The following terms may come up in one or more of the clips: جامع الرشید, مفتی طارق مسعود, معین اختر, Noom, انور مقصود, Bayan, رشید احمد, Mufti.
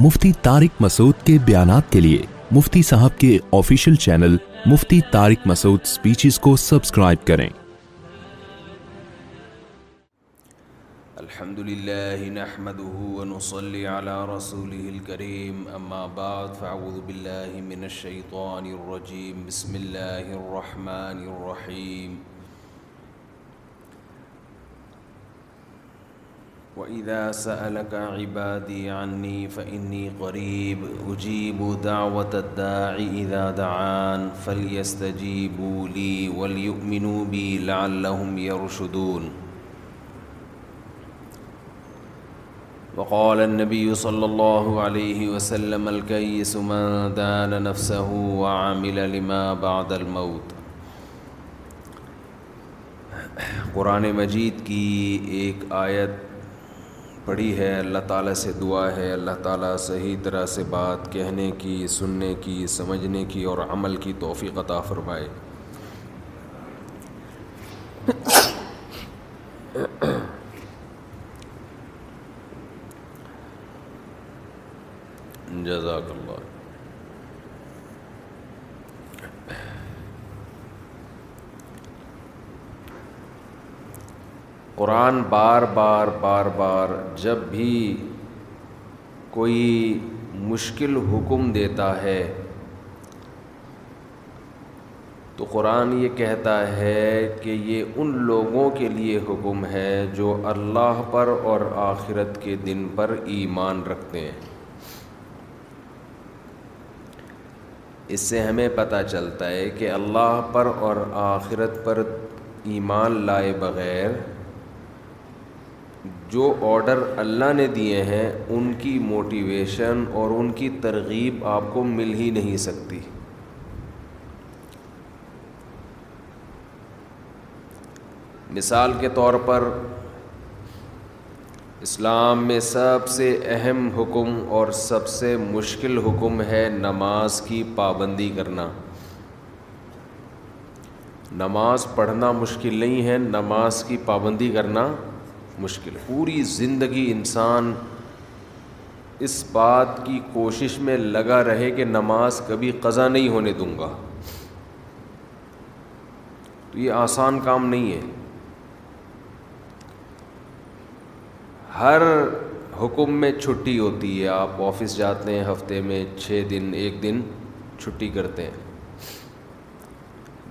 مفتی طارق مسعود کے بیانات کے لیے مفتی صاحب کے official channel مفتی طارق مسعود speeches کو سبسکرائب کریں. الحمد للہ نحمده ونصلی علی رسوله الکریم، اما بعد فاعوذ باللہ من الشیطان الرجیم، بسم اللہ الرحمن الرحیم. وَإِذَا سَأَلَكَ عِبَادِي عَنِّي فَإِنِّي قَرِيبٌ أُجِيبُ دَعْوَةَ الدَّاعِ إِذَا دَعَانِ فَلْيَسْتَجِيبُوا لِي وَلْيُؤْمِنُوا بِي لَعَلَّهُمْ يَرْشُدُونَ. وقال النبي صلى الله عليه وسلم: الكيس من دان نفسه وعمل لما بعد الموت. قرآن مجید کی ایک آیت پڑھی ہے، اللہ تعالیٰ سے دعا ہے اللہ تعالیٰ صحیح طرح سے بات کہنے کی، سننے کی، سمجھنے کی اور عمل کی توفیق عطا فرمائے. جزاک اللہ. قرآن بار بار بار بار جب بھی کوئی مشکل حکم دیتا ہے تو قرآن یہ کہتا ہے کہ یہ ان لوگوں کے لیے حکم ہے جو اللہ پر اور آخرت کے دن پر ایمان رکھتے ہیں. اس سے ہمیں پتہ چلتا ہے کہ اللہ پر اور آخرت پر ایمان لائے بغیر جو آرڈر اللہ نے دیے ہیں ان کی موٹیویشن اور ان کی ترغیب آپ کو مل ہی نہیں سکتی. مثال کے طور پر اسلام میں سب سے اہم حکم اور سب سے مشکل حکم ہے نماز کی پابندی کرنا. نماز پڑھنا مشکل نہیں ہے، نماز کی پابندی کرنا مشکل. پوری زندگی انسان اس بات کی کوشش میں لگا رہے کہ نماز کبھی قضا نہیں ہونے دوں گا، تو یہ آسان کام نہیں ہے. ہر حکم میں چھٹی ہوتی ہے، آپ آفس جاتے ہیں ہفتے میں 6 دن، ایک دن چھٹی کرتے ہیں،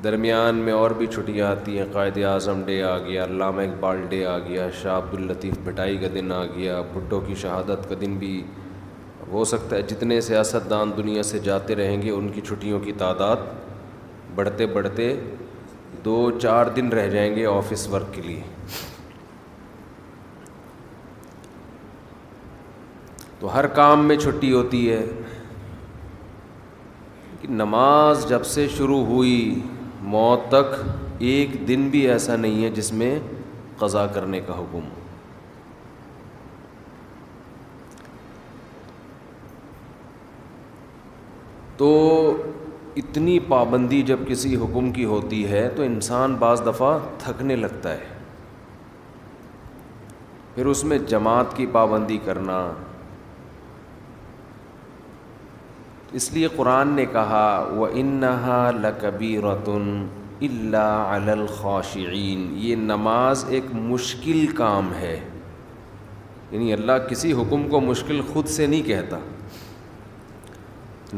درمیان میں اور بھی چھٹیاں آتی ہیں. قائد اعظم ڈے آ گیا، علامہ اقبال ڈے آ گیا، شاہ عبد اللطیف بھٹائی کا دن آ گیا، بھٹو کی شہادت کا دن بھی ہو سکتا ہے. جتنے سیاست دان دنیا سے جاتے رہیں گے ان کی چھٹیوں کی تعداد بڑھتے بڑھتے 2-4 دن رہ جائیں گے آفس ورک کے لیے. تو ہر کام میں چھٹی ہوتی ہے کہ نماز جب سے شروع ہوئی موت تک ایک دن بھی ایسا نہیں ہے جس میں قضا کرنے کا حکم. تو اتنی پابندی جب کسی حکم کی ہوتی ہے تو انسان بعض دفعہ تھکنے لگتا ہے، پھر اس میں جماعت کی پابندی کرنا۔ اس لیے قرآن نے کہا وَإِنَّهَا لَكَبِيرَةٌ إِلَّا عَلَى الْخَاشِعِينَ، یہ نماز ایک مشکل کام ہے، یعنی اللہ کسی حکم کو مشکل خود سے نہیں کہتا۔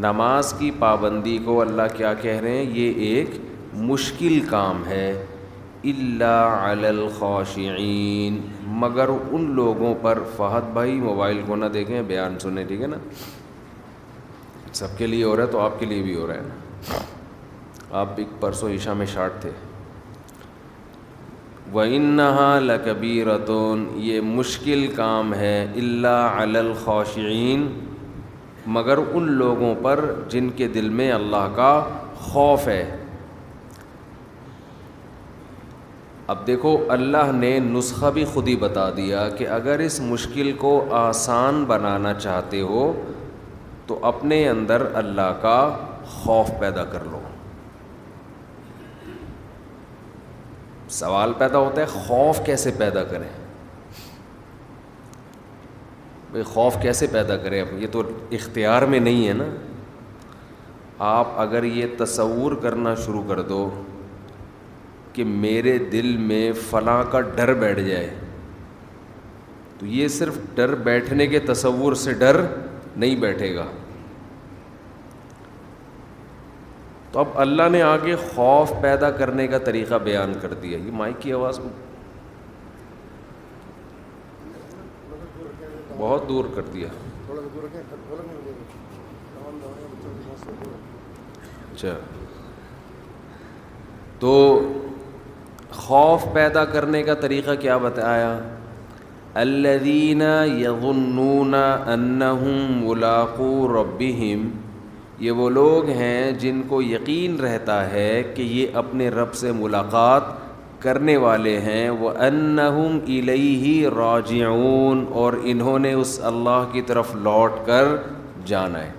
نماز کی پابندی کو اللہ کیا کہہ رہے ہیں؟ یہ ایک مشکل کام ہے، اِلَّا عَلَى الْخَاشِعِينَ، مگر ان لوگوں پر۔ فہد بھائی موبائل کو نہ دیکھیں، بیان سنیں، ٹھیک ہے نا؟ سب کے لیے ہو رہا ہے تو آپ کے لیے بھی ہو رہا ہے نا۔ آپ ایک پرسوں عشاء میں شارٹ تھے۔ وَإِنَّهَا لَكَبِيرَةٌ، یہ مشکل کام ہے، اِلَّا عَلَى الْخَاشِعِينَ، مگر ان لوگوں پر جن کے دل میں اللہ کا خوف ہے۔ اب دیکھو اللہ نے نسخہ بھی خود ہی بتا دیا کہ اگر اس مشکل کو آسان بنانا چاہتے ہو تو اپنے اندر اللہ کا خوف پیدا کر لو۔ سوال پیدا ہوتا ہے خوف کیسے پیدا کریں؟ بھئی خوف کیسے پیدا کریں؟ اب یہ تو اختیار میں نہیں ہے نا۔ آپ اگر یہ تصور کرنا شروع کر دو کہ میرے دل میں فلاں کا ڈر بیٹھ جائے، تو یہ صرف ڈر بیٹھنے کے تصور سے ڈر نہیں بیٹھے گا۔ تو اب اللہ نے آگے خوف پیدا کرنے کا طریقہ بیان کر دیا۔ یہ مائک کی آواز بہت دور کر دیا۔ اچھا، تو خوف پیدا کرنے کا طریقہ کیا بتایا؟ الذین یظنون انہم ملاقو ربہم، یہ وہ لوگ ہیں جن کو یقین رہتا ہے کہ یہ اپنے رب سے ملاقات کرنے والے ہیں۔ وانہم الیہ راجعون، اور انہوں نے اس اللہ کی طرف لوٹ کر جانا ہے۔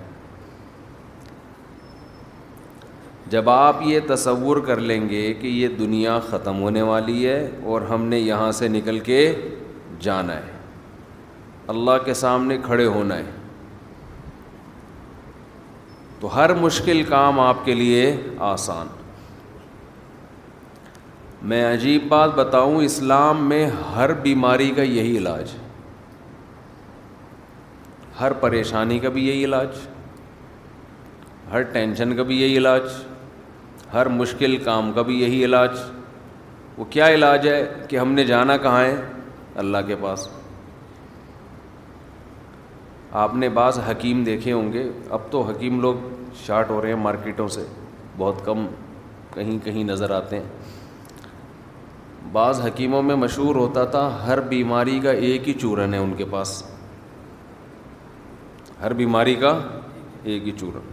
جب آپ یہ تصور کر لیں گے کہ یہ دنیا ختم ہونے والی ہے اور ہم نے یہاں سے نکل کے جانا ہے، اللہ کے سامنے کھڑے ہونا ہے، تو ہر مشکل کام آپ کے لیے آسان۔ میں عجیب بات بتاؤں، اسلام میں ہر بیماری کا یہی علاج ہے، ہر پریشانی کا بھی یہی علاج، ہر ٹینشن کا بھی یہی علاج، ہر مشکل کام کا بھی یہی علاج۔ وہ کیا علاج ہے؟ کہ ہم نے جانا کہاں ہے؟ اللہ کے پاس۔ آپ نے بعض حکیم دیکھے ہوں گے، اب تو حکیم لوگ شارٹ ہو رہے ہیں مارکیٹوں سے، بہت کم کہیں کہیں نظر آتے ہیں۔ بعض حکیموں میں مشہور ہوتا تھا ہر بیماری کا ایک ہی چورن ہے ان کے پاس، ہر بیماری کا ایک ہی چورن۔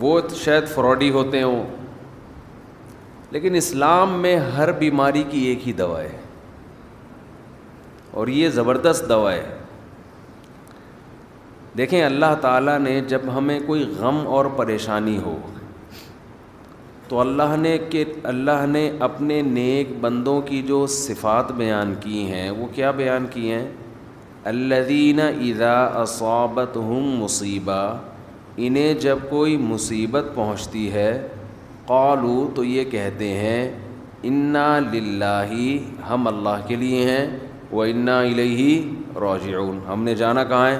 وہ شاید فراڈی ہوتے ہوں، لیکن اسلام میں ہر بیماری کی ایک ہی دوا ہے، اور یہ زبردست دوا ہے۔ دیکھیں، اللہ تعالیٰ نے جب ہمیں کوئی غم اور پریشانی ہو تو اللہ نے اپنے نیک بندوں کی جو صفات بیان کی ہیں وہ کیا بیان کی ہیں؟ الذین اذا اصابتہم مصیبہ، انہیں جب کوئی مصیبت پہنچتی ہے، قالوا، تو یہ کہتے ہیں انا للہ، ہم اللہ کے لیے ہیں، و انا الیہ راجعون، ہم نے جانا کہاں ہے؟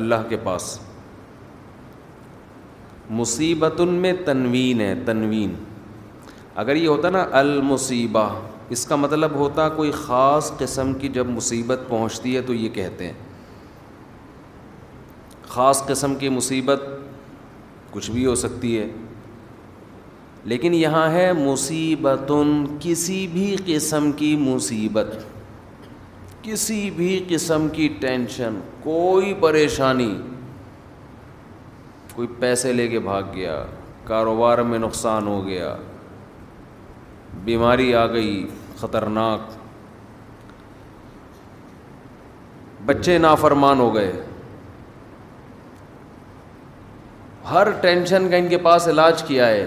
اللہ کے پاس۔ مصیبت میں تنوین ہے، تنوین۔ اگر یہ ہوتا نا المصیبہ، اس کا مطلب ہوتا کوئی خاص قسم کی جب مصیبت پہنچتی ہے تو یہ کہتے ہیں۔ خاص قسم کی مصیبت کچھ بھی ہو سکتی ہے، لیکن یہاں ہے مصیبتن، کسی بھی قسم کی مصیبت، کسی بھی قسم کی ٹینشن، کوئی پریشانی، کوئی پیسے لے کے بھاگ گیا، کاروبار میں نقصان ہو گیا، بیماری آ گئی خطرناک، بچے نافرمان ہو گئے، ہر ٹینشن کا ان کے پاس علاج کیا ہے.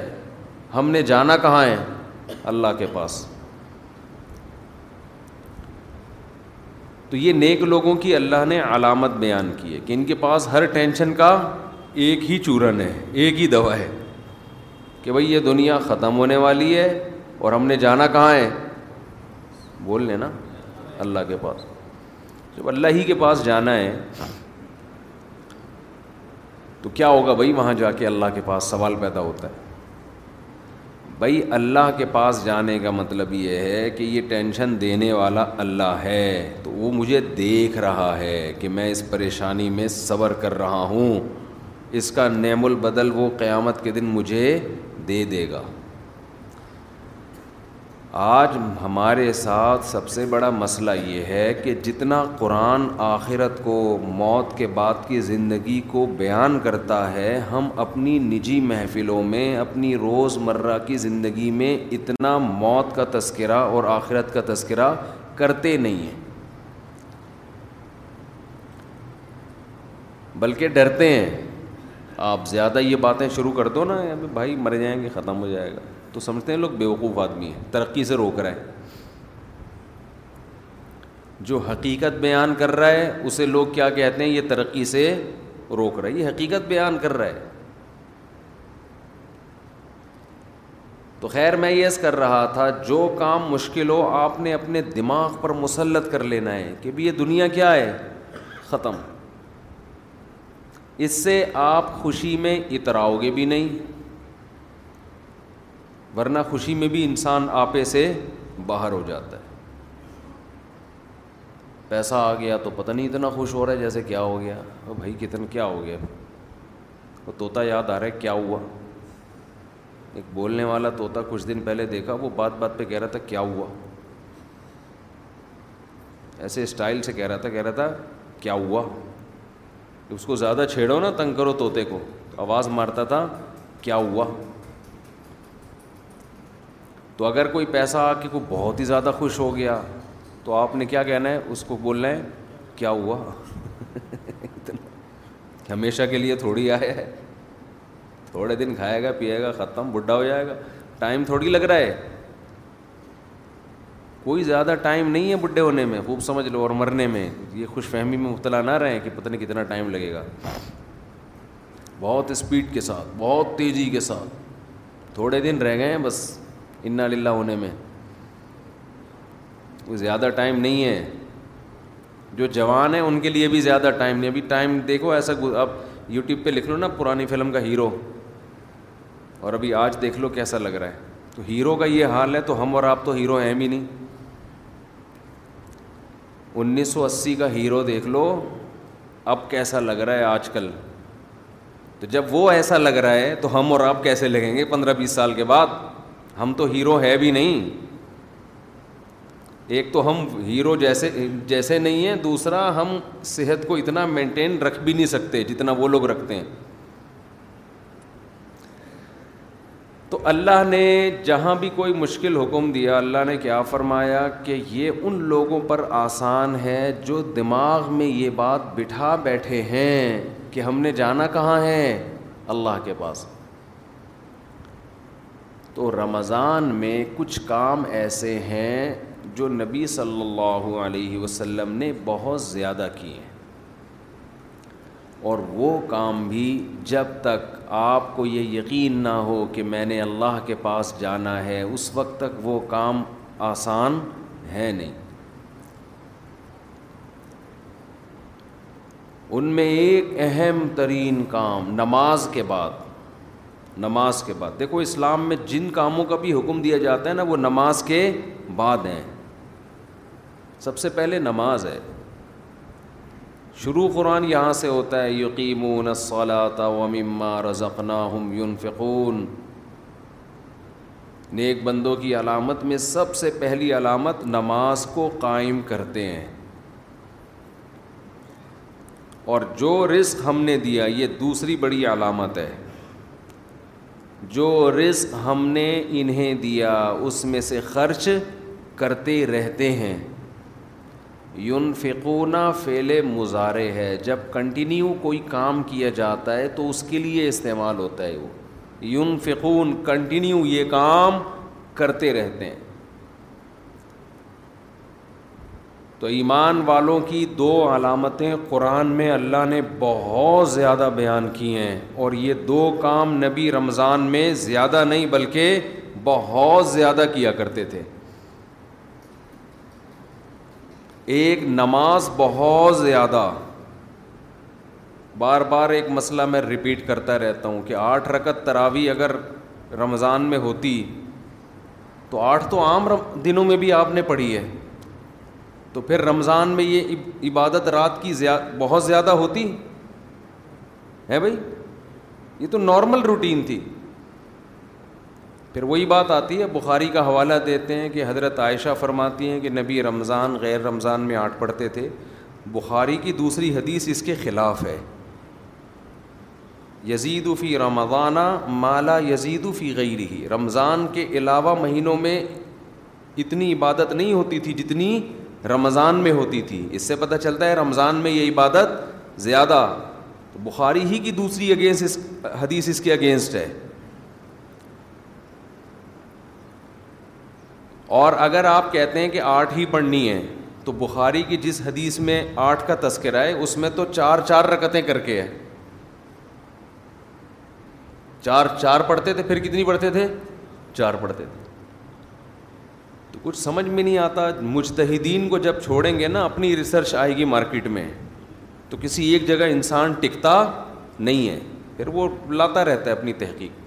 ہم نے جانا کہاں ہے؟ اللہ کے پاس. تو یہ نیک لوگوں کی اللہ نے علامت بیان کی ہے کہ ان کے پاس ہر ٹینشن کا ایک ہی چورن ہے، ایک ہی دوا ہے کہ بھئی یہ دنیا ختم ہونے والی ہے اور ہم نے جانا کہاں ہے، بول لینا، اللہ کے پاس. جب اللہ ہی کے پاس جانا ہے تو کیا ہوگا بھائی؟ وہاں جا کے اللہ کے پاس سوال پیدا ہوتا ہے. بھائی اللہ کے پاس جانے کا مطلب یہ ہے کہ یہ ٹینشن دینے والا اللہ ہے، تو وہ مجھے دیکھ رہا ہے کہ میں اس پریشانی میں صبر کر رہا ہوں، اس کا نعم البدل وہ قیامت کے دن مجھے دے دے گا. آج ہمارے ساتھ سب سے بڑا مسئلہ یہ ہے کہ جتنا قرآن آخرت کو، موت کے بعد کی زندگی کو بیان کرتا ہے، ہم اپنی نجی محفلوں میں، اپنی روز مرہ کی زندگی میں اتنا موت کا تذکرہ اور آخرت کا تذکرہ کرتے نہیں ہیں، بلکہ ڈرتے ہیں. آپ زیادہ یہ باتیں شروع کر دو نا، بھائی مر جائیں گے، ختم ہو جائے گا، تو سمجھتے ہیں لوگ بیوقوف آدمی ہیں، ترقی سے روک رہا ہے. جو حقیقت بیان کر رہا ہے اسے لوگ کیا کہتے ہیں؟ یہ ترقی سے روک رہا ہے، یہ حقیقت بیان کر رہا ہے. تو خیر میں یہ عرض کر رہا تھا، جو کام مشکل ہو آپ نے اپنے دماغ پر مسلط کر لینا ہے کہ بھی یہ دنیا کیا ہے، ختم. اس سے آپ خوشی میں اتراؤ گے بھی نہیں، ورنہ خوشی میں بھی انسان آپے سے باہر ہو جاتا ہے. پیسہ آ گیا تو پتہ نہیں اتنا خوش ہو رہا ہے جیسے کیا ہو گیا، او بھائی کتنا کیا ہو گیا، وہ طوطا یاد آ رہا ہے کیا ہوا. ایک بولنے والا طوطا کچھ دن پہلے دیکھا، وہ بات بات پہ کہہ رہا تھا کیا ہوا، ایسے اسٹائل سے کہہ رہا تھا کیا ہوا. اس کو زیادہ چھیڑو نا، تنگ کرو طوطے کو، آواز مارتا تھا کیا ہوا. تو اگر کوئی پیسہ آ کے کوئی بہت ہی زیادہ خوش ہو گیا تو آپ نے کیا کہنا ہے، اس کو بولنا ہے کیا ہوا، ہمیشہ کے لیے تھوڑی آیا ہے، تھوڑے دن کھائے گا پیے گا، ختم، بڈھا ہو جائے گا. ٹائم تھوڑی لگ رہا ہے، کوئی زیادہ ٹائم نہیں ہے بڈھے ہونے میں، خوب سمجھ لو، اور مرنے میں. یہ خوش فہمی میں مبتلا نہ رہیں کہ پتہ نہیں کتنا ٹائم لگے گا، بہت اسپیڈ کے ساتھ، بہت تیزی کے ساتھ، تھوڑے دن رہ گئے ہیں بس انا للہ ہونے میں، وہ زیادہ ٹائم نہیں ہے. جو جوان ہیں ان کے لیے بھی زیادہ ٹائم نہیں. ابھی ٹائم دیکھو ایسا، اب یوٹیوب پہ لکھ لو نا پرانی فلم کا ہیرو اور ابھی آج دیکھ لو کیسا لگ رہا ہے. تو ہیرو کا یہ حال ہے تو ہم اور آپ تو ہیرو ہیں بھی نہیں. 1980 کا ہیرو دیکھ لو اب کیسا لگ رہا ہے آج کل. تو جب وہ ایسا لگ رہا ہے تو ہم اور آپ کیسے لگیں گے 15-20 سال کے بعد؟ ہم تو ہیرو ہے بھی نہیں. ایک تو ہم ہیرو جیسے نہیں ہیں، دوسرا ہم صحت کو اتنا مینٹین رکھ بھی نہیں سکتے جتنا وہ لوگ رکھتے ہیں. تو اللہ نے جہاں بھی کوئی مشکل حکم دیا، اللہ نے کیا فرمایا کہ یہ ان لوگوں پر آسان ہے جو دماغ میں یہ بات بٹھا بیٹھے ہیں کہ ہم نے جانا کہاں ہے، اللہ کے پاس. تو رمضان میں کچھ کام ایسے ہیں جو نبی صلی اللہ علیہ وسلم نے بہت زیادہ کیے ہیں، اور وہ کام بھی جب تک آپ کو یہ یقین نہ ہو کہ میں نے اللہ کے پاس جانا ہے اس وقت تک وہ کام آسان ہے نہیں. ان میں ایک اہم ترین کام نماز کے بعد دیکھو اسلام میں جن کاموں کا بھی حکم دیا جاتا ہے نا وہ نماز کے بعد ہیں. سب سے پہلے نماز ہے، شروع قرآن یہاں سے ہوتا ہے، یقیمون الصلاۃ ومما رزقناہم ينفقون. نیک بندوں کی علامت میں سب سے پہلی علامت نماز کو قائم کرتے ہیں، اور جو رزق ہم نے دیا یہ دوسری بڑی علامت ہے. جو رزق ہم نے انہیں دیا اس میں سے خرچ کرتے رہتے ہیں، ينفقون فعل مضارع ہے، جب کنٹینیو کوئی کام کیا جاتا ہے تو اس کے لیے استعمال ہوتا ہے وہ ينفقون، کنٹینیو یہ کام کرتے رہتے ہیں. تو ایمان والوں کی دو علامتیں قرآن میں اللہ نے بہت زیادہ بیان کی ہیں، اور یہ دو کام نبی رمضان میں زیادہ نہیں بلکہ بہت زیادہ کیا کرتے تھے. ایک نماز بہت زیادہ، بار بار ایک مسئلہ میں ریپیٹ کرتا رہتا ہوں کہ 8 رکعت تراویح اگر رمضان میں ہوتی تو 8 تو عام دنوں میں بھی آپ نے پڑھی ہے، تو پھر رمضان میں یہ عبادت رات کی بہت زیادہ ہوتی ہے بھائی، یہ تو نارمل روٹین تھی. پھر وہی بات آتی ہے، بخاری کا حوالہ دیتے ہیں کہ حضرت عائشہ فرماتی ہیں کہ نبی رمضان غیر رمضان میں 8 پڑھتے تھے. بخاری کی دوسری حدیث اس کے خلاف ہے، یزید فی رمضان ما لا یزید فی غیرہ، رمضان کے علاوہ مہینوں میں اتنی عبادت نہیں ہوتی تھی جتنی رمضان میں ہوتی تھی. اس سے پتہ چلتا ہے رمضان میں یہ عبادت زیادہ، تو بخاری ہی کی دوسری اگینسٹ حدیث اس کے اگینسٹ ہے. اور اگر آپ کہتے ہیں کہ 8 ہی پڑھنی ہے تو بخاری کی جس حدیث میں 8 کا تذکرہ ہے اس میں تو 4 رکعتیں کر کے ہے، 4 پڑھتے تھے، پھر کتنی پڑھتے تھے؟ 4 پڑھتے تھے. تو کچھ سمجھ میں نہیں آتا. مجتہدین کو جب چھوڑیں گے نا، اپنی ریسرچ آئے گی مارکیٹ میں، تو کسی ایک جگہ انسان ٹکتا نہیں ہے، پھر وہ لاتا رہتا ہے اپنی تحقیق.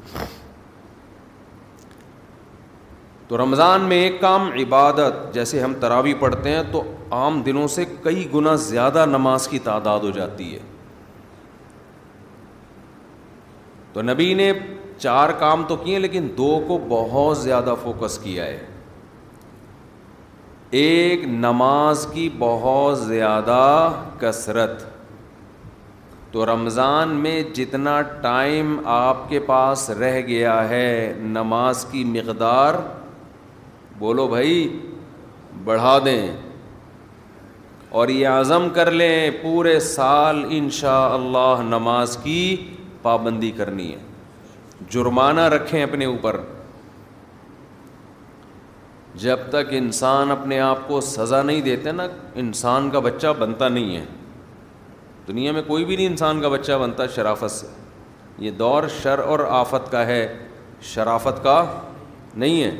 تو رمضان میں ایک کام عبادت، جیسے ہم تراویح پڑھتے ہیں تو عام دنوں سے کئی گنا زیادہ نماز کی تعداد ہو جاتی ہے. تو نبی نے 4 کام تو کیے لیکن 2 کو بہت زیادہ فوکس کیا ہے. ایک نماز کی بہت زیادہ کثرت، تو رمضان میں جتنا ٹائم آپ کے پاس رہ گیا ہے نماز کی مقدار، بولو بھائی، بڑھا دیں اور یہ عزم کر لیں پورے سال انشاءاللہ نماز کی پابندی کرنی ہے. جرمانہ رکھیں اپنے اوپر، جب تک انسان اپنے آپ کو سزا نہیں دیتے نا، انسان کا بچہ بنتا نہیں ہے. دنیا میں کوئی بھی نہیں انسان کا بچہ بنتا شرافت سے. یہ دور شر اور آفت کا ہے، شرافت کا نہیں ہے.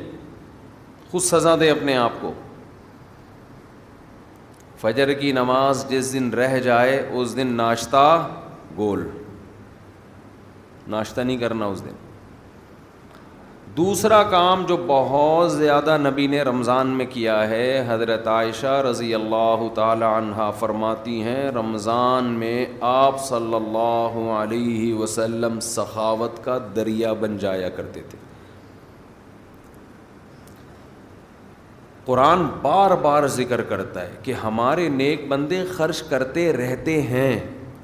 خود سزا دے اپنے آپ کو. فجر کی نماز جس دن رہ جائے اس دن ناشتہ گول، ناشتہ نہیں کرنا اس دن. دوسرا کام جو بہت زیادہ نبی نے رمضان میں کیا ہے، حضرت عائشہ رضی اللہ تعالی عنہا فرماتی ہیں رمضان میں آپ صلی اللہ علیہ وسلم سخاوت کا دریا بن جایا کرتے تھے. قرآن بار بار ذکر کرتا ہے کہ ہمارے نیک بندے خرچ کرتے رہتے ہیں.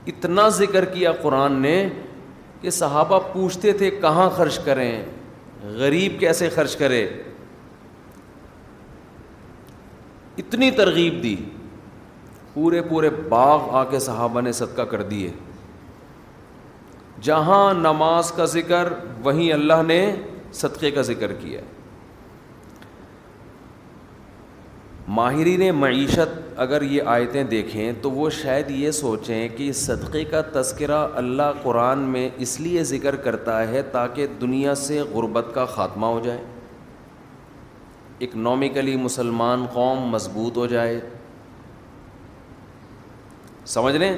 اتنا ذکر کیا قرآن نے کہ صحابہ پوچھتے تھے کہاں خرچ کریں، غریب کیسے خرچ کرے، اتنی ترغیب دی. پورے پورے باغ آ کے صحابہ نے صدقہ کر دیے. جہاں نماز کا ذکر وہیں اللہ نے صدقے کا ذکر کیا. ماہرین معیشت اگر یہ آیتیں دیکھیں تو وہ شاید یہ سوچیں کہ صدقے کا تذکرہ اللہ قرآن میں اس لیے ذکر کرتا ہے تاکہ دنیا سے غربت کا خاتمہ ہو جائے، اکنامکلی مسلمان قوم مضبوط ہو جائے. سمجھ لیں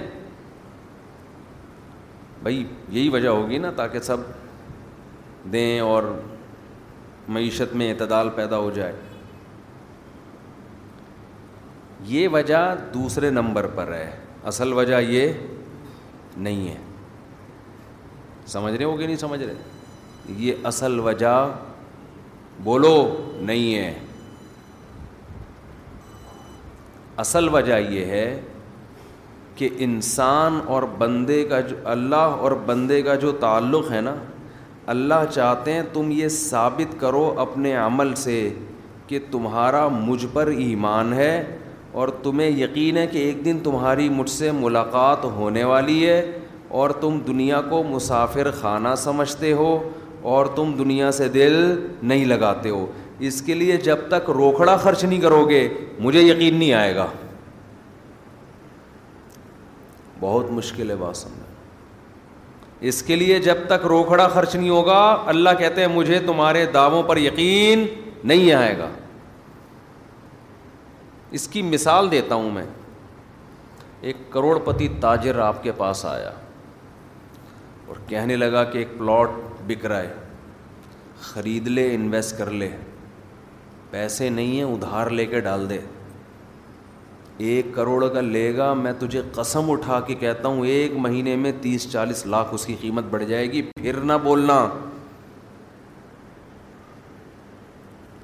بھائی، یہی وجہ ہوگی نا، تاکہ سب دیں اور معیشت میں اعتدال پیدا ہو جائے. یہ وجہ دوسرے نمبر پر ہے، اصل وجہ یہ نہیں ہے. سمجھ رہے ہو کہ نہیں سمجھ رہے؟ یہ اصل وجہ بولو نہیں ہے. اصل وجہ یہ ہے کہ انسان اور بندے کا جو اللہ اور بندے کا جو تعلق ہے نا، اللہ چاہتے ہیں تم یہ ثابت کرو اپنے عمل سے کہ تمہارا مجھ پر ایمان ہے اور تمہیں یقین ہے کہ ایک دن تمہاری مجھ سے ملاقات ہونے والی ہے اور تم دنیا کو مسافر خانہ سمجھتے ہو اور تم دنیا سے دل نہیں لگاتے ہو. اس کے لیے جب تک روکڑا خرچ نہیں کرو گے مجھے یقین نہیں آئے گا. بہت مشکل ہے بات سمجھنا. اس کے لیے جب تک روکھڑا خرچ نہیں ہوگا اللہ کہتے ہیں مجھے تمہارے دعووں پر یقین نہیں آئے گا. اس کی مثال دیتا ہوں میں. ایک کروڑ پتی تاجر آپ کے پاس آیا اور کہنے لگا کہ ایک پلاٹ بک رہا ہے, خرید لے, انویسٹ کر لے, پیسے نہیں ہیں ادھار لے کے ڈال دے. 1 کروڑ کا لے گا, میں تجھے قسم اٹھا کے کہتا ہوں 1 مہینے میں 30-40 لاکھ اس کی قیمت بڑھ جائے گی. پھر نہ بولنا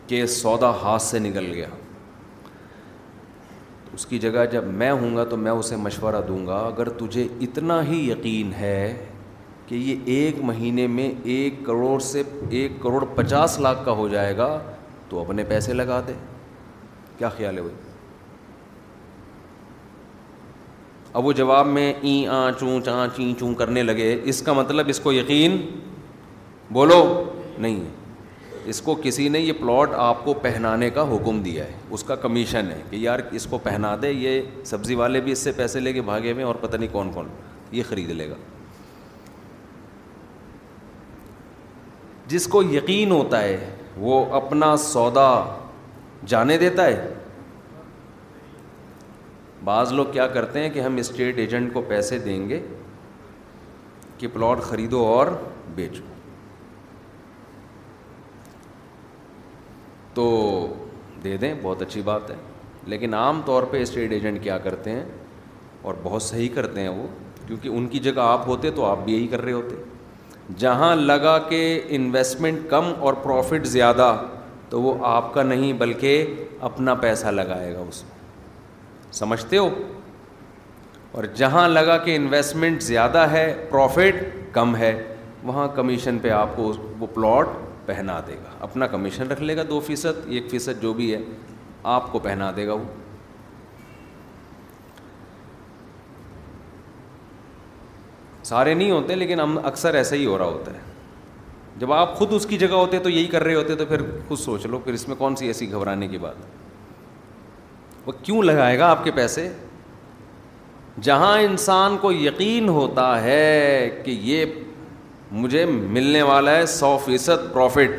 کہ سودا ہاتھ سے نکل گیا. اس کی جگہ جب میں ہوں گا تو میں اسے مشورہ دوں گا, اگر تجھے اتنا ہی یقین ہے کہ یہ 1 مہینے میں 1 کروڑ سے 1 کروڑ 50 لاکھ کا ہو جائے گا تو اپنے پیسے لگا دے. کیا خیال ہے بھائی؟ اب وہ جواب میں ای آ چوں چاں چی چوں کرنے لگے. اس کا مطلب اس کو یقین بولو نہیں ہے. اس کو کسی نے یہ پلاٹ آپ کو پہنانے کا حکم دیا ہے, اس کا کمیشن ہے کہ یار اس کو پہنا دے. یہ سبزی والے بھی اس سے پیسے لے کے بھاگے ہوئے اور پتہ نہیں کون کون یہ خرید لے گا. جس کو یقین ہوتا ہے وہ اپنا سودا جانے دیتا ہے. بعض لوگ کیا کرتے ہیں کہ ہم اسٹیٹ ایجنٹ کو پیسے دیں گے کہ پلاٹ خریدو اور بیچو, تو دے دیں, بہت اچھی بات ہے. لیکن عام طور پہ اسٹیٹ ایجنٹ کیا کرتے ہیں, اور بہت صحیح کرتے ہیں وہ, کیونکہ ان کی جگہ آپ ہوتے تو آپ بھی یہی کر رہے ہوتے. جہاں لگا کہ انویسٹمنٹ کم اور پروفٹ زیادہ تو وہ آپ کا نہیں بلکہ اپنا پیسہ لگائے گا اس میں, سمجھتے ہو؟ اور جہاں لگا کہ انویسٹمنٹ زیادہ ہے پروفٹ کم ہے وہاں کمیشن پہ آپ کو وہ پلاٹ پہنا دے گا. اپنا کمیشن رکھ لے گا 2%, 1% جو بھی ہے آپ کو پہنا دے گا وہ. سارے نہیں ہوتے لیکن ہم اکثر ایسا ہی ہو رہا ہوتا ہے. جب آپ خود اس کی جگہ ہوتے تو یہی کر رہے ہوتے تو پھر خود سوچ لو, پھر اس میں کون سی ایسی گھبرانے کی بات ہے. وہ کیوں لگائے گا آپ کے پیسے؟ جہاں انسان کو یقین ہوتا ہے کہ یہ مجھے ملنے والا ہے 100% پروفٹ,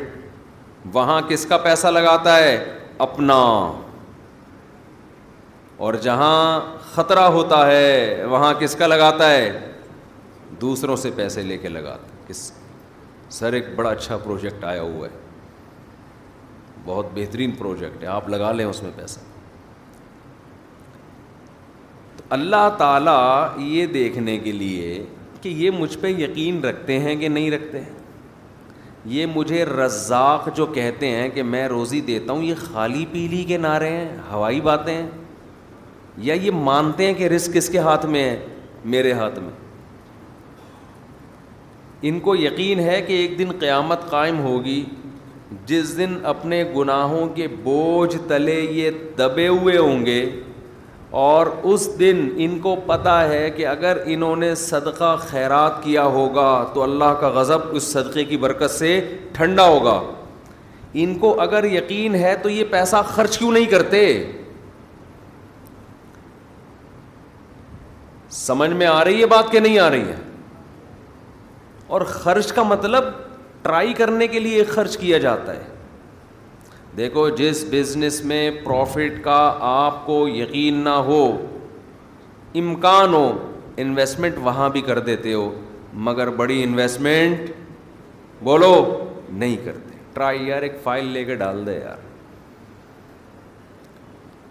وہاں کس کا پیسہ لگاتا ہے؟ اپنا. اور جہاں خطرہ ہوتا ہے وہاں کس کا لگاتا ہے؟ دوسروں سے پیسے لے کے لگاتا ہے. کس سر ایک بڑا اچھا پروجیکٹ آیا ہوا ہے, بہت بہترین پروجیکٹ ہے, آپ لگا لیں اس میں پیسہ. اللہ تعالیٰ یہ دیکھنے کے لیے کہ یہ مجھ پہ یقین رکھتے ہیں کہ نہیں رکھتے ہیں, یہ مجھے رزاق جو کہتے ہیں کہ میں روزی دیتا ہوں, یہ خالی پیلی کے نعرے ہیں, ہوائی باتیں ہیں, یا یہ مانتے ہیں کہ رزق کس کے ہاتھ میں ہے؟ میرے ہاتھ میں. ان کو یقین ہے کہ ایک دن قیامت قائم ہوگی جس دن اپنے گناہوں کے بوجھ تلے یہ دبے ہوئے ہوں گے, اور اس دن ان کو پتہ ہے کہ اگر انہوں نے صدقہ خیرات کیا ہوگا تو اللہ کا غضب اس صدقے کی برکت سے ٹھنڈا ہوگا. ان کو اگر یقین ہے تو یہ پیسہ خرچ کیوں نہیں کرتے؟ سمجھ میں آ رہی ہے بات کہ نہیں آ رہی ہے؟ اور خرچ کا مطلب ٹرائی کرنے کے لیے خرچ کیا جاتا ہے. دیکھو, جس بزنس میں پروفٹ کا آپ کو یقین نہ ہو, امکان ہو انویسٹمنٹ وہاں بھی کر دیتے ہو, مگر بڑی انویسٹمنٹ بولو نہیں کرتے. ٹرائی, یار ایک فائل لے کے ڈال دے, یار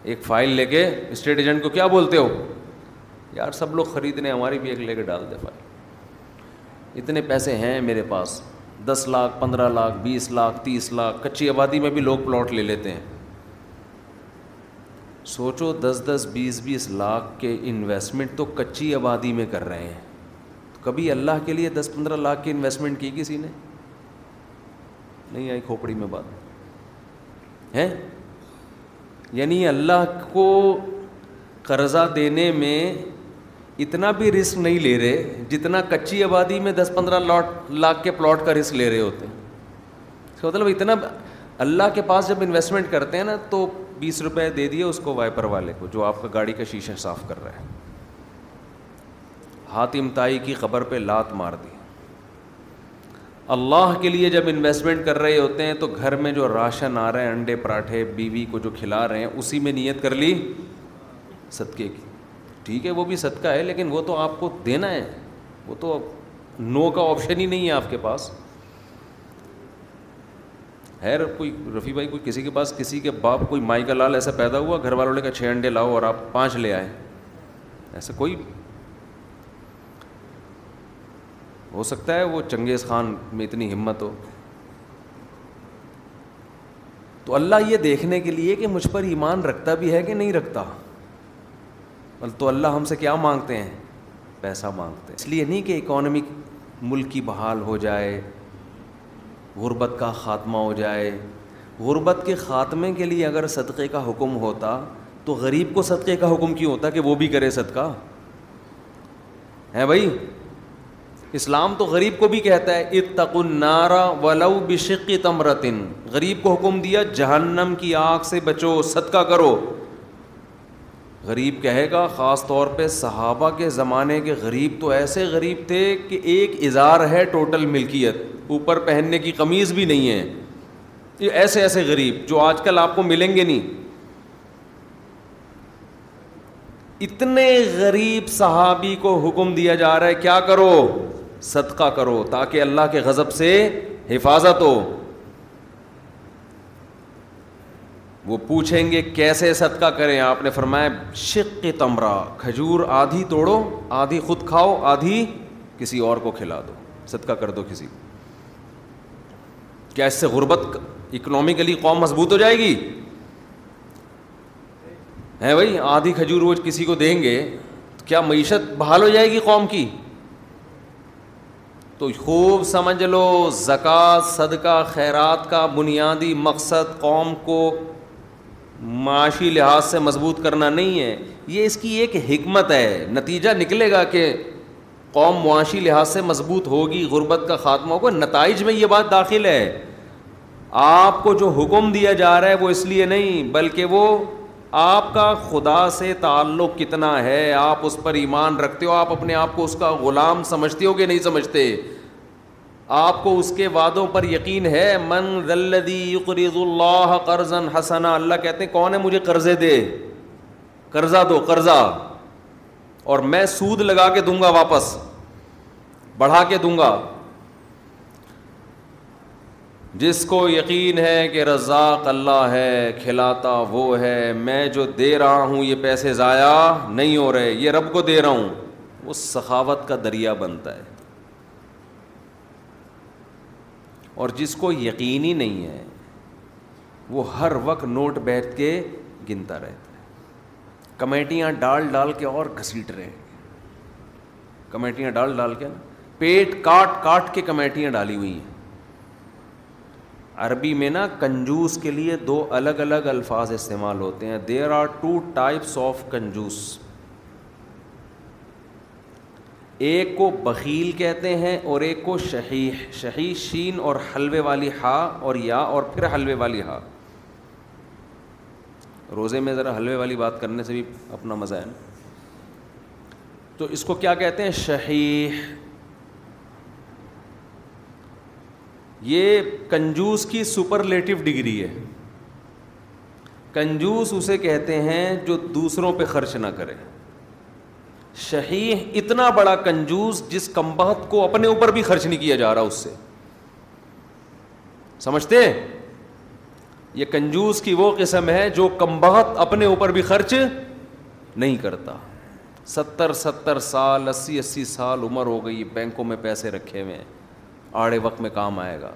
ایک فائل لے کے. اسٹیٹ ایجنٹ کو کیا بولتے ہو؟ یار سب لوگ خریدنے, ہماری بھی ایک لے کے ڈال دے فائل, اتنے پیسے ہیں میرے پاس, 10 لاکھ, 15 لاکھ, 20 لاکھ, 30 لاکھ. کچی آبادی میں بھی لوگ پلاٹ لے لیتے ہیں. سوچو 10 20 لاکھ کے انویسٹمنٹ تو کچی آبادی میں کر رہے ہیں. کبھی اللہ کے لیے 10-15 لاکھ کی انویسٹمنٹ کی کسی نے؟ نہیں آئی کھوپڑی میں بات ہے. یعنی اللہ کو قرضہ دینے میں اتنا بھی رسک نہیں لے رہے جتنا کچی آبادی میں 10-15 لاکھ کے پلاٹ کا رسک لے رہے ہوتے ہیں. اس کا مطلب اتنا اللہ کے پاس جب انویسٹمنٹ کرتے ہیں نا تو 20 روپے دے دیے اس کو وائپر والے کو جو آپ کا گاڑی کا شیشہ صاف کر رہا ہے. حاتم طائی کی خبر پہ لات مار دی. اللہ کے لیے جب انویسٹمنٹ کر رہے ہوتے ہیں تو گھر میں جو راشن آ رہے ہیں انڈے پراٹھے بیوی کو جو کھلا رہے ہیں اسی میں نیت کر لی صدقے کی. ٹھیک ہے وہ بھی صدقہ ہے لیکن وہ تو آپ کو دینا ہے, وہ تو نو کا آپشن ہی نہیں ہے آپ کے پاس. خیر کوئی رفیع بھائی کوئی کسی کے پاس کسی کے باپ کوئی مائی کا لال ایسا پیدا ہوا گھر والوں نے کہا 6 انڈے لاؤ اور آپ 5 لے آئے, ایسا کوئی ہو سکتا ہے وہ چنگیز خان میں اتنی ہمت ہو. تو اللہ یہ دیکھنے کے لیے کہ مجھ پر ایمان رکھتا بھی ہے کہ نہیں رکھتا. تو اللہ ہم سے کیا مانگتے ہیں؟ پیسہ مانگتے ہیں. اس لیے نہیں کہ اکانومی ملک کی بحال ہو جائے, غربت کا خاتمہ ہو جائے. غربت کے خاتمے کے لیے اگر صدقے کا حکم ہوتا تو غریب کو صدقے کا حکم کیوں ہوتا کہ وہ بھی کرے صدقہ؟ ہے بھائی اسلام تو غریب کو بھی کہتا ہے اتقوا النار ولو بشق تمرۃ. غریب کو حکم دیا جہنم کی آگ سے بچو صدقہ کرو. غریب کہے گا, خاص طور پہ صحابہ کے زمانے کے غریب تو ایسے غریب تھے کہ 1 ازار ہے ٹوٹل ملکیت, اوپر پہننے کی قمیض بھی نہیں ہے. یہ ایسے ایسے غریب جو آج کل آپ کو ملیں گے نہیں. اتنے غریب صحابی کو حکم دیا جا رہا ہے کیا کرو؟ صدقہ کرو تاکہ اللہ کے غضب سے حفاظت ہو. وہ پوچھیں گے کیسے صدقہ کریں؟ آپ نے فرمایا شق تمرہ, کھجور آدھی توڑو آدھی خود کھاؤ آدھی کسی اور کو کھلا دو, صدقہ کر دو کسی کو. کیا اس سے غربت اکنامیکلی قوم مضبوط ہو جائے گی؟ ہے بھائی آدھی کھجور روز کسی کو دیں گے تو کیا معیشت بحال ہو جائے گی قوم کی؟ تو خوب سمجھ لو زکوٰۃ صدقہ خیرات کا بنیادی مقصد قوم کو معاشی لحاظ سے مضبوط کرنا نہیں ہے, یہ اس کی ایک حکمت ہے. نتیجہ نکلے گا کہ قوم معاشی لحاظ سے مضبوط ہوگی, غربت کا خاتمہ ہوگا. نتائج میں یہ بات داخل ہے. آپ کو جو حکم دیا جا رہا ہے وہ اس لیے نہیں بلکہ وہ آپ کا خدا سے تعلق کتنا ہے, آپ اس پر ایمان رکھتے ہو, آپ اپنے آپ کو اس کا غلام سمجھتے ہو کہ نہیں سمجھتے, آپ کو اس کے وعدوں پر یقین ہے. من الذی یقرض اللہ قرضا حسنا, اللہ کہتے ہیں کون ہے مجھے قرضے دے, قرضہ دو قرضہ, اور میں سود لگا کے دوں گا, واپس بڑھا کے دوں گا. جس کو یقین ہے کہ رزاق اللہ ہے, کھلاتا وہ ہے, میں جو دے رہا ہوں یہ پیسے ضائع نہیں ہو رہے, یہ رب کو دے رہا ہوں, وہ سخاوت کا دریا بنتا ہے. اور جس کو یقین ہی نہیں ہے وہ ہر وقت نوٹ بیٹھ کے گنتا رہتا ہے. کمیٹیاں ڈال ڈال کے اور گھسیٹ رہے ہیں, کمیٹیاں ڈال ڈال کے نا پیٹ کاٹ کاٹ کے کمیٹیاں ڈالی ہوئی ہیں. عربی میں نا کنجوس کے لیے 2 الگ الگ الفاظ استعمال ہوتے ہیں. دیر آر 2 ٹائپس آف کنجوس. ایک کو بخیل کہتے ہیں اور ایک کو شحیح. شحیح شین اور حلوے والی ہا اور یا اور پھر حلوے والی ہا. روزے میں ذرا حلوے والی بات کرنے سے بھی اپنا مزہ ہے نا. تو اس کو کیا کہتے ہیں؟ شحیح. یہ کنجوس کی سپرلیٹو ڈگری ہے. کنجوس اسے کہتے ہیں جو دوسروں پہ خرچ نہ کرے. شحیح اتنا بڑا کنجوس جس کمبخت کو اپنے اوپر بھی خرچ نہیں کیا جا رہا اس سے, سمجھتے ہیں؟ یہ کنجوس کی وہ قسم ہے جو کمبخت اپنے اوپر بھی خرچ نہیں کرتا. 70 سال 80 سال عمر ہو گئی, بینکوں میں پیسے رکھے ہوئے ہیں, آڑے وقت میں کام آئے گا.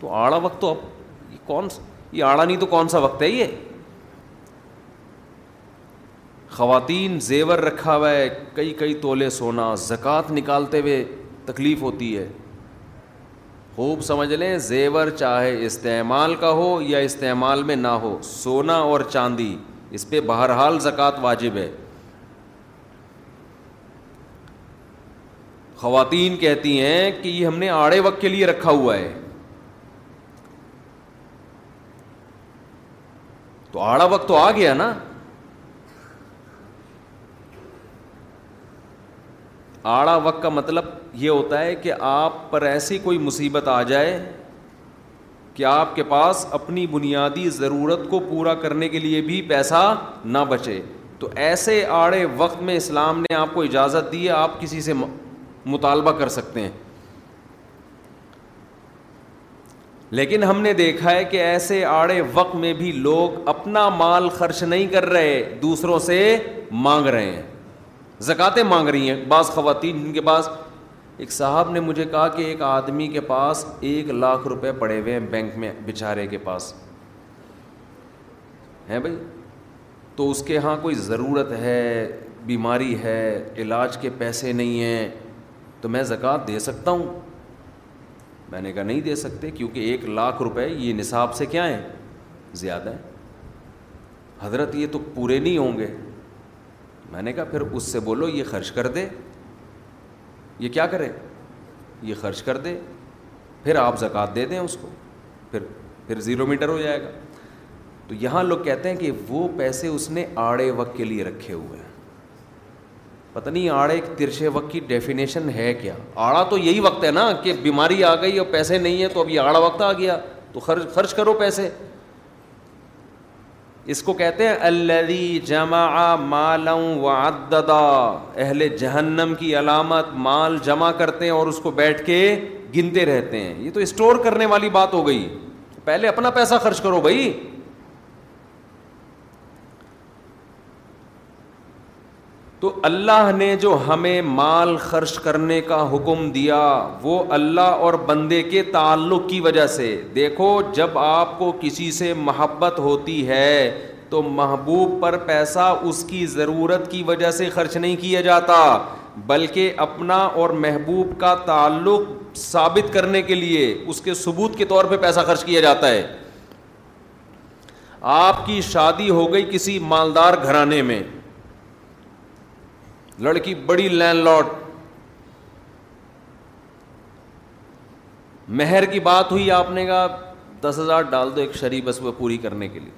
تو آڑا وقت تو اب یہ کون سا, یہ آڑا نہیں تو کون سا وقت ہے یہ؟ خواتین زیور رکھا ہوا ہے, کئی کئی تولے سونا, زکوٰۃ نکالتے ہوئے تکلیف ہوتی ہے. خوب سمجھ لیں, زیور چاہے استعمال کا ہو یا استعمال میں نہ ہو, سونا اور چاندی اس پہ بہرحال زکوٰۃ واجب ہے. خواتین کہتی ہیں کہ یہ ہم نے آڑے وقت کے لیے رکھا ہوا ہے. تو آڑا وقت تو آ گیا نا, آڑا وقت کا مطلب یہ ہوتا ہے کہ آپ پر ایسی کوئی مصیبت آ جائے کہ آپ کے پاس اپنی بنیادی ضرورت کو پورا کرنے کے لیے بھی پیسہ نہ بچے. تو ایسے آڑے وقت میں اسلام نے آپ کو اجازت دی ہے, آپ کسی سے مطالبہ کر سکتے ہیں. لیکن ہم نے دیکھا ہے کہ ایسے آڑے وقت میں بھی لوگ اپنا مال خرچ نہیں کر رہے, دوسروں سے مانگ رہے ہیں, زکاتیں مانگ رہی ہیں بعض خواتین جن کے پاس. ایک صاحب نے مجھے کہا کہ ایک آدمی کے پاس 1 لاکھ روپے پڑے ہوئے ہیں بینک میں, بیچارے کے پاس ہیں بھائی, تو اس کے ہاں کوئی ضرورت ہے, بیماری ہے, علاج کے پیسے نہیں ہیں, تو میں زکوٰۃ دے سکتا ہوں؟ میں نے کہا نہیں دے سکتے, کیونکہ 1 لاکھ روپے یہ نصاب سے کیا ہیں, زیادہ ہیں حضرت, یہ تو پورے نہیں ہوں گے. میں نے کہا پھر اس سے بولو یہ خرچ کر دے, یہ کیا کرے, یہ خرچ کر دے, پھر آپ زکوٰۃ دے دیں اس کو, پھر 0 میٹر ہو جائے گا. تو یہاں لوگ کہتے ہیں کہ وہ پیسے اس نے آڑے وقت کے لیے رکھے ہوئے ہیں. پتہ نہیں آڑے ترشے وقت کی ڈیفینیشن ہے کیا. آڑا تو یہی وقت ہے نا کہ بیماری آ گئی اور پیسے نہیں ہیں, تو اب یہ آڑا وقت آ گیا تو خرچ کرو پیسے. اس کو کہتے ہیں الذی جمع مالا وعددا. اہل جہنم کی علامت مال جمع کرتے ہیں اور اس کو بیٹھ کے گنتے رہتے ہیں. یہ تو اسٹور کرنے والی بات ہو گئی, پہلے اپنا پیسہ خرچ کرو بھائی. تو اللہ نے جو ہمیں مال خرچ کرنے کا حکم دیا وہ اللہ اور بندے کے تعلق کی وجہ سے. دیکھو جب آپ کو کسی سے محبت ہوتی ہے تو محبوب پر پیسہ اس کی ضرورت کی وجہ سے خرچ نہیں کیا جاتا, بلکہ اپنا اور محبوب کا تعلق ثابت کرنے کے لیے اس کے ثبوت کے طور پہ پیسہ خرچ کیا جاتا ہے. آپ کی شادی ہو گئی کسی مالدار گھرانے میں, لڑکی بڑی لینڈ لارڈ, مہر کی بات ہوئی, آپ نے کہا 10,000 ڈال دو ایک شرعی بس وہ پوری کرنے کے لیے.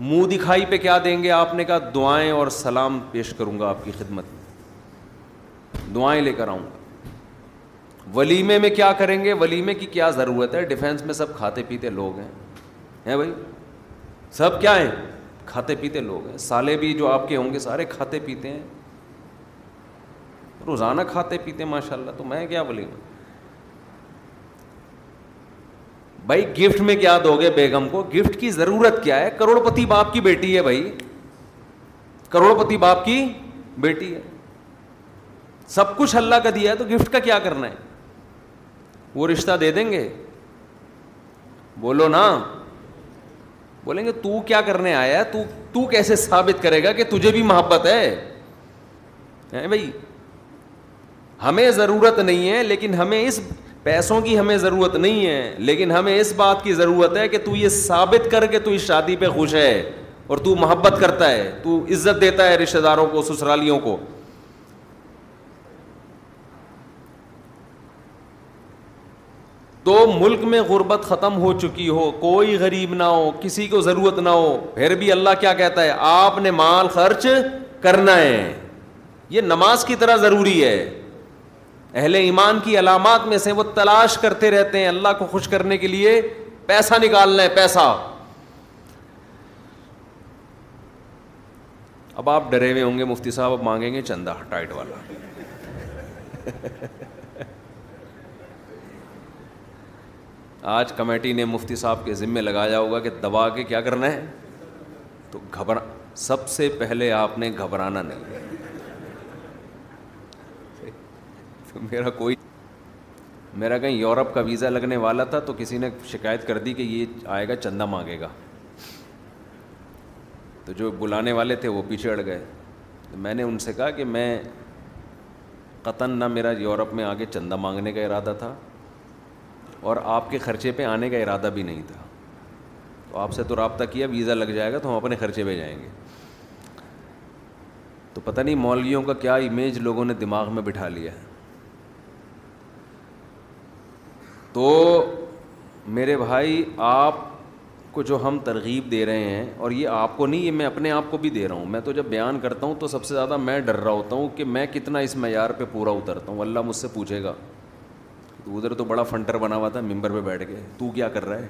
منہ دکھائی پہ کیا دیں گے؟ آپ نے کہا دعائیں اور سلام پیش کروں گا آپ کی خدمت میں, دعائیں لے کر آؤں گا. ولیمے میں کیا کریں گے؟ ولیمے کی کیا ضرورت ہے, ڈیفینس میں سب کھاتے پیتے لوگ ہیں بھائی, سب کیا ہیں, کھاتے پیتے لوگ ہیں. سالے بھی جو آپ کے ہوں گے سارے کھاتے پیتے ہیں, روزانہ کھاتے پیتے ماشاءاللہ. تو میں کیا بولوں بھائی, گفٹ میں کیا دو گے بیگم کو, گفٹ کی ضرورت کیا ہے, کروڑپتی باپ کی بیٹی ہے بھائی, کروڑپتی باپ کی بیٹی ہے, سب کچھ اللہ کا دیا ہے, تو گفٹ کا کیا کرنا ہے, وہ رشتہ دے دیں گے, بولو نا, بولیں گے تو کیا کرنے آیا ہے, تو کیسے ثابت کرے گا کہ تجھے بھی محبت ہے بھائی. ہمیں ضرورت نہیں ہے, لیکن ہمیں اس پیسوں کی ہمیں ضرورت نہیں ہے, لیکن ہمیں اس بات کی ضرورت ہے کہ تو یہ ثابت کر کے تو اس شادی پہ خوش ہے اور تو محبت کرتا ہے, تو عزت دیتا ہے رشتہ داروں کو, سسرالیوں کو. تو ملک میں غربت ختم ہو چکی ہو, کوئی غریب نہ ہو, کسی کو ضرورت نہ ہو, پھر بھی اللہ کیا کہتا ہے, آپ نے مال خرچ کرنا ہے. یہ نماز کی طرح ضروری ہے. اہل ایمان کی علامات میں سے وہ تلاش کرتے رہتے ہیں اللہ کو خوش کرنے کے لیے, پیسہ نکالنا ہے پیسہ. اب آپ ڈرے ہوئے ہوں گے مفتی صاحب اب مانگیں گے چندہ ٹائٹ والا. آج کمیٹی نے مفتی صاحب کے ذمے لگایا ہوگا کہ دبا کے کیا کرنا ہے, تو سب سے پہلے آپ نے گھبرانا نہیں. تو میرا کہیں یورپ کا ویزا لگنے والا تھا تو کسی نے شکایت کر دی کہ یہ آئے گا چندہ مانگے گا, تو جو بلانے والے تھے وہ پیچھے اڑ گئے. تو میں نے ان سے کہا کہ میں قطن نہ میرا یورپ میں آگے چندہ مانگنے کا ارادہ تھا اور آپ کے خرچے پہ آنے کا ارادہ بھی نہیں تھا, تو آپ سے تو رابطہ کیا, ویزا لگ جائے گا تو ہم اپنے خرچے پہ جائیں گے. تو پتہ نہیں مولویوں کا کیا امیج لوگوں نے دماغ میں بٹھا لیا ہے. تو میرے بھائی آپ کو جو ہم ترغیب دے رہے ہیں, اور یہ آپ کو نہیں, یہ میں اپنے آپ کو بھی دے رہا ہوں, میں تو جب بیان کرتا ہوں تو سب سے زیادہ میں ڈر رہا ہوتا ہوں کہ میں کتنا اس معیار پہ پورا اترتا ہوں, اللہ مجھ سے پوچھے گا تو ادھر تو بڑا فنٹر بنا ہوا تھا ممبر پہ بیٹھ کے, تو کیا کر رہا ہے.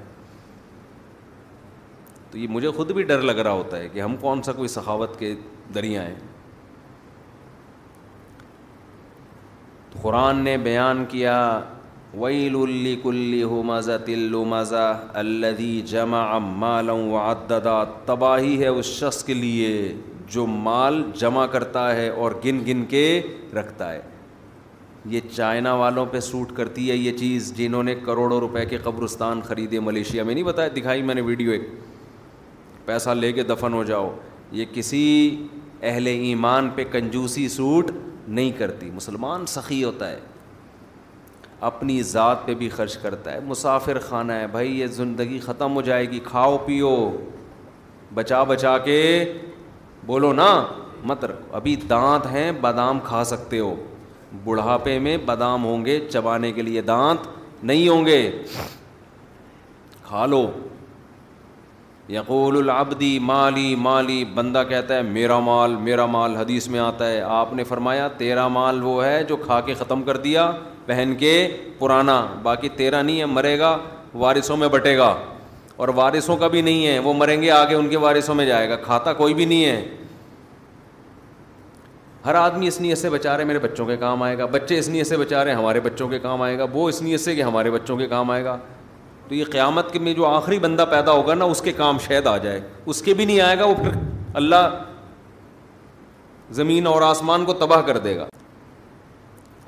تو یہ مجھے خود بھی ڈر لگ رہا ہوتا ہے کہ ہم کون سا کوئی سخاوت کے دریا ہیں. تو قرآن نے بیان کیا وَيْلٌ لِّكُلِّ هُمَزَةٍ لُّمَزَةٍ الَّذِي جَمَعَ مَالًا وَعَدَّدَهُ, تباہی ہے اس شخص کے لیے جو مال جمع کرتا ہے اور گن گن کے رکھتا ہے. یہ چائنا والوں پہ سوٹ کرتی ہے یہ چیز, جنہوں نے کروڑوں روپے کے قبرستان خریدے ملیشیا میں, نہیں بتایا, دکھائی میں نے ویڈیو ایک, پیسہ لے کے دفن ہو جاؤ. یہ کسی اہل ایمان پہ کنجوسی سوٹ نہیں کرتی. مسلمان سخی ہوتا ہے, اپنی ذات پہ بھی خرچ کرتا ہے. مسافر خانہ ہے بھائی, یہ زندگی ختم ہو جائے گی, کھاؤ پیو بچا بچا کے بولو نا, مت رکھو. ابھی دانت ہیں بادام کھا سکتے ہو, بڑھاپے میں بادام ہوں گے چبانے کے لیے, دانت نہیں ہوں گے, کھا لو. یقول العبدی مالی مالی, بندہ کہتا ہے میرا مال میرا مال, حدیث میں آتا ہے. آپ نے فرمایا تیرا مال وہ ہے جو کھا کے ختم کر دیا, پہن کے پرانا, باقی تیرا نہیں ہے, مرے گا وارثوں میں بٹے گا, اور وارثوں کا بھی نہیں ہے, وہ مریں گے آگے ان کے وارثوں میں جائے گا, کھاتا کوئی بھی نہیں ہے. ہر آدمی اس نیت سے بچا رہے میرے بچوں کے کام آئے گا, بچے اس نیت سے بچا رہے ہمارے بچوں کے کام آئے گا, وہ اس نیت سے کہ ہمارے بچوں کے کام آئے گا. تو یہ قیامت میں جو آخری بندہ پیدا ہوگا نا, اس کے کام شاید آ جائے, اس کے بھی نہیں آئے گا, وہ پھر اللہ زمین اور آسمان کو تباہ کر دے گا.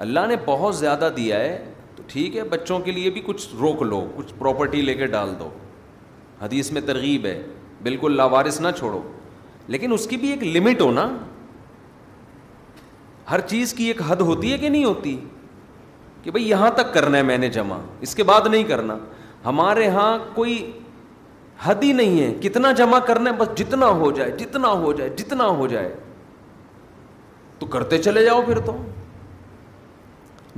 اللہ نے بہت زیادہ دیا ہے تو ٹھیک ہے, بچوں کے لیے بھی کچھ روک لو, کچھ پراپرٹی لے کے ڈال دو. حدیث میں ترغیب ہے, بالکل لاوارث نہ چھوڑو, لیکن اس کی بھی ایک لمٹ ہو نا. ہر چیز کی ایک حد ہوتی ہے کہ نہیں ہوتی, کہ بھئی یہاں تک کرنا ہے میں نے جمع, اس کے بعد نہیں کرنا. ہمارے ہاں کوئی حد ہی نہیں ہے, کتنا جمع کرنا ہے, بس جتنا ہو جائے جتنا ہو جائے جتنا ہو جائے تو کرتے چلے جاؤ. پھر تو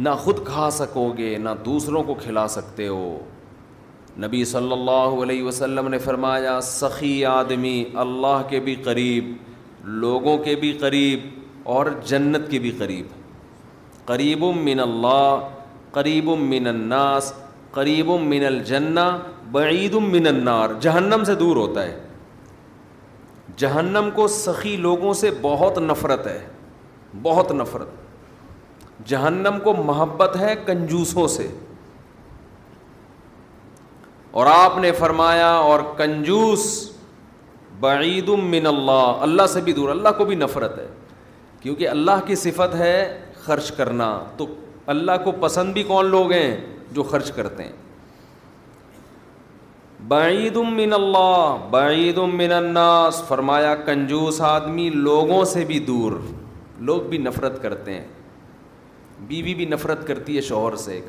نہ خود کھا سکو گے نہ دوسروں کو کھلا سکتے ہو. نبی صلی اللہ علیہ وسلم نے فرمایا سخی آدمی اللہ کے بھی قریب, لوگوں کے بھی قریب, اور جنت کے بھی قریب. قریب من اللہ, قریب من الناس, قریب من الجنہ, بعید من النار. جہنم سے دور ہوتا ہے. جہنم کو سخی لوگوں سے بہت نفرت ہے, بہت نفرت. جہنم کو محبت ہے کنجوسوں سے. اور آپ نے فرمایا اور کنجوس بعید من اللہ, اللہ سے بھی دور, اللہ کو بھی نفرت ہے. کیونکہ اللہ کی صفت ہے خرچ کرنا, تو اللہ کو پسند بھی کون لوگ ہیں جو خرچ کرتے ہیں. بعید من اللہ بعید من الناس, فرمایا کنجوس آدمی لوگوں سے بھی دور, لوگ بھی نفرت کرتے ہیں. بیوی بھی نفرت کرتی ہے شوہر سے,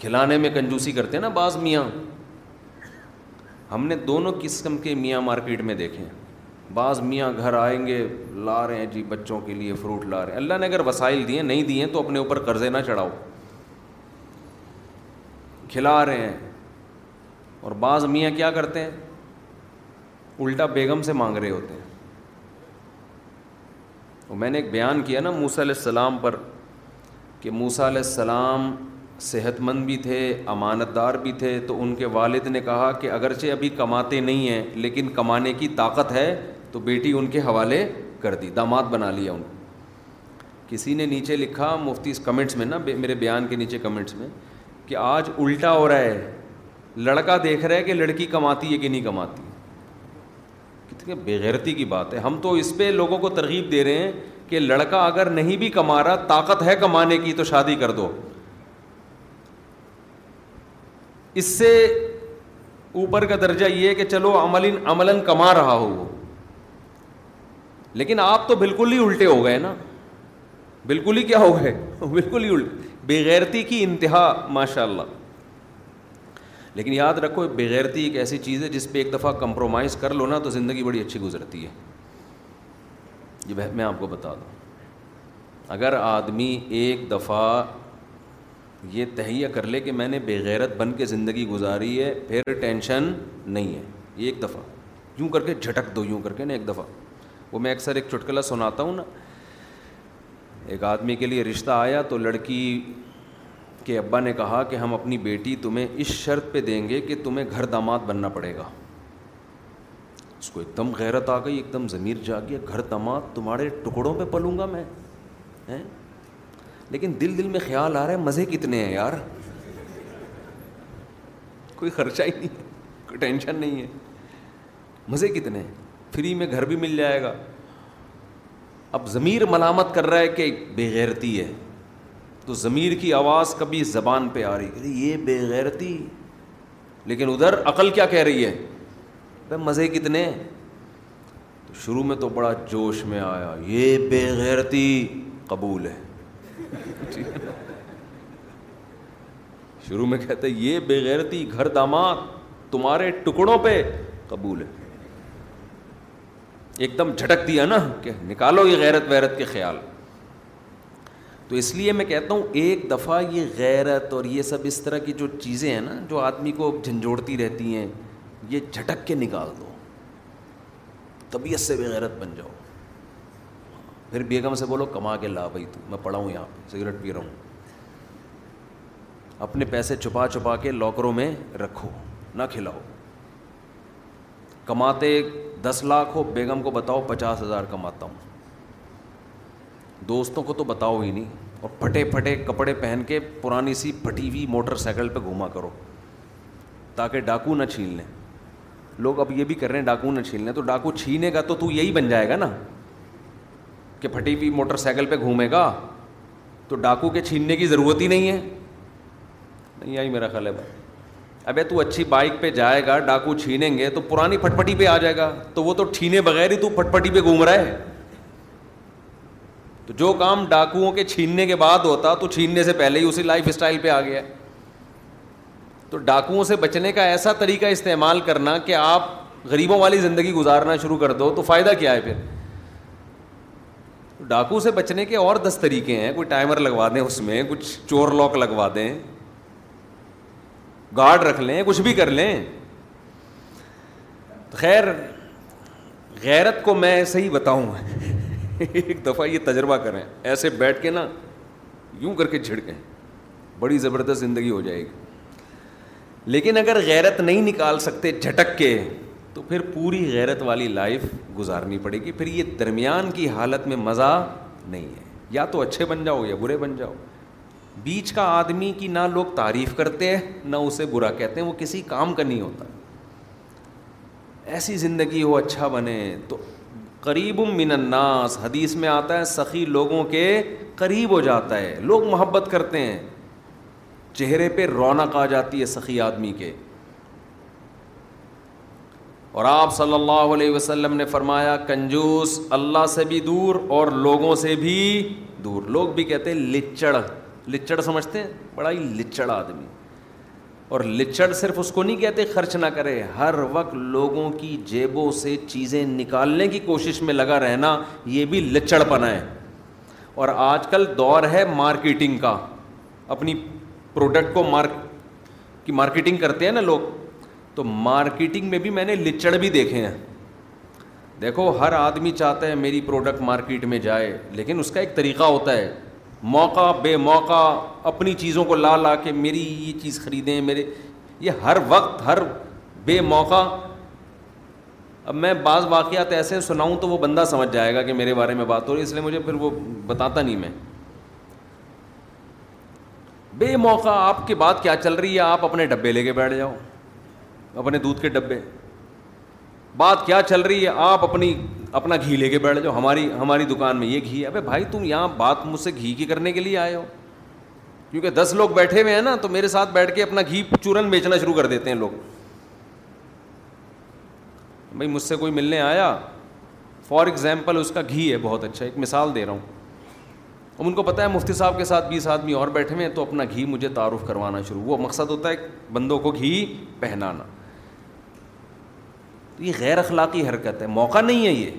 کھلانے میں کنجوسی کرتے ہیں نا بعض میاں. ہم نے دونوں قسم کے میاں مارکیٹ میں دیکھے ہیں. بعض میاں گھر آئیں گے, لا رہے ہیں جی بچوں کے لیے فروٹ لا رہے ہیں. اللہ نے اگر وسائل دیے, نہیں دیے تو اپنے اوپر قرضے نہ چڑھاؤ, کھلا رہے ہیں. اور بعض میاں کیا کرتے ہیں, الٹا بیگم سے مانگ رہے ہوتے ہیں. میں نے ایک بیان کیا نا موسیٰ علیہ السلام پر, کہ موسیٰ علیہ السلام صحت مند بھی تھے, امانت دار بھی تھے. تو ان کے والد نے کہا کہ اگرچہ ابھی کماتے نہیں ہیں لیکن کمانے کی طاقت ہے, تو بیٹی ان کے حوالے کر دی, داماد بنا لیا ان کو. کسی نے نیچے لکھا مفتی کمنٹس میں نا, میرے بیان کے نیچے کمنٹس میں, کہ آج الٹا ہو رہا ہے, لڑکا دیکھ رہا ہے کہ لڑکی کماتی ہے کہ نہیں کماتی. بے غیرتی کی بات ہے. ہم تو اس پہ لوگوں کو ترغیب دے رہے ہیں کہ لڑکا اگر نہیں بھی کما رہا, طاقت ہے کمانے کی تو شادی کر دو. اس سے اوپر کا درجہ یہ ہے کہ چلو عملاً کما رہا ہو وہ. لیکن آپ تو بالکل ہی الٹے ہو گئے نا, بالکل ہی کیا ہو گئے, بالکل ہی الٹے, بے غیرتی کی انتہا ماشاءاللہ. لیکن یاد رکھو بے غیرتی ایک ایسی چیز ہے جس پہ ایک دفعہ کمپرومائز کر لو نا تو زندگی بڑی اچھی گزرتی ہے. جب میں آپ کو بتا دوں, اگر آدمی ایک دفعہ یہ تہیہ کر لے کہ میں نے بے غیرت بن کے زندگی گزاری ہے, پھر ٹینشن نہیں ہے. یہ ایک دفعہ یوں کر کے جھٹک دو, یوں کر کے نا ایک دفعہ. وہ میں اکثر ایک چٹکلا سناتا ہوں نا, ایک آدمی کے لیے رشتہ آیا تو لڑکی کے ابا نے کہا کہ ہم اپنی بیٹی تمہیں اس شرط پہ دیں گے کہ تمہیں گھر داماد بننا پڑے گا. اس کو ایک دم غیرت آ گئی, ایک دم ضمیر جا گیا, گھر داماد تمہارے ٹکڑوں پہ پلوں گا میں, لیکن دل دل میں خیال آ رہا ہے مزے کتنے ہیں یار, کوئی خرچہ ہی نہیں ہے, کوئی ٹینشن نہیں ہے, مزے کتنے ہیں, فری میں گھر بھی مل جائے گا. اب ضمیر ملامت کر رہا ہے کہ بے غیرتی ہے, تو ضمیر کی آواز کبھی زبان پہ آ رہی ہے یہ بے غیرتی, لیکن ادھر عقل کیا کہہ رہی ہے مزے کتنے ہیں. تو شروع میں تو بڑا جوش میں آیا یہ بے غیرتی قبول ہے, شروع میں کہتے یہ بے غیرتی گھر داماد تمہارے ٹکڑوں پہ قبول ہے. ایک دم جھٹک دیا نا کہ نکالو یہ غیرت ویرت کے خیال. تو اس لیے میں کہتا ہوں ایک دفعہ یہ غیرت اور یہ سب اس طرح کی جو چیزیں ہیں نا جو آدمی کو جھنجھوڑتی رہتی ہیں, یہ جھٹک کے نکال دو, طبیعت سے بے غیرت بن جاؤ. پھر بیگم سے بولو کما کے لا بھائی تو, میں پڑا ہوں یہاں پہ سگریٹ پی رہا ہوں, اپنے پیسے چھپا چھپا کے لاکروں میں رکھو نہ کھلاؤ. کماتے 10 لاکھ ہو, بیگم کو بتاؤ 50,000 کماتا ہوں. دوستوں کو تو بتاؤ ہی نہیں, اور پھٹے پھٹے کپڑے پہن کے پرانی سی پھٹی ہوئی موٹر سائیکل پہ گھوما کرو تاکہ ڈاکو نہ چھین لیں. لوگ اب یہ بھی کر رہے ہیں ڈاکو نہ چھین لیں, تو ڈاکو چھینے گا تو یہی بن جائے گا نا کہ پھٹی ہوئی موٹر سائیکل پہ گھومے گا, تو ڈاکو کے چھیننے کی ضرورت ہی نہیں ہے. نہیں یہی میرا خیال ہے بھائی. ابے تو اچھی بائک پہ جائے گا, ڈاکو چھینیں گے تو پرانی پھٹپٹی پہ آ جائے گا, تو وہ تو چھینے بغیر ہی تو پھٹپٹی پہ گھوم رہا ہے. تو جو کام ڈاکوؤں کے چھیننے کے بعد ہوتا تو چھیننے سے پہلے ہی اسی لائف اسٹائل پہ آ گیا. تو ڈاکوؤں سے بچنے کا ایسا طریقہ استعمال کرنا کہ آپ غریبوں والی زندگی گزارنا شروع کر دو, تو فائدہ کیا ہے پھر. ڈاکو سے بچنے کے اور 10 طریقے ہیں, کوئی ٹائمر لگوا دیں اس میں, کچھ چور لاک لگوا دیں, گارڈ رکھ لیں, کچھ بھی کر لیں. تو خیر غیرت کو میں ایسے ہی بتاؤں ایک دفعہ یہ تجربہ کریں, ایسے بیٹھ کے نا یوں کر کے چھڑکیں, بڑی زبردست زندگی ہو جائے گی. لیکن اگر غیرت نہیں نکال سکتے جھٹک کے, تو پھر پوری غیرت والی لائف گزارنی پڑے گی. پھر یہ درمیان کی حالت میں مزہ نہیں ہے, یا تو اچھے بن جاؤ یا برے بن جاؤ. بیچ کا آدمی کی نہ لوگ تعریف کرتے ہیں نہ اسے برا کہتے ہیں, وہ کسی کام کا نہیں ہوتا. ایسی زندگی ہو اچھا بنے تو قریب من الناس, حدیث میں آتا ہے سخی لوگوں کے قریب ہو جاتا ہے, لوگ محبت کرتے ہیں, چہرے پہ رونق آ جاتی ہے سخی آدمی کے. اور آپ صلی اللہ علیہ وسلم نے فرمایا کنجوس اللہ سے بھی دور اور لوگوں سے بھی دور. لوگ بھی کہتے ہیں لچڑ, لچڑ سمجھتے ہیں, بڑا ہی لچڑ آدمی. اور لچڑ صرف اس کو نہیں کہتے خرچ نہ کرے, ہر وقت لوگوں کی جیبوں سے چیزیں نکالنے کی کوشش میں لگا رہنا, یہ بھی لچڑ پنا ہے. اور آج کل دور ہے مارکیٹنگ کا, اپنی پروڈکٹ کو کی مارکیٹنگ کرتے ہیں نا لوگ, تو مارکیٹنگ میں بھی میں نے لچڑ بھی دیکھے ہیں. دیکھو ہر آدمی چاہتا ہے میری پروڈکٹ مارکیٹ میں جائے, لیکن اس کا ایک طریقہ ہوتا ہے, موقع بے موقع اپنی چیزوں کو لا کے میری یہ چیز خریدیں میرے, یہ ہر وقت ہر بے موقع. اب میں بعض واقعات ایسے سناؤں تو وہ بندہ سمجھ جائے گا کہ میرے بارے میں بات ہو رہی ہے, اس لیے مجھے پھر وہ بتاتا نہیں میں. بے موقع آپ کے بات کیا چل رہی ہے, آپ اپنے ڈبے لے کے بیٹھ جاؤ, اپنے دودھ کے ڈبے. بات کیا چل رہی ہے, آپ اپنا گھی لے کے بیٹھ جاؤ, ہماری دکان میں یہ گھی ہے. ابے بھائی تم یہاں بات مجھ سے گھی کی کرنے کے لیے آئے ہو, کیونکہ 10 لوگ بیٹھے ہوئے ہیں نا, تو میرے ساتھ بیٹھ کے اپنا گھی چورن بیچنا شروع کر دیتے ہیں لوگ. بھائی مجھ سے کوئی ملنے آیا, فار ایگزامپل اس کا گھی ہے بہت اچھا, ایک مثال دے رہا ہوں, ان کو پتہ ہے مفتی صاحب کے ساتھ 20 آدمی اور بیٹھے ہوئے ہیں, تو اپنا گھی مجھے تعارف کروانا شروع. وہ مقصد ہوتا ہے بندوں کو گھی پہنانا. یہ غیر اخلاقی حرکت ہے, موقع نہیں ہے. یہ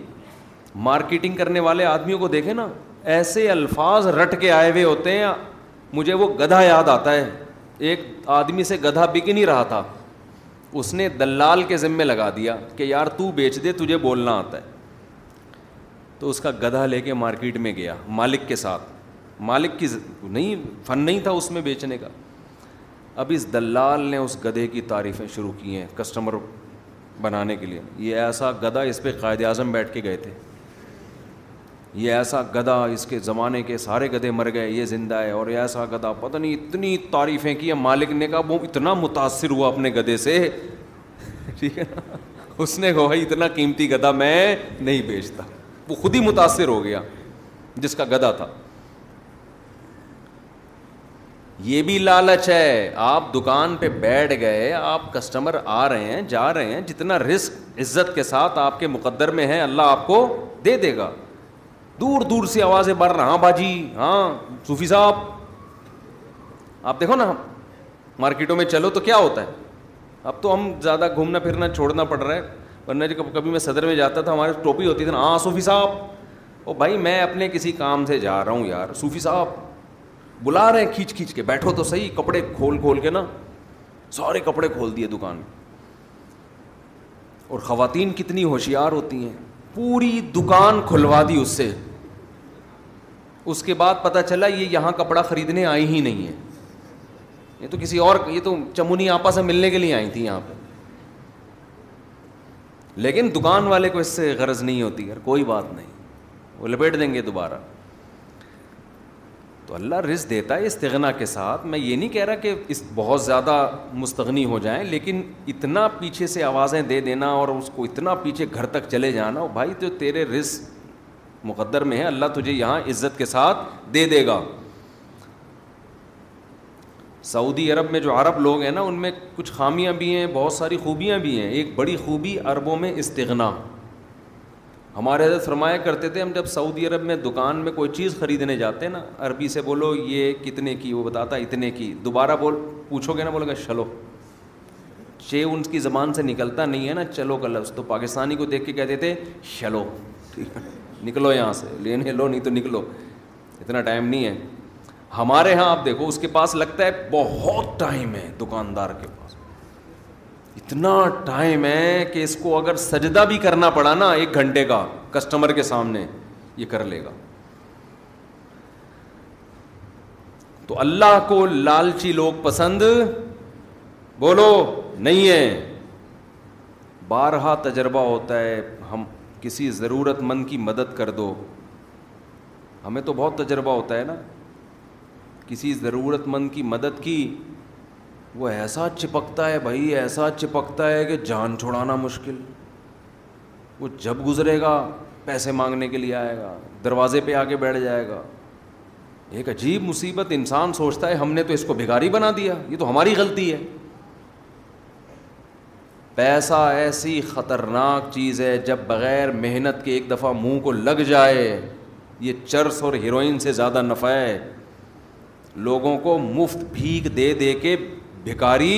مارکیٹنگ کرنے والے آدمیوں کو دیکھیں نا, ایسے الفاظ رٹ کے آئے ہوئے ہوتے ہیں مجھے وہ گدھا یاد آتا ہے, ایک آدمی سے گدھا بک ہی نہیں رہا تھا, اس نے دلال کے ذمے لگا دیا کہ یار تو بیچ دے, تجھے بولنا آتا ہے. تو اس کا گدھا لے کے مارکیٹ میں گیا مالک کے ساتھ, مالک کی نہیں فن نہیں تھا اس میں بیچنے کا. اب اس دلال نے اس گدھے کی تعریفیں شروع کی ہیں کسٹمر بنانے کے لیے, یہ ایسا گدھا, اس پہ قائد اعظم بیٹھ کے گئے تھے, یہ ایسا گدھا, اس کے زمانے کے سارے گدھے مر گئے, یہ زندہ ہے, اور یہ ایسا گدھا, پتہ نہیں اتنی تعریفیں کی. مالک نے کہا وہ اتنا متاثر ہوا اپنے گدھے سے, ٹھیک ہے نا, اس نے کہا اتنا قیمتی گدھا میں نہیں بیچتا. وہ خود ہی متاثر ہو گیا جس کا گدھا تھا. یہ بھی لالچ ہے. آپ دکان پہ بیٹھ گئے, آپ کسٹمر آ رہے ہیں جا رہے ہیں, جتنا رزق عزت کے ساتھ آپ کے مقدر میں ہے اللہ آپ کو دے دے گا. دور دور سے آوازیں بڑھ رہا, ہاں باجی, ہاں صوفی صاحب. آپ دیکھو نا مارکیٹوں میں چلو تو کیا ہوتا ہے. اب تو ہم زیادہ گھومنا پھرنا چھوڑنا پڑ رہا ہے, ورنہ جب کبھی میں صدر میں جاتا تھا ہمارے ٹوپی ہوتی تھی نا, ہاں صوفی صاحب. او بھائی میں اپنے کسی کام سے جا رہا ہوں یار, صوفی صاحب بلا رہے ہیں کھینچ کھینچ کے, بیٹھو تو صحیح. کپڑے کھول کھول کے نا سارے کپڑے کھول دیے دکان میں. اور خواتین کتنی ہوشیار ہوتی ہیں, پوری دکان کھلوا دی اس سے. اس کے بعد پتہ چلا یہ یہاں کپڑا خریدنے آئی ہی نہیں ہے, یہ تو کسی اور, یہ تو چمونی آپا سے ملنے کے لیے آئی تھی یہاں پہ. لیکن دکان والے کو اس سے غرض نہیں ہوتی, یار کوئی بات نہیں, وہ لپیٹ دیں گے دوبارہ. تو اللہ رزق دیتا ہے استغنا کے ساتھ. میں یہ نہیں کہہ رہا کہ اس بہت زیادہ مستغنی ہو جائیں, لیکن اتنا پیچھے سے آوازیں دے دینا اور اس کو اتنا پیچھے گھر تک چلے جانا, بھائی تو تیرے رزق مقدر میں ہے, اللہ تجھے یہاں عزت کے ساتھ دے دے گا. سعودی عرب میں جو عرب لوگ ہیں نا, ان میں کچھ خامیاں بھی ہیں, بہت ساری خوبیاں بھی ہیں. ایک بڑی خوبی عربوں میں استغنا. ہمارے حضرت فرمایا کرتے تھے, ہم جب سعودی عرب میں دکان میں کوئی چیز خریدنے جاتے ہیں نا, عربی سے بولو یہ کتنے کی, وہ بتاتا اتنے کی. دوبارہ پوچھو گے نا, بولے گا چلو. چے ان کی زبان سے نکلتا نہیں ہے نا چلو کا لفظ, تو پاکستانی کو دیکھ کے کہتے تھے چلو, نکلو یہاں سے, لینے لو نہیں تو نکلو, اتنا ٹائم نہیں ہے. ہمارے ہاں آپ دیکھو اس کے پاس لگتا ہے بہت ٹائم ہے, دکاندار کے پاس اتنا ٹائم ہے کہ اس کو اگر سجدہ بھی کرنا پڑا نا 1 گھنٹے کا کسٹمر کے سامنے, یہ کر لے گا. تو اللہ کو لالچی لوگ پسند بولو نہیں ہے. بارہا تجربہ ہوتا ہے, ہم کسی ضرورت مند کی مدد کر دو, ہمیں تو بہت تجربہ ہوتا ہے نا, کسی ضرورت مند کی مدد کی, وہ ایسا چپکتا ہے بھائی, ایسا چپکتا ہے کہ جان چھڑانا مشکل. وہ جب گزرے گا پیسے مانگنے کے لیے آئے گا, دروازے پہ آ کے بیٹھ جائے گا. ایک عجیب مصیبت, انسان سوچتا ہے ہم نے تو اس کو بھکاری بنا دیا, یہ تو ہماری غلطی ہے. پیسہ ایسی خطرناک چیز ہے, جب بغیر محنت کے ایک دفعہ منہ کو لگ جائے, یہ چرس اور ہیروئن سے زیادہ نفع ہے. لوگوں کو مفت بھیک دے دے کے بھکاری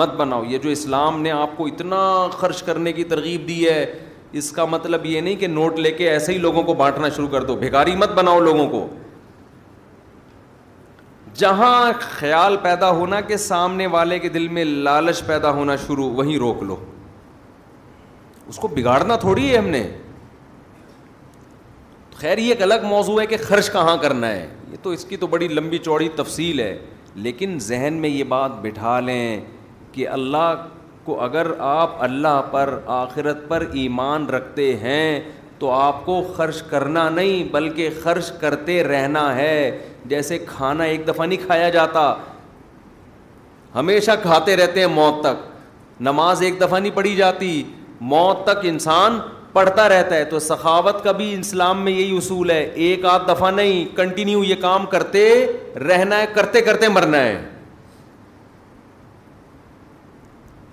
مت بناؤ. یہ جو اسلام نے آپ کو اتنا خرچ کرنے کی ترغیب دی ہے, اس کا مطلب یہ نہیں کہ نوٹ لے کے ایسے ہی لوگوں کو بانٹنا شروع کر دو. بھکاری مت بناؤ لوگوں کو. جہاں خیال پیدا ہونا کہ سامنے والے کے دل میں لالچ پیدا ہونا شروع, وہیں روک لو. اس کو بگاڑنا تھوڑی ہے ہم نے. خیر یہ ایک الگ موضوع ہے کہ خرچ کہاں کرنا ہے, یہ تو اس کی تو بڑی لمبی چوڑی تفصیل ہے. لیکن ذہن میں یہ بات بٹھا لیں کہ اللہ کو, اگر آپ اللہ پر آخرت پر ایمان رکھتے ہیں تو آپ کو خرچ کرنا نہیں بلکہ خرچ کرتے رہنا ہے. جیسے کھانا ایک دفعہ نہیں کھایا جاتا, ہمیشہ کھاتے رہتے ہیں موت تک. نماز ایک دفعہ نہیں پڑھی جاتی, موت تک انسان پڑھتا رہتا ہے. تو سخاوت کا بھی اسلام میں یہی اصول ہے, ایک آدھ دفعہ نہیں, کنٹینیو یہ کام کرتے رہنا ہے, کرتے کرتے مرنا ہے.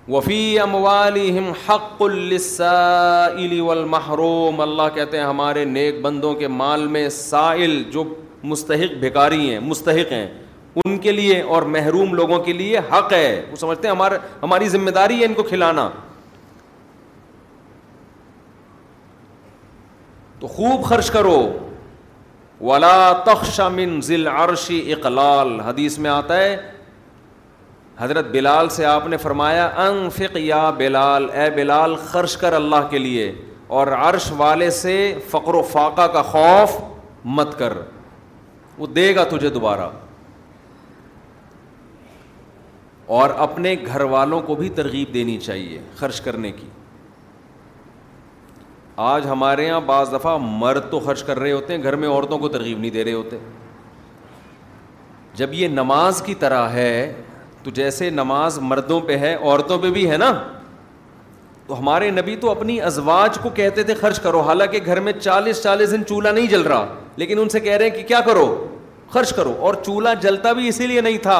وفی اموالہم حق للسائل والمحروم. اللہ کہتے ہیں ہمارے نیک بندوں کے مال میں سائل, جو مستحق بھکاری ہیں, مستحق ہیں, ان کے لیے اور محروم لوگوں کے لیے حق ہے. وہ سمجھتے ہیں ہماری ذمہ داری ہے ان کو کھلانا. تو خوب خرچ کرو ولا تخش من ذی العرش اقلال. حدیث میں آتا ہے حضرت بلال سے آپ نے فرمایا انفق یا بلال، اے بلال خرچ کر اللہ کے لیے، اور عرش والے سے فقر و فاقہ کا خوف مت کر، وہ دے گا تجھے دوبارہ. اور اپنے گھر والوں کو بھی ترغیب دینی چاہیے خرچ کرنے کی. آج ہمارے یہاں بعض دفعہ مرد تو خرچ کر رہے ہوتے ہیں، گھر میں عورتوں کو ترغیب نہیں دے رہے ہوتے. جب یہ نماز کی طرح ہے تو جیسے نماز مردوں پہ ہے عورتوں پہ بھی ہے نا، تو ہمارے نبی تو اپنی ازواج کو کہتے تھے خرچ کرو، حالانکہ گھر میں 40 دن چولہا نہیں جل رہا، لیکن ان سے کہہ رہے ہیں کہ کیا کرو، خرچ کرو. اور چولہا جلتا بھی اسی لیے نہیں تھا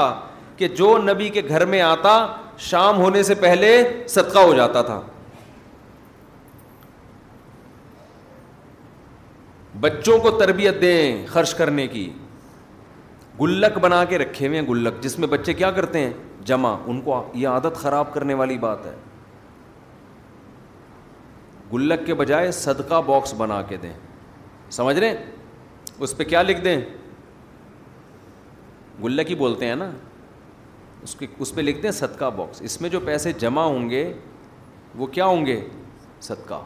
کہ جو نبی کے گھر میں آتا شام ہونے سے پہلے صدقہ ہو جاتا تھا. بچوں کو تربیت دیں خرچ کرنے کی. گلک بنا کے رکھے ہوئے ہیں، گلک جس میں بچے کیا کرتے ہیں جمع، ان کو یہ عادت خراب کرنے والی بات ہے. گلک کے بجائے صدقہ باکس بنا کے دیں، سمجھ رہے ہیں؟ اس پہ کیا لکھ دیں، گلک ہی بولتے ہیں نا، اس پہ لکھ دیں صدقہ باکس. اس میں جو پیسے جمع ہوں گے وہ کیا ہوں گے، صدقہ.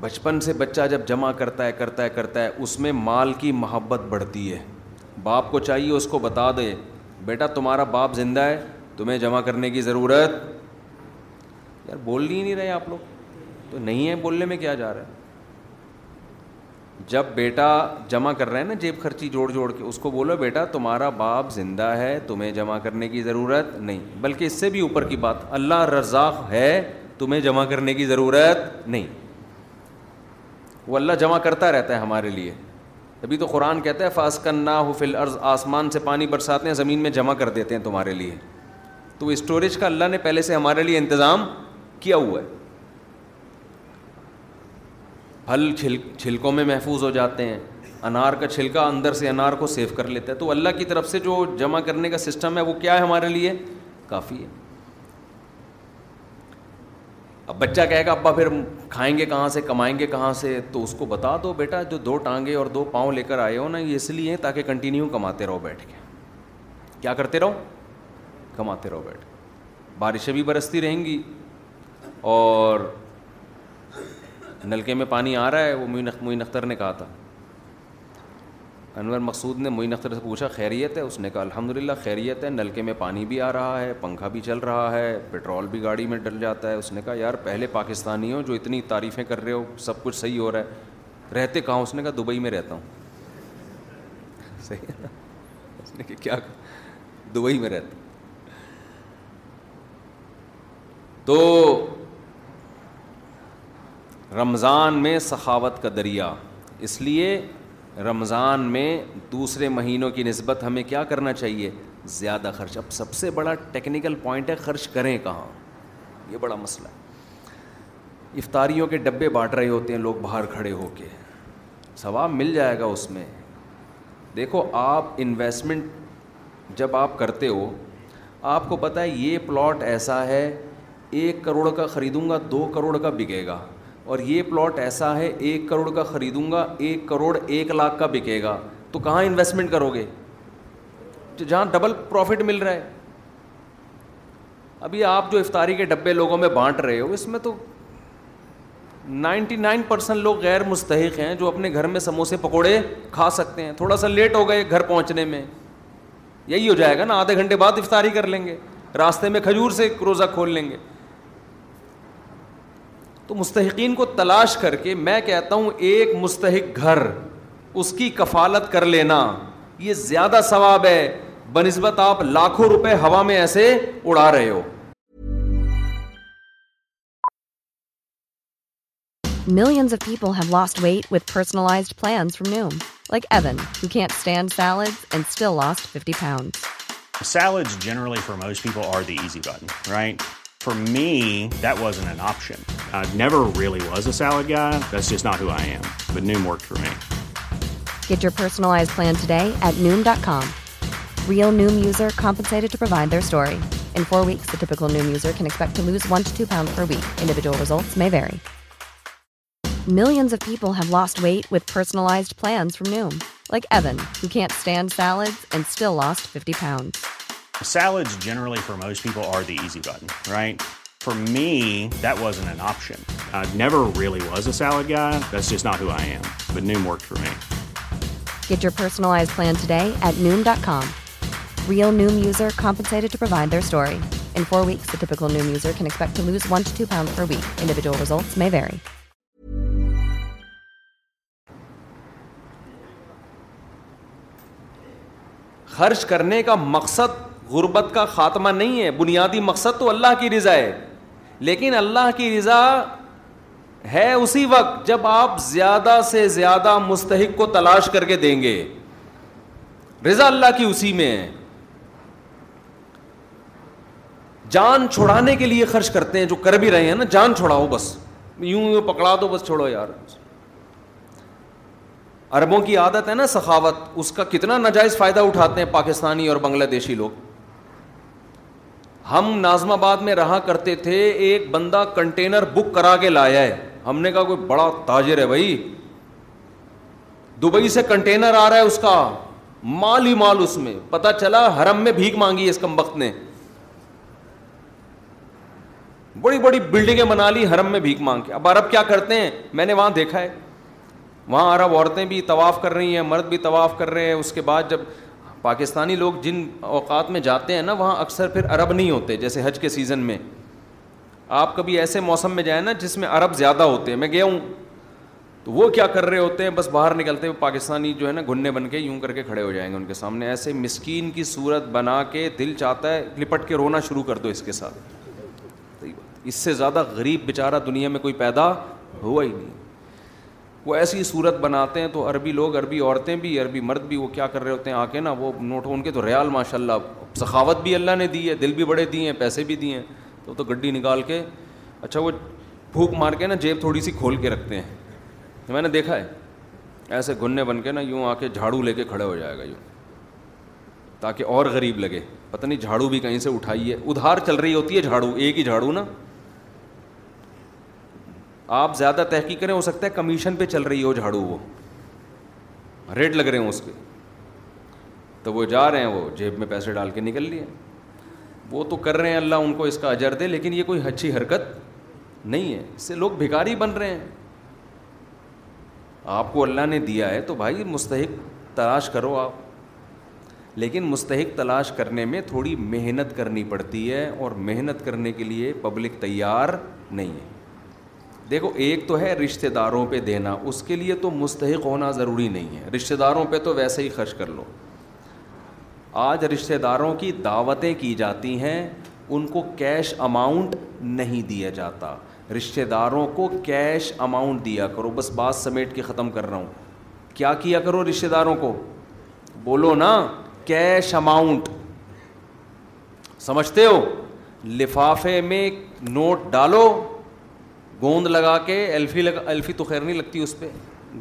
بچپن سے بچہ جب جمع کرتا ہے اس میں مال کی محبت بڑھتی ہے. باپ کو چاہیے اس کو بتا دے بیٹا تمہارا باپ زندہ ہے، تمہیں جمع کرنے کی ضرورت. یار بول ہی نہیں رہے آپ لوگ، تو نہیں ہے بولنے میں کیا جا رہا ہے. جب بیٹا جمع کر رہا ہے نا جیب خرچی جوڑ جوڑ کے، اس کو بولو بیٹا تمہارا باپ زندہ ہے، تمہیں جمع کرنے کی ضرورت نہیں. بلکہ اس سے بھی اوپر کی بات، اللہ رزاق ہے، تمہیں جمع کرنے کی ضرورت نہیں. وہ اللہ جمع کرتا رہتا ہے ہمارے لیے. تبھی تو قرآن کہتا ہے فَأَسْكَنَّاهُ فِي الْأَرْضِ، آسمان سے پانی برساتے ہیں، زمین میں جمع کر دیتے ہیں تمہارے لیے. تو اسٹوریج کا اللہ نے پہلے سے ہمارے لیے انتظام کیا ہوا ہے. پھل چھلکوں میں محفوظ ہو جاتے ہیں، انار کا چھلکا اندر سے انار کو سیو کر لیتا ہے. تو اللہ کی طرف سے جو جمع کرنے کا سسٹم ہے وہ کیا ہے ہمارے لیے، کافی ہے. اب بچہ کہے گا ابا پھر کھائیں گے کہاں سے، کمائیں گے کہاں سے، تو اس کو بتا دو بیٹا جو 2 ٹانگیں اور 2 پاؤں لے کر آئے ہو نا، یہ اس لیے ہیں تاکہ کنٹینیو کماتے رہو بیٹھ کے. کیا کرتے رہو، کماتے رہو بیٹھ کے. بارشیں بھی برستی رہیں گی اور نلکے میں پانی آ رہا ہے. وہ معین اختر نے کہا تھا، انور مقصود نے معین اختر سے پوچھا خیریت ہے؟ اس نے کہا الحمدللہ خیریت ہے، نلکے میں پانی بھی آ رہا ہے، پنکھا بھی چل رہا ہے، پیٹرول بھی گاڑی میں ڈل جاتا ہے. اس نے کہا یار پہلے پاکستانی ہو جو اتنی تعریفیں کر رہے ہو، سب کچھ صحیح ہو رہا ہے، رہتے کہاں؟ اس نے کہا دبئی میں رہتا ہوں. صحیح ہے نا؟ اس نے کہا کیا، دبئی میں رہتا ہوں. تو رمضان میں سخاوت کا دریا، اس لیے رمضان میں دوسرے مہینوں کی نسبت ہمیں کیا کرنا چاہیے، زیادہ خرچ. اب سب سے بڑا ٹیکنیکل پوائنٹ ہے خرچ کریں کہاں، یہ بڑا مسئلہ ہے. افطاریوں کے ڈبے بانٹ رہے ہوتے ہیں لوگ باہر کھڑے ہو کے، ثواب مل جائے گا اس میں. دیکھو آپ انویسٹمنٹ جب آپ کرتے ہو، آپ کو پتہ ہے یہ پلاٹ ایسا ہے 1 کروڑ کا خریدوں گا 2 کروڑ کا بکے گا، اور یہ پلاٹ ایسا ہے 1 کروڑ کا خریدوں گا 1 کروڑ 1 لاکھ کا بکے گا. تو کہاں انویسٹمنٹ کرو گے جہاں ڈبل پروفٹ مل رہا ہے؟ ابھی آپ جو افطاری کے ڈبے لوگوں میں بانٹ رہے ہو، اس میں تو 99% لوگ غیر مستحق ہیں جو اپنے گھر میں سموسے پکوڑے کھا سکتے ہیں. تھوڑا سا لیٹ ہو گئے گھر پہنچنے میں، یہی ہو جائے گا نا، آدھے گھنٹے بعد افطاری کر لیں گے، راستے میں کھجور سے روزہ کھول لیں گے. تو مستحقین کو تلاش کر کے، میں کہتا ہوں ایک مستحق گھر، اس کی کفالت کر لینا، یہ زیادہ ثواب ہے بنسبت آپ لاکھوں روپے ہوا میں ایسے اڑا رہے ہو. Millions of people have lost weight with personalized plans from Noom, like Evan, who can't stand salads and still lost 50 pounds. Salads generally for most people are the easy button, right? For me, that wasn't an option. I never really was a salad guy. That's just not who I am. But Noom worked for me. Get your personalized plan today at Noom.com. Real Noom user compensated to provide their story. In 4 weeks, the typical Noom user can expect to lose 1 to 2 pounds per week. Individual results may vary. Millions of people have lost weight with personalized plans from Noom, like Evan, who can't stand salads and still lost 50 pounds. Salads generally for most people are the easy button, right? For me, that wasn't an option. I never really was a salad guy. That's just not who I am. But Noom worked for me. Get your personalized plan today at Noom.com. Real Noom user compensated to provide their story. In 4 weeks, the typical Noom user can expect to lose 1 to 2 pounds per week. Individual results may vary. خرچ کرنے کا مقصد غربت کا خاتمہ نہیں ہے. بنیادی مقصد تو اللہ کی رضا ہے، لیکن اللہ کی رضا ہے اسی وقت جب آپ زیادہ سے زیادہ مستحق کو تلاش کر کے دیں گے. رضا اللہ کی اسی میں ہے. جان چھڑانے کے لیے خرچ کرتے ہیں، جو کر بھی رہے ہیں نا، جان چھڑاؤ، بس یوں پکڑا دو، بس چھوڑو یار. عربوں کی عادت ہے نا سخاوت، اس کا کتنا ناجائز فائدہ اٹھاتے ہیں پاکستانی اور بنگلہ دیشی لوگ. ہم ناظم آباد میں رہا کرتے تھے، ایک بندہ کنٹینر بک کرا کے لایا ہے. ہم نے کہا کوئی بڑا تاجر ہے بھائی، دبئی سے کنٹینر آ رہا ہے، اس کا مال ہی مال اس میں. پتہ چلا حرم میں بھیک مانگی ہے اس کمبخت نے. بڑی بڑی بلڈنگیں بنا لی حرم میں بھیک مانگ کے. اب عرب کیا کرتے ہیں، میں نے وہاں دیکھا ہے، وہاں عرب عورتیں بھی طواف کر رہی ہیں، مرد بھی طواف کر رہے ہیں. اس کے بعد جب پاکستانی لوگ جن اوقات میں جاتے ہیں نا، وہاں اکثر پھر عرب نہیں ہوتے. جیسے حج کے سیزن میں آپ کبھی ایسے موسم میں جائیں نا جس میں عرب زیادہ ہوتے ہیں، میں گیا ہوں، تو وہ کیا کر رہے ہوتے ہیں، بس باہر نکلتے ہوئے پاکستانی جو ہے نا گھننے بن کے یوں کر کے کھڑے ہو جائیں گے ان کے سامنے، ایسے مسکین کی صورت بنا کے. دل چاہتا ہے لپٹ کے رونا شروع کر دو اس کے ساتھ. اس سے زیادہ غریب بیچارہ دنیا میں کوئی پیدا ہوا ہی نہیں. وہ ایسی صورت بناتے ہیں. تو عربی لوگ، عربی عورتیں بھی، عربی مرد بھی، وہ کیا کر رہے ہوتے ہیں آ کے نا، وہ نوٹ ان کے تو ریال ماشاء اللہ، سخاوت بھی اللہ نے دی ہے، دل بھی بڑے دیے ہیں، پیسے بھی دیے ہیں. تو گڈی نکال کے، اچھا وہ پھوک مار کے نا جیب تھوڑی سی کھول کے رکھتے ہیں. میں نے دیکھا ہے ایسے گھننے بن کے نا یوں آ کے جھاڑو لے کے کھڑے ہو جائے گا یوں، تاکہ اور غریب لگے. پتہ نہیں جھاڑو بھی کہیں سے اٹھائی ہے، ادھار چل رہی ہوتی ہے جھاڑو، ایک ہی جھاڑو نا. آپ زیادہ تحقیق کریں، ہو سکتا ہے کمیشن پہ چل رہی ہو جھاڑو، وہ ریٹ لگ رہے ہوں اس کے. تو وہ جا رہے ہیں، وہ جیب میں پیسے ڈال کے نکل لیے. وہ تو کر رہے ہیں، اللہ ان کو اس کا اجر دے، لیکن یہ کوئی اچھی حرکت نہیں ہے. اس سے لوگ بھکاری بن رہے ہیں. آپ کو اللہ نے دیا ہے تو بھائی مستحق تلاش کرو آپ، لیکن مستحق تلاش کرنے میں تھوڑی محنت کرنی پڑتی ہے، اور محنت کرنے کے لیے پبلک تیار نہیں ہے. دیکھو، ایک تو ہے رشتہ داروں پہ دینا، اس کے لیے تو مستحق ہونا ضروری نہیں ہے. رشتہ داروں پہ تو ویسے ہی خرچ کر لو. آج رشتہ داروں کی دعوتیں کی جاتی ہیں، ان کو کیش اماؤنٹ نہیں دیا جاتا. رشتہ داروں کو کیش اماؤنٹ دیا کرو. بس بات سمیٹ کے ختم کر رہا ہوں. کیا کیا کرو رشتہ داروں کو، بولو نا کیش اماؤنٹ. سمجھتے ہو؟ لفافے میں نوٹ ڈالو، گوند لگا کے، الفی تو خیر نہیں لگتی اس پہ،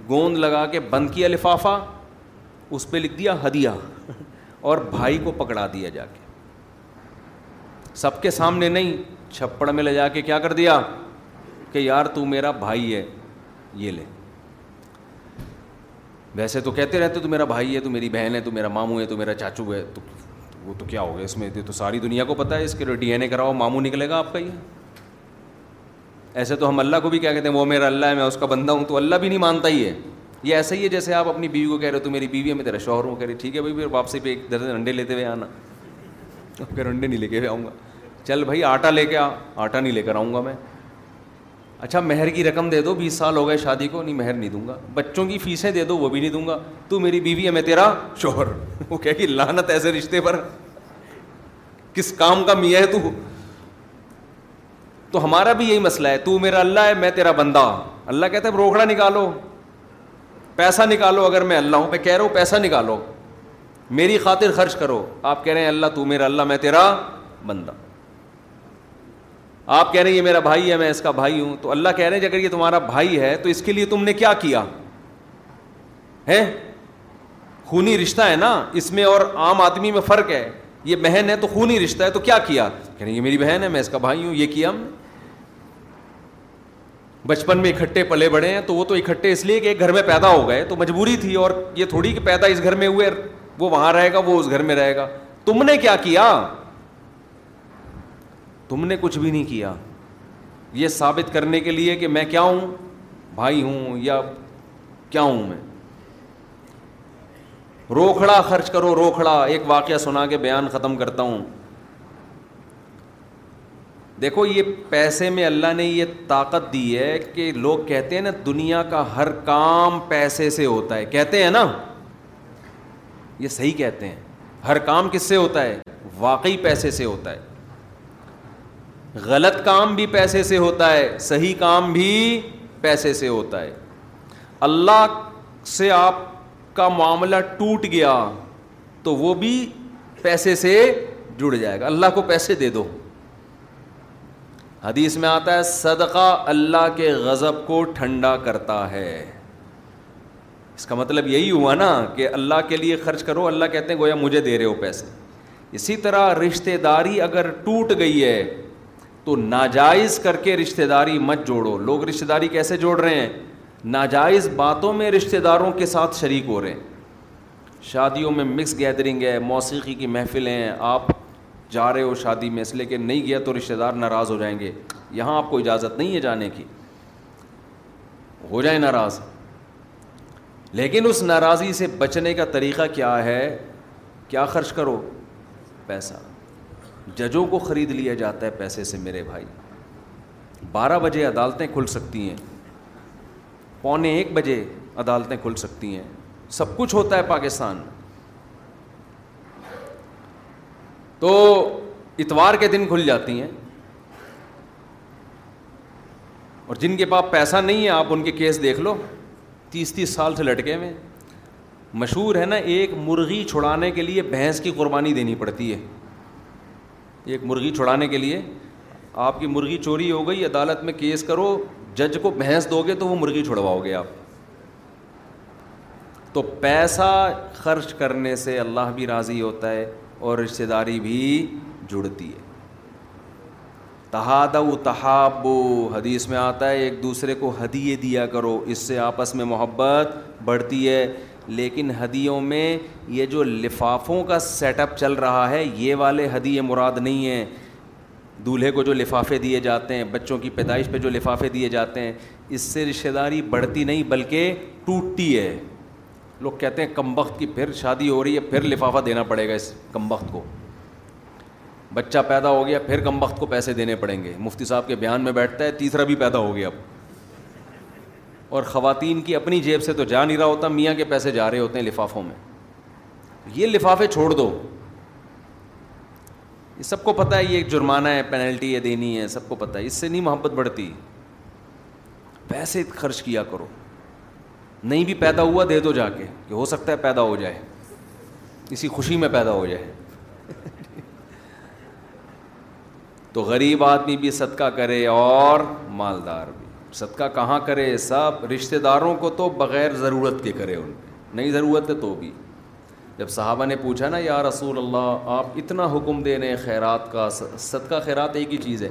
گوند لگا کے بند کیا لفافہ، اس پہ لکھ دیا ہدیہ، اور بھائی کو پکڑا دیا جا کے. سب کے سامنے نہیں، چھپڑ میں لے جا کے کیا کر دیا کہ یار تو میرا بھائی ہے، یہ لے. ویسے تو کہتے رہتے تو میرا بھائی ہے، تو میری بہن ہے، تو میرا ماموں ہے، تو میرا چاچو ہے. تو وہ تو کیا ہو گیا اس میں، تو ساری دنیا کو پتہ ہے. اس کے ڈی این اے کراؤ، ماموں نکلے گا آپ کا. یہ ایسے تو ہم اللہ کو بھی کیا کہتے ہیں، وہ میرا اللہ ہے، میں اس کا بندہ ہوں، تو اللہ بھی نہیں مانتا ہی ہے. یہ ایسا ہی ہے جیسے آپ اپنی بیوی کو کہہ رہے ہو تو میری بیوی ہے، میں تیرا شوہر ہوں. کہہ رہی ٹھیک ہے بھائی، پھر واپسی پہ ایک درجن انڈے لیتے ہوئے آنا. اب پھر انڈے نہیں لے کے آؤں گا، چل بھائی آٹا لے کے آ، آٹا نہیں لے کر آؤں گا میں. اچھا مہر کی رقم دے دو، 20 سال ہو گئے شادی کو، نہیں مہر نہیں دوں گا. بچوں کی فیسیں دے دو، وہ بھی نہیں دوں گا. تو میری بیوی ہے، میں تیرا شوہر. وہ کہہ کہ لعنت ایسے رشتے پر، کس کام کا میاں ہے تو. تو ہمارا بھی یہی مسئلہ ہے، تو میرا اللہ ہے، میں تیرا بندہ. اللہ کہتا ہے روکڑا نکالو، پیسہ نکالو. اگر میں اللہ ہوں، میں کہہ رہا ہوں پیسہ نکالو، میری خاطر خرچ کرو. آپ کہہ رہے ہیں اللہ تو میرا اللہ، میں تیرا بندہ. آپ کہہ رہے ہیں یہ میرا بھائی ہے، میں اس کا بھائی ہوں. تو اللہ کہہ رہے ہیں اگر یہ تمہارا بھائی ہے تو اس کے لیے تم نے کیا کیا ہے؟ خونی رشتہ ہے نا اس میں، اور عام آدمی میں فرق ہے. یہ بہن ہے تو خونی رشتہ ہے، تو کیا کیا؟ کہہ رہے ہیں یہ میری بہن ہے، میں اس کا بھائی ہوں. یہ کیا ہم بچپن میں اکٹھے پلے بڑھے ہیں, تو وہ تو اکٹھے اس لیے کہ ایک گھر میں پیدا ہو گئے, تو مجبوری تھی, اور یہ تھوڑی کہ پیدا اس گھر میں ہوئے وہ وہاں رہے گا وہ اس گھر میں رہے گا. تم نے کیا کیا؟ تم نے کچھ بھی نہیں کیا. یہ ثابت کرنے کے لیے کہ میں کیا ہوں, بھائی ہوں یا کیا ہوں میں. روکھڑا خرچ کرو, روکھڑا. ایک واقعہ سنا کے بیان ختم کرتا ہوں. دیکھو یہ پیسے میں اللہ نے یہ طاقت دی ہے کہ لوگ کہتے ہیں نا دنیا کا ہر کام پیسے سے ہوتا ہے, کہتے ہیں نا, یہ صحیح کہتے ہیں. ہر کام کس سے ہوتا ہے؟ واقعی پیسے سے ہوتا ہے. غلط کام بھی پیسے سے ہوتا ہے, صحیح کام بھی پیسے سے ہوتا ہے. اللہ سے آپ کا معاملہ ٹوٹ گیا تو وہ بھی پیسے سے جڑ جائے گا. اللہ کو پیسے دے دو. حدیث میں آتا ہے صدقہ اللہ کے غضب کو ٹھنڈا کرتا ہے. اس کا مطلب یہی ہوا نا کہ اللہ کے لیے خرچ کرو, اللہ کہتے ہیں گویا مجھے دے رہے ہو پیسے. اسی طرح رشتہ داری اگر ٹوٹ گئی ہے تو ناجائز کر کے رشتہ داری مت جوڑو. لوگ رشتہ داری کیسے جوڑ رہے ہیں؟ ناجائز باتوں میں رشتہ داروں کے ساتھ شریک ہو رہے ہیں. شادیوں میں مکس گیدرنگ ہے, موسیقی کی محفلیں ہیں, آپ جا رہے ہو شادی میں, اس لیے کہ نہیں گیا تو رشتہ دار ناراض ہو جائیں گے. یہاں آپ کو اجازت نہیں ہے جانے کی, ہو جائیں ناراض. لیکن اس ناراضی سے بچنے کا طریقہ کیا ہے؟ کیا خرچ کرو؟ پیسہ. ججوں کو خرید لیا جاتا ہے پیسے سے میرے بھائی. 12 بجے عدالتیں کھل سکتی ہیں, 1:15 عدالتیں کھل سکتی ہیں, سب کچھ ہوتا ہے پاکستان. تو اتوار کے دن کھل جاتی ہیں, اور جن کے پاس پیسہ نہیں ہے آپ ان کے کیس دیکھ لو, 30 سال سے لٹکے ہوئے. مشہور ہے نا, ایک مرغی چھڑانے کے لیے بھینس کی قربانی دینی پڑتی ہے. ایک مرغی چھڑانے کے لیے آپ کی مرغی چوری ہو گئی, عدالت میں کیس کرو, جج کو بھینس دو گے تو وہ مرغی چھڑواؤ گے آپ. تو پیسہ خرچ کرنے سے اللہ بھی راضی ہوتا ہے اور رشتہ داری بھی جڑتی ہے. تحادوا تحابوا, حدیث میں آتا ہے ایک دوسرے کو ہدیے دیا کرو, اس سے آپس میں محبت بڑھتی ہے. لیکن ہدیوں میں یہ جو لفافوں کا سیٹ اپ چل رہا ہے, یہ والے ہدیے مراد نہیں ہیں. دولہے کو جو لفافے دیے جاتے ہیں, بچوں کی پیدائش پہ جو لفافے دیے جاتے ہیں, اس سے رشتہ داری بڑھتی نہیں بلکہ ٹوٹتی ہے. لوگ کہتے ہیں کمبخت کی پھر شادی ہو رہی ہے, پھر لفافہ دینا پڑے گا اس کمبخت کو. بچہ پیدا ہو گیا, پھر کمبخت کو پیسے دینے پڑیں گے. مفتی صاحب کے بیان میں بیٹھتا ہے, 3 بھی پیدا ہو گیا اب, اور خواتین کی اپنی جیب سے تو جا نہیں رہا ہوتا, میاں کے پیسے جا رہے ہوتے ہیں لفافوں میں. یہ لفافے چھوڑ دو. یہ سب کو پتہ ہے یہ ایک جرمانہ ہے, پینلٹی یہ دینی ہے, سب کو پتہ ہے. اس سے نہیں محبت بڑھتی. پیسے خرچ کیا کرو. نہیں بھی پیدا ہوا دے دو جا کے, کہ ہو سکتا ہے پیدا ہو جائے, اسی خوشی میں پیدا ہو جائے. تو غریب آدمی بھی صدقہ کرے اور مالدار بھی. صدقہ کہاں کرے؟ سب رشتہ داروں کو تو بغیر ضرورت کے کرے, ان پہ نہیں ضرورت ہے تو بھی. جب صحابہ نے پوچھا نا یا رسول اللہ آپ اتنا حکم دے رہے ہیں خیرات کا, صدقہ خیرات ایک ہی چیز ہے,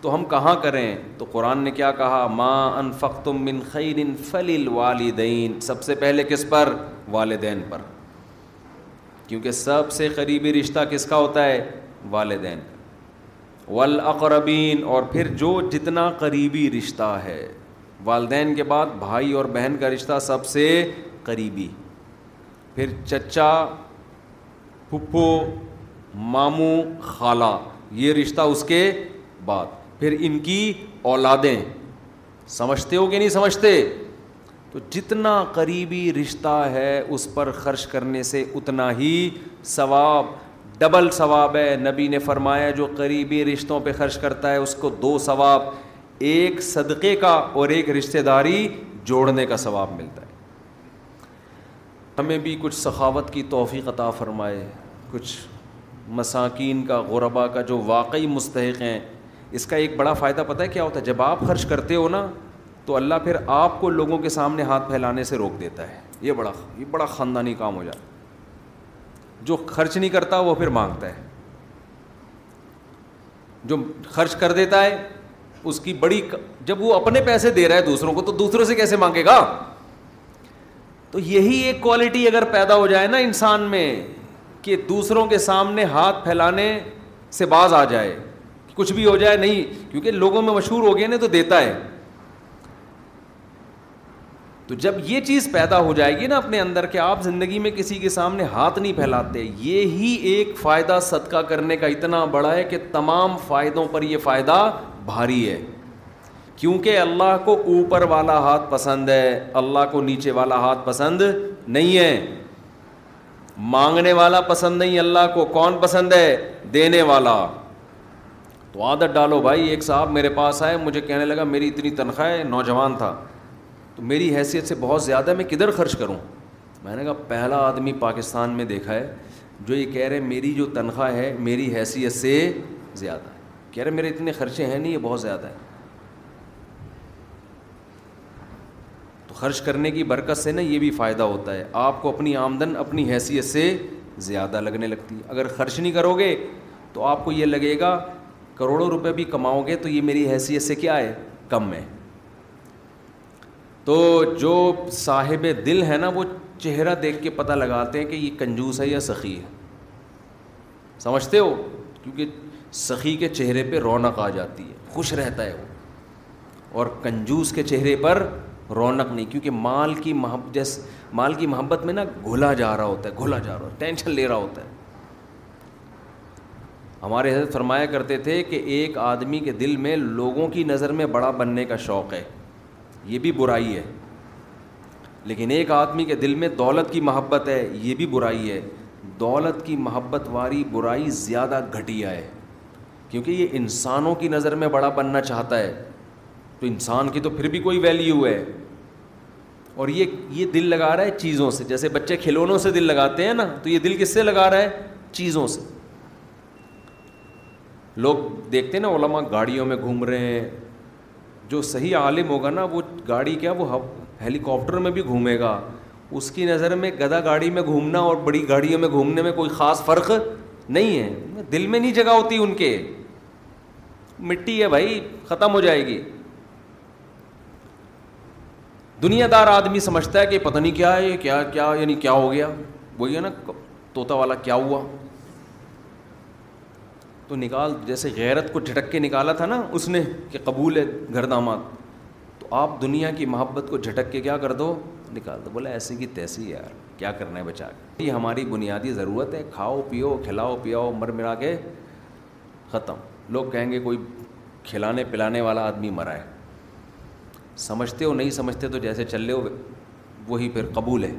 تو ہم کہاں کریں؟ تو قرآن نے کیا کہا؟ ما انفقتم من خیر فللوالدین. سب سے پہلے کس پر؟ والدین پر, کیونکہ سب سے قریبی رشتہ کس کا ہوتا ہے؟ والدین. والاقربین, اور پھر جو جتنا قریبی رشتہ ہے. والدین کے بعد بھائی اور بہن کا رشتہ سب سے قریبی, پھر چچا, پھپھو, ماموں, خالہ, یہ رشتہ اس کے بعد, پھر ان کی اولادیں. سمجھتے ہو کہ نہیں سمجھتے؟ تو جتنا قریبی رشتہ ہے اس پر خرچ کرنے سے اتنا ہی ثواب, ڈبل ثواب ہے. نبی نے فرمایا جو قریبی رشتوں پہ خرچ کرتا ہے اس کو 2 ثواب, ایک صدقے کا اور ایک رشتہ داری جوڑنے کا ثواب ملتا ہے. ہمیں بھی کچھ سخاوت کی توفیق عطا فرمائے, کچھ مساکین کا, غربا کا جو واقعی مستحق ہیں. اس کا ایک بڑا فائدہ پتہ ہے کیا ہوتا ہے؟ جب آپ خرچ کرتے ہو نا تو اللہ پھر آپ کو لوگوں کے سامنے ہاتھ پھیلانے سے روک دیتا ہے. یہ بڑا خاندانی کام ہو جاتا ہے. جو خرچ نہیں کرتا وہ پھر مانگتا ہے, جو خرچ کر دیتا ہے اس کی بڑی، جب وہ اپنے پیسے دے رہا ہے دوسروں کو تو دوسروں سے کیسے مانگے گا؟ تو یہی ایک کوالٹی اگر پیدا ہو جائے نا انسان میں کہ دوسروں کے سامنے ہاتھ پھیلانے سے باز آ جائے، کچھ بھی ہو جائے نہیں، کیونکہ لوگوں میں مشہور ہو گئے نا تو دیتا ہے. تو جب یہ چیز پیدا ہو جائے گی نا اپنے اندر کہ آپ زندگی میں کسی کے سامنے ہاتھ نہیں پھیلاتے، یہی ایک فائدہ صدقہ کرنے کا اتنا بڑا ہے کہ تمام فائدوں پر یہ فائدہ بھاری ہے، کیونکہ اللہ کو اوپر والا ہاتھ پسند ہے، اللہ کو نیچے والا ہاتھ پسند نہیں ہے. مانگنے والا پسند نہیں اللہ کو، کون پسند ہے؟ دینے والا. تو عادت ڈالو بھائی. ایک صاحب میرے پاس آئے، مجھے کہنے لگا میری اتنی تنخواہ ہے، نوجوان تھا، تو میری حیثیت سے بہت زیادہ ہے، میں کدھر خرچ کروں؟ میں نے کہا پہلا آدمی پاکستان میں دیکھا ہے جو یہ کہہ رہے میری جو تنخواہ ہے میری حیثیت سے زیادہ ہے، کہہ رہے میرے اتنے خرچے ہیں نہیں، یہ بہت زیادہ ہے. تو خرچ کرنے کی برکت سے نا یہ بھی فائدہ ہوتا ہے، آپ کو اپنی آمدن اپنی حیثیت سے زیادہ لگنے لگتی ہے. اگر خرچ نہیں کرو گے تو آپ کو یہ لگے گا کروڑوں روپے بھی کماؤ گے تو یہ میری حیثیت سے کیا ہے، کم ہے. تو جو صاحب دل ہے نا وہ چہرہ دیکھ کے پتہ لگاتے ہیں کہ یہ کنجوس ہے یا سخی ہے، سمجھتے ہو؟ کیونکہ سخی کے چہرے پہ رونق آ جاتی ہے، خوش رہتا ہے وہ، اور کنجوس کے چہرے پر رونق نہیں، کیونکہ مال کی محبت، جیسے مال کی محبت میں نا گھلا جا رہا ہوتا ہے، گھلا جا رہا ہوتا ہے، ٹینشن لے رہا ہوتا ہے. ہمارے حضرت فرمایا کرتے تھے کہ ایک آدمی کے دل میں لوگوں کی نظر میں بڑا بننے کا شوق ہے، یہ بھی برائی ہے، لیکن ایک آدمی کے دل میں دولت کی محبت ہے، یہ بھی برائی ہے. دولت کی محبت والی برائی زیادہ گھٹیا ہے، کیونکہ یہ انسانوں کی نظر میں بڑا بننا چاہتا ہے، تو انسان کی تو پھر بھی کوئی ویلیو ہے، اور یہ دل لگا رہا ہے چیزوں سے. جیسے بچے کھلونوں سے دل لگاتے ہیں نا، تو یہ دل کس سے لگا رہا ہے؟ چیزوں سے. لوگ دیکھتے ہیں نا علماء گاڑیوں میں گھوم رہے ہیں، جو صحیح عالم ہوگا نا وہ گاڑی کیا، وہ ہیلی کاپٹر میں بھی گھومے گا، اس کی نظر میں گدا گاڑی میں گھومنا اور بڑی گاڑیوں میں گھومنے میں کوئی خاص فرق نہیں ہے، دل میں نہیں جگہ ہوتی، ان کے مٹی ہے بھائی، ختم ہو جائے گی. دنیا دار آدمی سمجھتا ہے کہ پتہ نہیں کیا ہے، کیا کیا یعنی کیا ہو گیا، وہی ہے نا طوطا والا، کیا ہوا تو نکال، جیسے غیرت کو جھٹک کے نکالا تھا نا اس نے کہ قبول ہے گھر داماد، تو آپ دنیا کی محبت کو جھٹک کے کیا کر دو، نکال دو، بولا ایسی کی تیسی یار، کیا کرنا ہے بچا کے. یہ ہماری بنیادی ضرورت ہے، کھاؤ پیو، کھلاؤ پیاؤ، مر مرا کے ختم. لوگ کہیں گے کوئی کھلانے پلانے والا آدمی مرا ہے، سمجھتے ہو نہیں سمجھتے تو جیسے چل رہے ہو وہی پھر قبول ہے،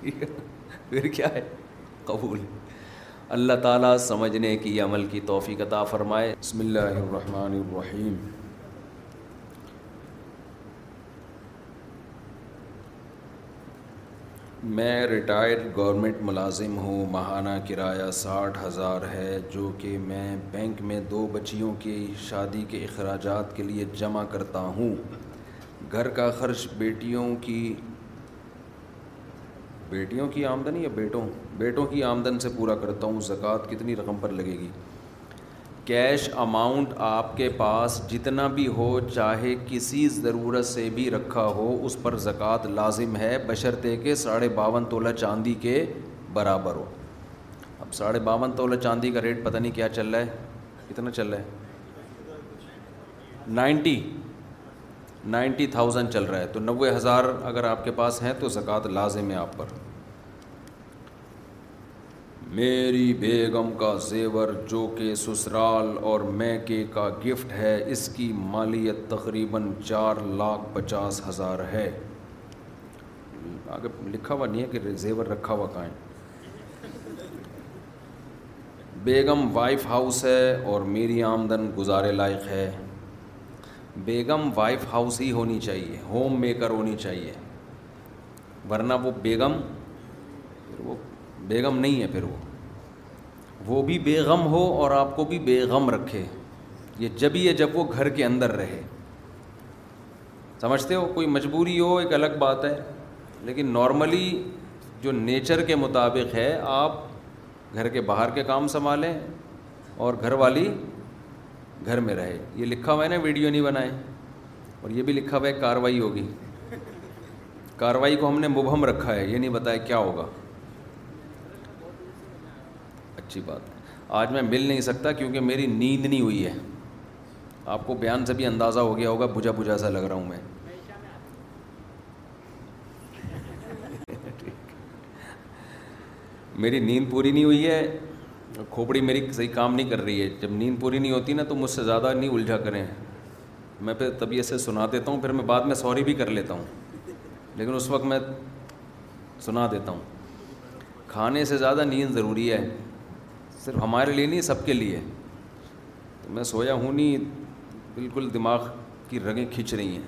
ٹھیک ہے، پھر کیا ہے، قبول ہے. اللہ تعالیٰ سمجھنے کی عمل کی توفیق عطا فرمائے. بسم اللہ الرحمن الرحیم. میں ریٹائرڈ گورنمنٹ ملازم ہوں، ماہانہ کرایہ 60,000 ہے، جو کہ میں بینک میں 2 بچیوں کی شادی کے اخراجات کے لیے جمع کرتا ہوں. گھر کا خرچ بیٹیوں کی آمدنی یا بیٹوں کی آمدن سے پورا کرتا ہوں. زکوٰۃ کتنی رقم پر لگے گی؟ کیش اماؤنٹ آپ کے پاس جتنا بھی ہو، چاہے کسی ضرورت سے بھی رکھا ہو، اس پر زکوٰۃ لازم ہے، بشرطے کہ 52.5 تولہ چاندی کے برابر ہو. اب 52.5 تولہ چاندی کا ریٹ پتہ نہیں کیا چل رہا ہے، کتنا چل رہا ہے، 90,000 چل رہا ہے. تو 90,000 اگر آپ کے پاس ہیں تو زکوٰۃ لازم ہے آپ پر. میری بیگم کا زیور جو کہ سسرال اور میکے کا گفٹ ہے، اس کی مالیت تقریباً 4,50,000 ہے. آگے لکھا ہوا نہیں ہے کہ زیور رکھا ہوا کہاں ہے. بیگم وائف ہاؤس ہے اور میری آمدن گزارے لائق ہے. بیگم وائف ہاؤس ہی ہونی چاہیے، ہوم میکر ہونی چاہیے، ورنہ وہ بیگم بیگم نہیں ہے. پھر وہ بھی بیغم ہو اور آپ کو بھی بیغم رکھے، یہ جبھی ہے جب وہ گھر کے اندر رہے، سمجھتے ہو؟ کوئی مجبوری ہو ایک الگ بات ہے، لیکن نارملی جو نیچر کے مطابق ہے، آپ گھر کے باہر کے کام سنبھالیں اور گھر والی گھر میں رہے. یہ لکھا ہوا ہے نا, ویڈیو نہیں بنائے. اور یہ بھی لکھا ہوا ہے کاروائی ہوگی. کاروائی کو ہم نے مبہم رکھا ہے, یہ نہیں بتایا کیا ہوگا. اچھی بات, آج میں مل نہیں سکتا کیونکہ میری نیند نہیں ہوئی ہے. آپ کو بیان سے بھی اندازہ ہو گیا ہوگا, بجھا بجھا سا لگ رہا ہوں میں. میری نیند پوری نہیں ہوئی ہے, کھوپڑی میری صحیح کام نہیں کر رہی ہے. جب نیند پوری نہیں ہوتی نا تو مجھ سے زیادہ نہیں الجھا کریں, میں پھر طبیعت سے سنا دیتا ہوں, پھر میں بعد میں سوری بھی کر لیتا ہوں, لیکن اس وقت میں سنا دیتا ہوں. کھانے سے زیادہ نیند ضروری ہے, صرف ہمارے لیے نہیں سب کے لیے. تو میں سویا ہوں نہیں, بالکل دماغ کی رگیں کھینچ رہی ہیں.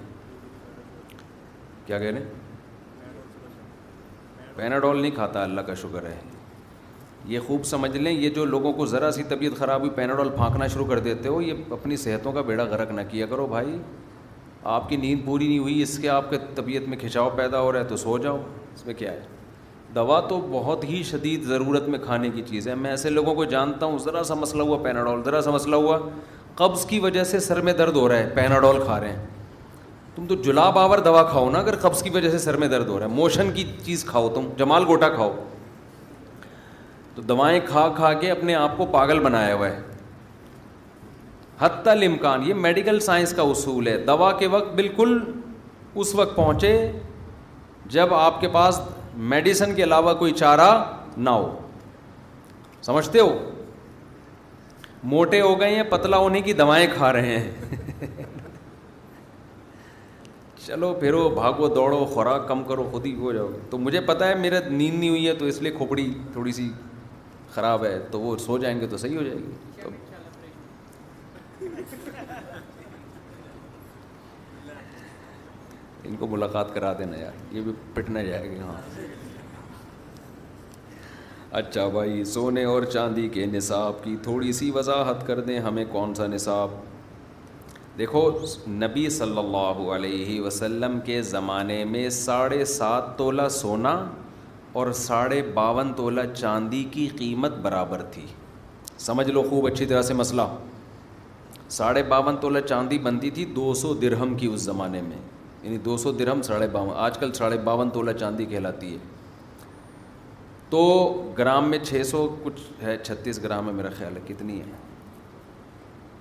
کیا کہہ رہے ہیں؟ پیناڈول نہیں کھاتا, اللہ کا شکر ہے. یہ خوب سمجھ لیں, یہ جو لوگوں کو ذرا سی طبیعت خراب ہوئی پیناڈول پھانکنا شروع کر دیتے ہو, یہ اپنی صحتوں کا بیڑا غرق نہ کیا کرو بھائی. آپ کی نیند پوری نہیں ہوئی, اس کے آپ کے طبیعت میں کھچاؤ پیدا ہو رہا ہے تو سو جاؤ, اس میں کیا ہے. دوا تو بہت ہی شدید ضرورت میں کھانے کی چیز ہے. میں ایسے لوگوں کو جانتا ہوں, ذرا سا مسئلہ ہوا پیناڈول, ذرا سا مسئلہ ہوا قبض کی وجہ سے سر میں درد ہو رہا ہے, پیناڈول کھا رہے ہیں. تم تو جلاب آور دوا کھاؤ نا اگر قبض کی وجہ سے سر میں درد ہو رہا ہے. موشن کی چیز کھاؤ, تم جمال گوٹا کھاؤ. تو دوائیں کھا کھا کے اپنے آپ کو پاگل بنایا ہوا ہے حتی الامکان. یہ میڈیکل سائنس کا اصول ہے, دوا کے وقت بالکل اس وقت پہنچے جب آپ کے پاس میڈیسن کے علاوہ کوئی چارہ نہ ہو. سمجھتے ہو؟ موٹے ہو گئے ہیں, پتلا ہونے کی دوائیں کھا رہے ہیں. چلو پھرو, بھاگو, دوڑو, خوراک کم کرو, خود ہی ہو جاؤ گے. تو مجھے پتہ ہے میرا نیند نہیں ہوئی ہے, تو اس لیے کھوپڑی تھوڑی سی خراب ہے, تو وہ سو جائیں گے تو صحیح ہو جائے گی. تو ان کو ملاقات کرا دینا یار, یہ بھی پٹنے جائے گی. ہاں اچھا بھائی, سونے اور چاندی کے نصاب کی تھوڑی سی وضاحت کر دیں, ہمیں کون سا نصاب. دیکھو نبی صلی اللہ علیہ وسلم کے زمانے میں 7.5 تولہ سونا اور 52.5 تولہ چاندی کی قیمت برابر تھی. سمجھ لو خوب اچھی طرح سے مسئلہ. 52.5 تولہ چاندی بنتی تھی 200 درہم کی اس زمانے میں, یعنی 200 درہم 52. آج کل 52.5 تولہ چاندی کہلاتی ہے. تو گرام میں 600 کچھ ہے, 36 گرام ہے میرا خیال ہے. کتنی ہے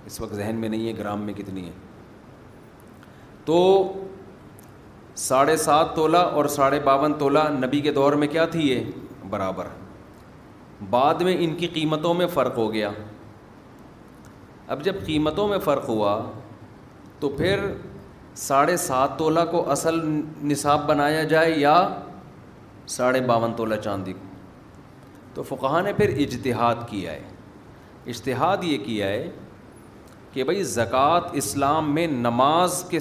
اس وقت ذہن میں نہیں ہے گرام میں کتنی ہے. تو 7.5 تولہ اور 52.5 تولہ نبی کے دور میں کیا تھی یہ برابر. بعد میں ان کی قیمتوں میں فرق ہو گیا. اب جب قیمتوں میں فرق ہوا تو پھر 7.5 تولہ کو اصل نصاب بنایا جائے یا 52.5 تولہ چاندی کو. تو فقہا نے پھر اجتہاد کیا ہے. اجتہاد یہ کیا ہے کہ بھئی زکوٰۃ اسلام میں نماز کے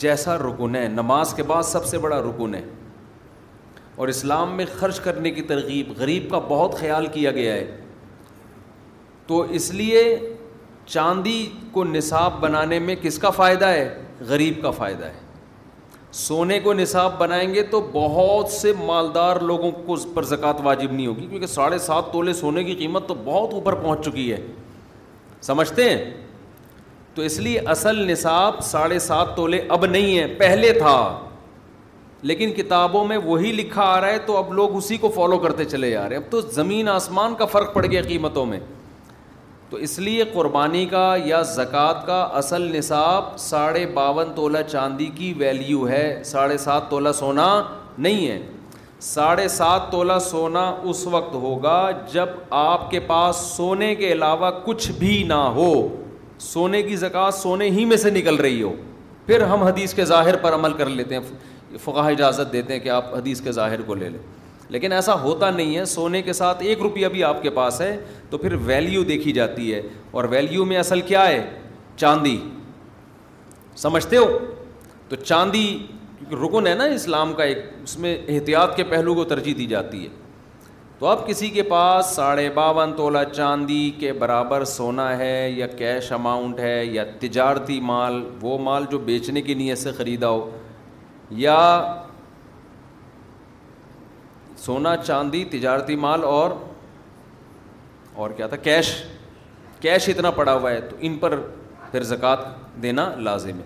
جیسا رکن ہے, نماز کے بعد سب سے بڑا رکن ہے, اور اسلام میں خرچ کرنے کی ترغیب, غریب کا بہت خیال کیا گیا ہے. تو اس لیے چاندی کو نصاب بنانے میں کس کا فائدہ ہے؟ غریب کا فائدہ ہے. سونے کو نصاب بنائیں گے تو بہت سے مالدار لوگوں کو اس پر زکوٰۃ واجب نہیں ہوگی, کیونکہ 7.5 تولے سونے کی قیمت تو بہت اوپر پہنچ چکی ہے. سمجھتے ہیں؟ تو اس لیے اصل نصاب 7.5 تولے اب نہیں ہے, پہلے تھا, لیکن کتابوں میں وہی لکھا آ رہا ہے تو اب لوگ اسی کو فالو کرتے چلے جا رہے ہیں. اب تو زمین آسمان کا فرق پڑ گیا قیمتوں میں. تو اس لیے قربانی کا یا زکوٰۃ کا اصل نصاب 52.5 تولہ چاندی کی ویلیو ہے, 7.5 تولہ سونا نہیں ہے. 7.5 تولہ سونا اس وقت ہوگا جب آپ کے پاس سونے کے علاوہ کچھ بھی نہ ہو, سونے کی زکوٰۃ سونے ہی میں سے نکل رہی ہو. پھر ہم حدیث کے ظاہر پر عمل کر لیتے ہیں, فقہا اجازت دیتے ہیں کہ آپ حدیث کے ظاہر کو لے لیں, لیکن ایسا ہوتا نہیں ہے. سونے کے ساتھ 1 روپیہ بھی آپ کے پاس ہے تو پھر ویلیو دیکھی جاتی ہے, اور ویلیو میں اصل کیا ہے؟ چاندی. سمجھتے ہو؟ تو چاندی رکن ہے نا اسلام کا ایک, اس میں احتیاط کے پہلو کو ترجیح دی جاتی ہے. تو اب کسی کے پاس 52.5 تولہ چاندی کے برابر سونا ہے, یا کیش اماؤنٹ ہے, یا تجارتی مال, وہ مال جو بیچنے کی نیت سے خریدا ہو, یا سونا چاندی تجارتی مال اور کیا تھا, کیش. کیش اتنا پڑا ہوا ہے تو ان پر پھر زکوٰۃ دینا لازم ہے.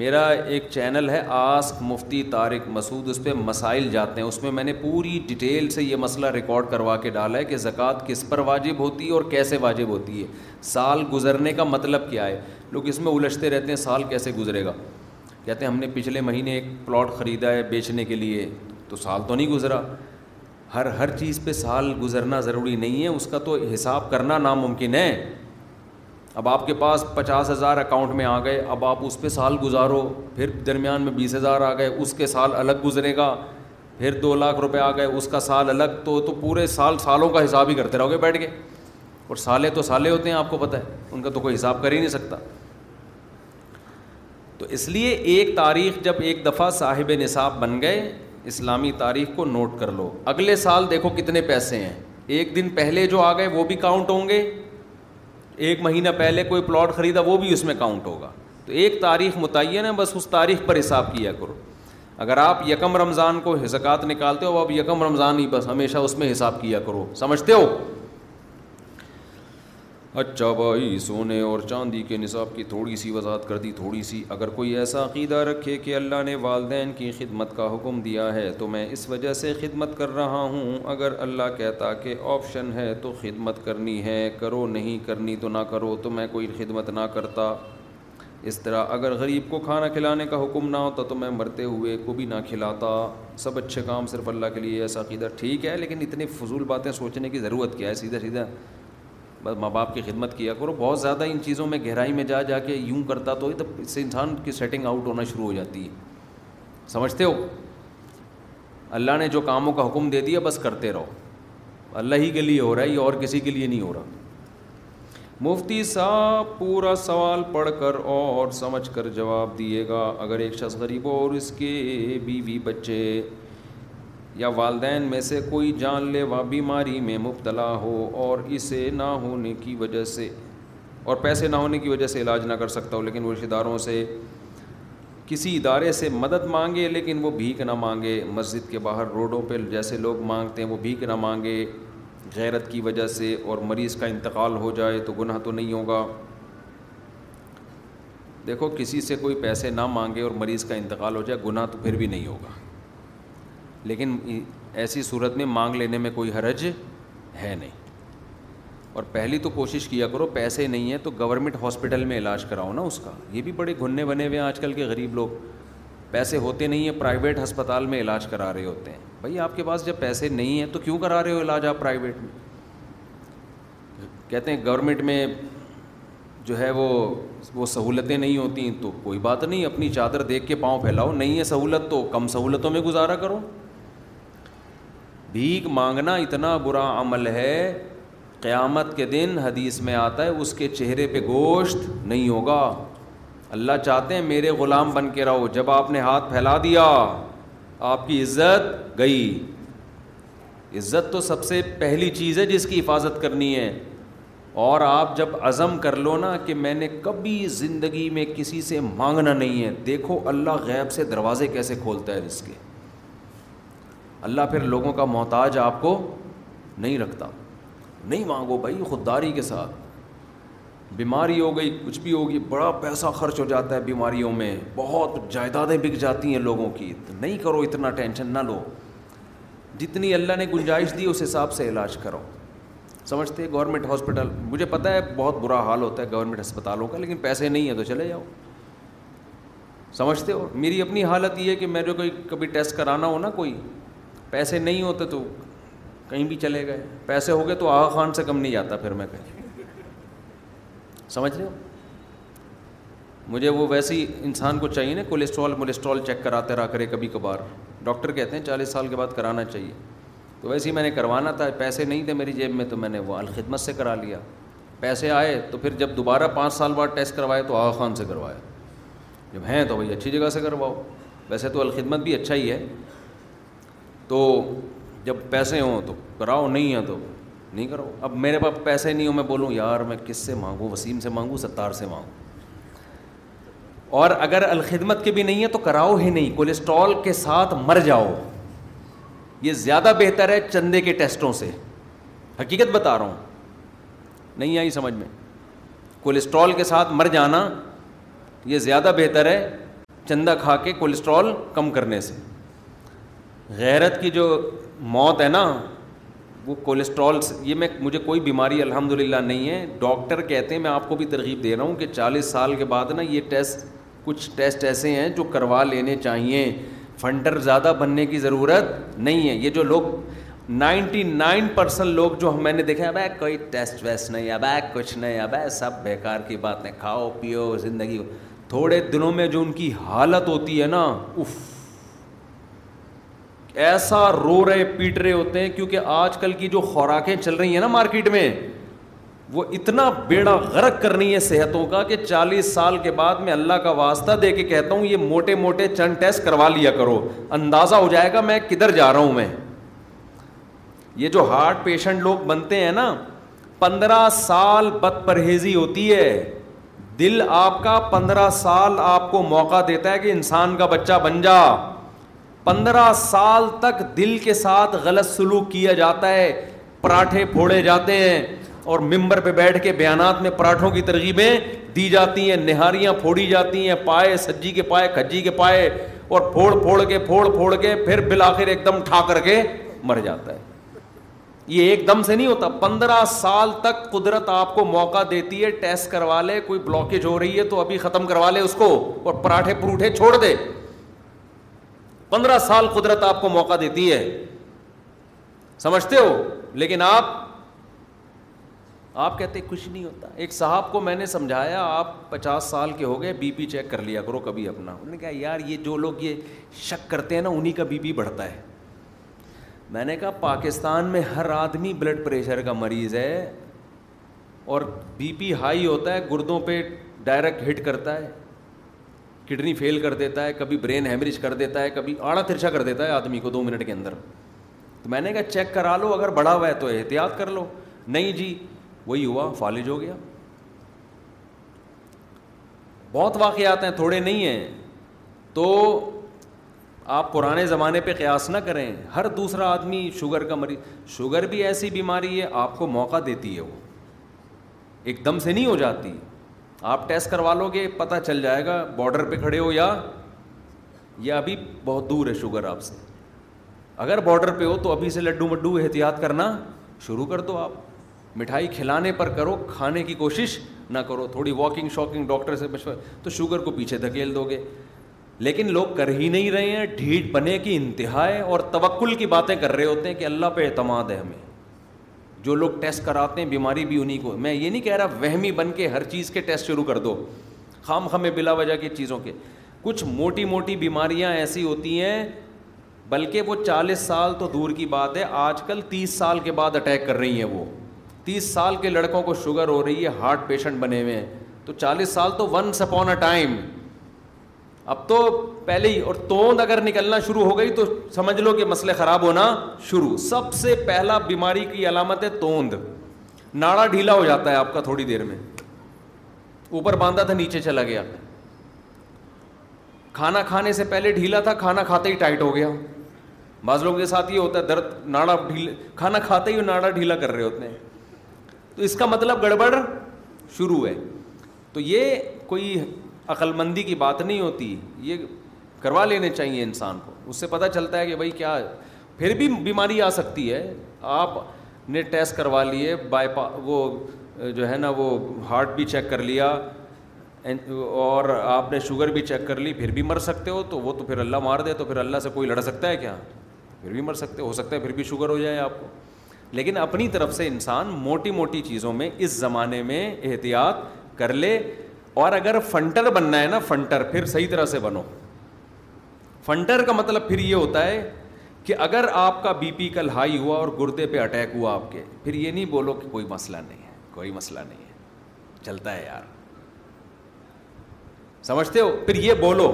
میرا ایک چینل ہے آسک مفتی طارق مسعود, اس پہ مسائل جاتے ہیں, اس میں میں نے پوری ڈیٹیل سے یہ مسئلہ ریکارڈ کروا کے ڈالا ہے کہ زکوٰۃ کس پر واجب ہوتی ہے اور کیسے واجب ہوتی ہے, سال گزرنے کا مطلب کیا ہے. لوگ اس میں الجھتے رہتے ہیں سال کیسے گزرے گا, کہتے ہیں ہم نے پچھلے مہینے ایک پلاٹ خریدا ہے بیچنے کے لیے تو سال تو نہیں گزرا. ہر چیز پہ سال گزرنا ضروری نہیں ہے, اس کا تو حساب کرنا ناممکن ہے. اب آپ کے پاس 50,000 اکاؤنٹ میں آ گئے, اب آپ اس پہ سال گزارو, پھر درمیان میں 20,000 آ گئے, اس کے سال الگ گزرے گا, پھر 200,000 روپے آ گئے, اس کا سال الگ, تو پورے سال سالوں کا حساب ہی کرتے رہو گے بیٹھ کے, اور سالے تو سالے ہوتے ہیں, آپ کو پتہ ہے ان کا تو کوئی حساب کر ہی نہیں سکتا. تو اس لیے ایک تاریخ جب ایک دفعہ صاحب نصاب بن گئے, اسلامی تاریخ کو نوٹ کر لو, اگلے سال دیکھو کتنے پیسے ہیں, ایک دن پہلے جو آ گئے وہ بھی کاؤنٹ ہوں گے, ایک مہینہ پہلے کوئی پلاٹ خریدا وہ بھی اس میں کاؤنٹ ہوگا. تو ایک تاریخ متعین ہے, بس اس تاریخ پر حساب کیا کرو. اگر آپ یکم رمضان کو زکوٰۃ نکالتے ہو, آپ یکم رمضان ہی بس ہمیشہ اس میں حساب کیا کرو, سمجھتے ہو؟ اچھا بھائی, سونے اور چاندی کے نصاب کی تھوڑی سی وضاحت کر دی, تھوڑی سی. اگر کوئی ایسا عقیدہ رکھے کہ اللہ نے والدین کی خدمت کا حکم دیا ہے تو میں اس وجہ سے خدمت کر رہا ہوں, اگر اللہ کہتا کہ آپشن ہے تو خدمت کرنی ہے کرو, نہیں کرنی تو نہ کرو, تو میں کوئی خدمت نہ کرتا. اس طرح اگر غریب کو کھانا کھلانے کا حکم نہ ہوتا تو میں مرتے ہوئے کو بھی نہ کھلاتا. سب اچھے کام صرف اللہ کے لیے, ایسا عقیدہ ٹھیک ہے, لیکن اتنے فضول باتیں سوچنے کی ضرورت کیا ہے, سیدھا سیدھا بس ماں باپ کی خدمت کیا کرو. بہت زیادہ ان چیزوں میں گہرائی میں جا کے یوں کرتا تو اس سے انسان کی سیٹنگ آؤٹ ہونا شروع ہو جاتی ہے, سمجھتے ہو؟ اللہ نے جو کاموں کا حکم دے دیا بس کرتے رہو, اللہ ہی کے لیے ہو رہا ہے, یہ اور کسی کے لیے نہیں ہو رہا. مفتی صاحب پورا سوال پڑھ کر اور سمجھ کر جواب دیے گا. اگر ایک شخص غریب ہو اور اس کے بیوی بچے یا والدین میں سے کوئی جان لیوا بیماری میں مبتلا ہو اور اسے نہ ہونے کی وجہ سے اور پیسے نہ ہونے کی وجہ سے علاج نہ کر سکتا ہو, لیکن وہ رشتہ داروں سے کسی ادارے سے مدد مانگے لیکن وہ بھیک نہ مانگے, مسجد کے باہر روڈوں پہ جیسے لوگ مانگتے ہیں وہ بھیک نہ مانگے غیرت کی وجہ سے, اور مریض کا انتقال ہو جائے تو گناہ تو نہیں ہوگا؟ دیکھو, کسی سے کوئی پیسے نہ مانگے اور مریض کا انتقال ہو جائے, گناہ تو پھر بھی نہیں ہوگا, لیکن ایسی صورت میں مانگ لینے میں کوئی حرج ہے نہیں. اور پہلی تو کوشش کیا کرو, پیسے نہیں ہیں تو گورنمنٹ ہاسپٹل میں علاج کراؤ نا اس کا. یہ بھی بڑے گھننے بنے ہوئے ہیں آج کل کے غریب لوگ, پیسے ہوتے نہیں ہیں پرائیویٹ ہسپتال میں علاج کرا رہے ہوتے ہیں. بھائی آپ کے پاس جب پیسے نہیں ہیں تو کیوں کرا رہے ہو علاج آپ پرائیویٹ میں؟ کہتے ہیں گورنمنٹ میں جو ہے وہ سہولتیں نہیں ہوتی, تو کوئی بات نہیں, اپنی چادر دیکھ کے پاؤں پھیلاؤ, نہیں ہے سہولت تو کم سہولتوں میں گزارا کرو. بھیک مانگنا اتنا برا عمل ہے, قیامت کے دن حدیث میں آتا ہے اس کے چہرے پہ گوشت نہیں ہوگا. اللہ چاہتے ہیں میرے غلام بن کے رہو, جب آپ نے ہاتھ پھیلا دیا آپ کی عزت گئی. عزت تو سب سے پہلی چیز ہے جس کی حفاظت کرنی ہے, اور آپ جب عزم کر لو نا کہ میں نے کبھی زندگی میں کسی سے مانگنا نہیں ہے, دیکھو اللہ غیب سے دروازے کیسے کھولتا ہے رزق کے. اللہ پھر لوگوں کا محتاج آپ کو نہیں رکھتا. نہیں مانگو بھائی خودداری کے ساتھ, بیماری ہو گئی کچھ بھی ہوگی, بڑا پیسہ خرچ ہو جاتا ہے بیماریوں میں, بہت جائیدادیں بک جاتی ہیں لوگوں کی, نہیں کرو اتنا ٹینشن نہ لو, جتنی اللہ نے گنجائش دی اس حساب سے علاج کرو. سمجھتے گورنمنٹ ہاسپٹل, مجھے پتہ ہے بہت برا حال ہوتا ہے گورنمنٹ ہسپتالوں کا, لیکن پیسے نہیں ہیں تو چلے جاؤ, سمجھتے ہو؟ میری اپنی حالت یہ ہے کہ میں جو کوئی کبھی ٹیسٹ کرانا ہو نا, کوئی پیسے نہیں ہوتے تو کہیں بھی چلے گئے, پیسے ہو گئے تو آغا خان سے کم نہیں آتا پھر میں کہیں, سمجھ رہے ہو؟ مجھے وہ ویسی انسان کو چاہیے نا, کولیسٹرول چیک کراتے رہا کرے کبھی کبھار, ڈاکٹر کہتے ہیں 40 سال کے بعد کرانا چاہیے, تو ویسے ہی میں نے کروانا تھا, پیسے نہیں تھے میری جیب میں تو میں نے وہ الخدمت سے کرا لیا, پیسے آئے تو پھر جب دوبارہ 5 سال بعد ٹیسٹ کروائے تو آغا خان سے کروایا, جب ہیں تو بھائی اچھی جگہ سے کرواؤ, ویسے تو الخدمت بھی اچھا ہی ہے. تو جب پیسے ہوں تو کراؤ, نہیں ہے تو نہیں کراؤ. اب میرے پاس پیسے نہیں ہوں, میں بولوں یار میں کس سے مانگوں, وسیم سے مانگوں, ستار سے مانگوں؟ اور اگر الخدمت کے بھی نہیں ہے تو کراؤ ہی نہیں, کولیسٹرول کے ساتھ مر جاؤ, یہ زیادہ بہتر ہے چندے کے ٹیسٹوں سے. حقیقت بتا رہا ہوں, نہیں آئی سمجھ میں؟ کولیسٹرول کے ساتھ مر جانا یہ زیادہ بہتر ہے چندہ کھا کے کولیسٹرول کم کرنے سے. غیرت کی جو موت ہے نا وہ کولیسٹرول سے. یہ مجھے کوئی بیماری الحمدللہ نہیں ہے. ڈاکٹر کہتے ہیں, میں آپ کو بھی ترغیب دے رہا ہوں کہ 40 سال کے بعد نا یہ ٹیسٹ, کچھ ٹیسٹ ایسے ہیں جو کروا لینے چاہیے. فنڈر زیادہ بننے کی ضرورت نہیں ہے. یہ جو لوگ 99% لوگ جو میں نے دیکھے, ابے کوئی ٹیسٹ ویسٹ نہیں, ابے کچھ نہیں, ابے سب بیکار کی باتیں, کھاؤ پیو زندگی. تھوڑے دنوں میں جو ان کی حالت ہوتی ہے نا, اف, ایسا رو رہے پیٹ رہے ہوتے ہیں. کیونکہ آج کل کی جو خوراکیں چل رہی ہیں نا مارکیٹ میں, وہ اتنا بیڑا غرق کرنی ہے صحتوں کا کہ 40 سال کے بعد میں اللہ کا واسطہ دے کے کہتا ہوں, یہ موٹے موٹے چند ٹیسٹ کروا لیا کرو, اندازہ ہو جائے گا میں کدھر جا رہا ہوں. میں یہ جو ہارٹ پیشنٹ لوگ بنتے ہیں نا, 15 سال بد پرہیزی ہوتی ہے. دل آپ کا 15 سال آپ کو موقع دیتا ہے کہ انسان کا بچہ بن جا. 15 سال تک دل کے ساتھ غلط سلوک کیا جاتا ہے, پراٹھے پھوڑے جاتے ہیں اور ممبر پہ بیٹھ کے بیانات میں پراٹھوں کی ترغیبیں دی جاتی ہیں, نہاریاں پھوڑی جاتی ہیں, پائے سجی کے پائے کھجی کے پائے, اور پھوڑ پھوڑ کے پھر بالآخر ایک دم ٹھا کر کے مر جاتا ہے. یہ ایک دم سے نہیں ہوتا, 15 سال تک قدرت آپ کو موقع دیتی ہے, ٹیسٹ کروا لے, کوئی بلاکیج ہو رہی ہے تو ابھی ختم کروا لے اس کو اور پراٹھے پروٹھے چھوڑ دے. 15 سال قدرت آپ کو موقع دیتی ہے, سمجھتے ہو, لیکن آپ کہتے کچھ نہیں ہوتا. ایک صاحب کو میں نے سمجھایا, آپ 50 سال کے ہو گئے, بی پی چیک کر لیا کرو کبھی اپنا. انہوں نے کہا یار یہ جو لوگ یہ شک کرتے ہیں نا انہی کا بی پی بڑھتا ہے. میں نے کہا پاکستان میں ہر آدمی بلڈ پریشر کا مریض ہے اور بی پی ہائی ہوتا ہے, گردوں پہ ڈائریکٹ ہٹ کرتا ہے, کڈنی فیل کر دیتا ہے, کبھی برین ہیمریج کر دیتا ہے, کبھی آڑا ترچھا کر دیتا ہے آدمی کو 2 منٹ کے اندر. تو میں نے کہا چیک کرا لو, اگر بڑھا ہوا ہے تو احتیاط کر لو. نہیں جی, وہی ہوا, فالج ہو گیا. بہت واقعات ہیں, تھوڑے نہیں ہیں. تو آپ پرانے زمانے پہ قیاس نہ کریں. ہر دوسرا آدمی شوگر کا مریض. شوگر بھی ایسی بیماری ہے, آپ کو موقع دیتی ہے, وہ ایک دم سے نہیں ہو جاتی. آپ ٹیسٹ کروا لو گے, پتہ چل جائے گا بارڈر پہ کھڑے ہو یا ابھی بہت دور ہے شوگر آپ سے. اگر بارڈر پہ ہو تو ابھی سے لڈو مڈو احتیاط کرنا شروع کر دو. آپ مٹھائی کھلانے پر کرو, کھانے کی کوشش نہ کرو. تھوڑی واکنگ شاکنگ ڈاکٹر سے مشورہ, تو شوگر کو پیچھے دھکیل دو گے. لیکن لوگ کر ہی نہیں رہے ہیں. ڈھیٹ بنے کی انتہا ہے اور توکل کی باتیں کر رہے ہوتے ہیں کہ اللہ پہ اعتماد ہے ہمیں. جو لوگ ٹیسٹ کراتے ہیں بیماری بھی انہیں کو. میں یہ نہیں کہہ رہا وہمی بن کے ہر چیز کے ٹیسٹ شروع کر دو, خام خامے بلا وجہ کی چیزوں کے. کچھ موٹی موٹی بیماریاں ایسی ہوتی ہیں, بلکہ وہ 40 سال تو دور کی بات ہے, آج کل 30 سال کے بعد اٹیک کر رہی ہیں. وہ 30 سال کے لڑکوں کو شوگر ہو رہی ہے, ہارٹ پیشنٹ بنے ہوئے ہیں. تو 40 سال تو ونس اپون اے ٹائم, اب تو پہلے ہی. اور توند اگر نکلنا شروع ہو گئی تو سمجھ لو کہ مسئلے خراب ہونا شروع. سب سے پہلا بیماری کی علامت ہے توند. ناڑا ڈھیلا ہو جاتا ہے آپ کا تھوڑی دیر میں, اوپر باندھا تھا نیچے چلا گیا. کھانا کھانے سے پہلے ڈھیلا تھا, کھانا کھاتے ہی ٹائٹ ہو گیا. بعض لوگوں کے ساتھ یہ ہوتا ہے درد, ناڑا ڈھیلا, کھانا کھاتے ہی ناڑا ڈھیلا کر رہے ہوتے ہیں. تو اس کا مطلب گڑبڑ شروع ہے. تو یہ کوئی عقل مندی کی بات نہیں ہوتی, یہ کروا لینے چاہیے انسان کو. اس سے پتہ چلتا ہے کہ بھائی کیا. پھر بھی بیماری آ سکتی ہے. آپ نے ٹیسٹ کروا لیے, بائی پاس وہ جو ہے نا وہ ہارٹ بھی چیک کر لیا اور آپ نے شوگر بھی چیک کر لی, پھر بھی مر سکتے ہو. تو وہ تو پھر اللہ مار دے, تو پھر اللہ سے کوئی لڑ سکتا ہے کیا؟ پھر بھی مر سکتے ہو سکتا ہے, پھر بھی شوگر ہو جائے آپ کو. لیکن اپنی طرف سے انسان موٹی موٹی چیزوں میں اس زمانے میں احتیاط کر لے. اور اگر فنٹر بننا ہے نا, فنٹر پھر صحیح طرح سے بنو. فنٹر کا مطلب پھر یہ ہوتا ہے کہ اگر آپ کا بی پی کل ہائی ہوا اور گردے پہ اٹیک ہوا آپ کے, پھر یہ نہیں بولو کہ کوئی مسئلہ نہیں ہے, کوئی مسئلہ نہیں ہے, چلتا ہے یار, سمجھتے ہو. پھر یہ بولو,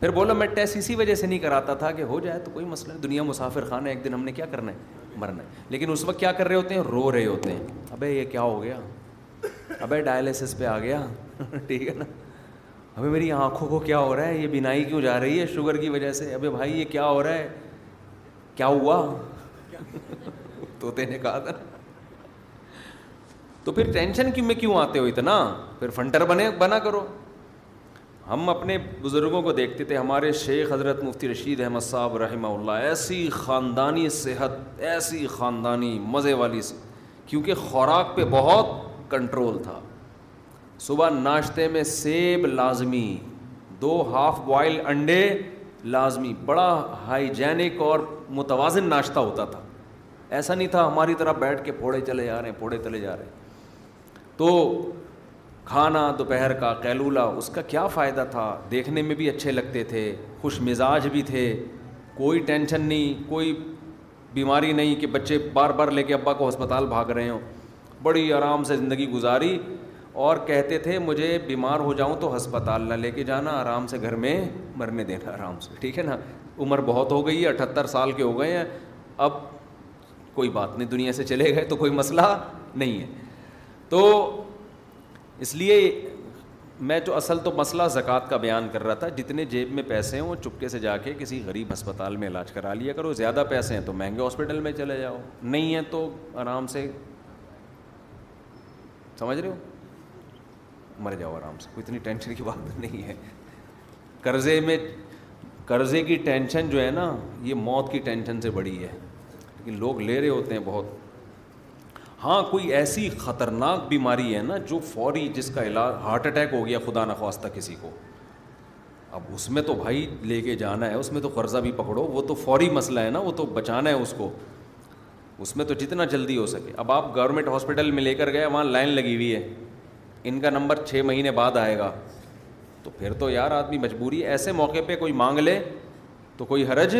پھر بولو میں ٹیسٹ اسی وجہ سے نہیں کراتا تھا کہ ہو جائے تو کوئی مسئلہ نہیں, دنیا مسافر خانہ ہے, ایک دن ہم نے کیا کرنا ہے, مرنا ہے. لیکن اس وقت کیا کر رہے ہوتے ہیں, رو رہے ہوتے ہیں, ابے یہ کیا ہو گیا, ابے ڈائلیسس پہ آ گیا, ٹھیک ہے نا, ابھی میری آنکھوں کو کیا ہو رہا ہے, یہ بینائی کیوں جا رہی ہے شوگر کی وجہ سے, ابے بھائی یہ کیا ہو رہا ہے, کیا ہوا, طوطے نے کہا تھا. تو پھر ٹینشن میں کیوں آتے ہو اتنا؟ پھر فنٹر بنا کرو. ہم اپنے بزرگوں کو دیکھتے تھے, ہمارے شیخ حضرت مفتی رشید احمد صاحب رحمہ اللہ, ایسی خاندانی صحت, ایسی خاندانی مزے والی, کیونکہ خوراک پہ بہت کنٹرول تھا. صبح ناشتے میں سیب لازمی, 2 ہاف بوائل انڈے لازمی, بڑا ہائیجینک اور متوازن ناشتہ ہوتا تھا. ایسا نہیں تھا ہماری طرح بیٹھ کے پھوڑے چلے جا رہے ہیں, پھوڑے چلے جا رہے ہیں. تو کھانا دوپہر کا قیلولہ, اس کا کیا فائدہ تھا؟ دیکھنے میں بھی اچھے لگتے تھے, خوش مزاج بھی تھے, کوئی ٹینشن نہیں, کوئی بیماری نہیں کہ بچے بار بار لے کے ابا کو ہسپتال بھاگ رہے ہوں. بڑی آرام سے زندگی گزاری, اور کہتے تھے مجھے بیمار ہو جاؤں تو ہسپتال نہ لے کے جانا, آرام سے گھر میں مرنے دینا آرام سے, ٹھیک ہے نا. عمر بہت ہو گئی ہے, 78 سال کے ہو گئے ہیں, اب کوئی بات نہیں, دنیا سے چلے گئے تو کوئی مسئلہ نہیں ہے. تو اس لیے میں جو اصل تو مسئلہ زکوٰۃ کا بیان کر رہا تھا, جتنے جیب میں پیسے ہوں چپکے سے جا کے کسی غریب ہسپتال میں علاج کرا لیا کرو. زیادہ پیسے ہیں تو مہنگے ہاسپٹل میں چلے جاؤ, نہیں ہیں تو آرام سے, سمجھ رہے ہو, مر جاؤ آرام سے, کوئی اتنی ٹینشن کی بات نہیں ہے. قرضے میں, قرضے کی ٹینشن جو ہے نا, یہ موت کی ٹینشن سے بڑی ہے, لیکن لوگ لے رہے ہوتے ہیں بہت. ہاں کوئی ایسی خطرناک بیماری ہے نا جو فوری, جس کا علاج, ہارٹ اٹیک ہو گیا خدا نخواستہ کسی کو, اب اس میں تو بھائی لے کے جانا ہے, اس میں تو قرضہ بھی پکڑو, وہ تو فوری مسئلہ ہے نا, وہ تو بچانا ہے اس کو, اس میں تو جتنا جلدی ہو سکے. اب آپ گورنمنٹ ہاسپٹل میں لے کر گئے, وہاں لائن لگی ہوئی ہے, ان کا نمبر 6 مہینے بعد آئے گا, تو پھر تو یار آدمی مجبوری, ایسے موقع پہ کوئی مانگ لے تو کوئی حرج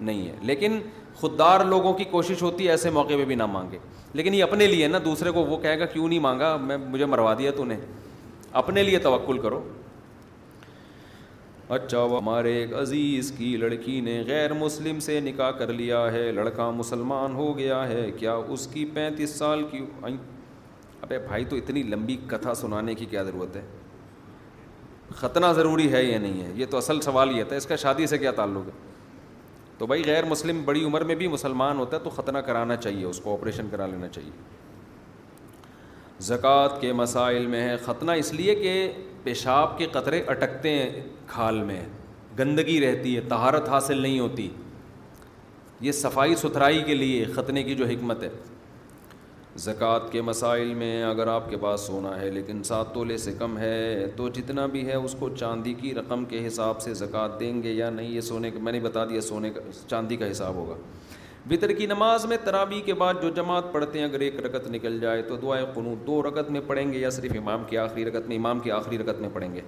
نہیں ہے, لیکن خوددار لوگوں کی کوشش ہوتی ہے ایسے موقع پہ بھی نہ مانگے. لیکن یہ اپنے لیے نا, دوسرے کو وہ کہے گا کیوں نہیں مانگا, میں مجھے مروا دیا تو نے. اپنے لیے توکل کرو. اچھا, ہمارے ایک عزیز کی لڑکی نے غیر مسلم سے نکاح کر لیا ہے, لڑکا مسلمان ہو گیا ہے, کیا اس کی 35 سال کی... ابے بھائی تو اتنی لمبی کتھا سنانے کی کیا ضرورت ہے؟ ختنہ ضروری ہے یا نہیں ہے, یہ تو اصل سوال یہ تھا, اس کا شادی سے کیا تعلق ہے؟ تو بھائی غیر مسلم بڑی عمر میں بھی مسلمان ہوتا ہے تو ختنہ کرانا چاہیے, اس کو آپریشن کرا لینا چاہیے. زکوٰۃ کے مسائل میں ہے ختنہ, اس لیے کہ پیشاب کے قطرے اٹکتے ہیں کھال میں, گندگی رہتی ہے, طہارت حاصل نہیں ہوتی. یہ صفائی ستھرائی کے لیے ختنے کی جو حکمت ہے. زکوٰۃ کے مسائل میں, اگر آپ کے پاس سونا ہے لیکن 7 تولے سے کم ہے تو جتنا بھی ہے اس کو چاندی کی رقم کے حساب سے زکوٰۃ دیں گے یا نہیں؟ یہ سونے کا میں نے بتا دیا, سونے کا چاندی کا حساب ہوگا. وتر کی نماز میں تراویح کے بعد جو جماعت پڑھتے ہیں, اگر 1 رکعت نکل جائے تو دعائے قنوت 2 رکعت میں پڑھیں گے یا صرف امام کی آخری رکعت میں؟ امام کی آخری رکعت میں پڑھیں گے.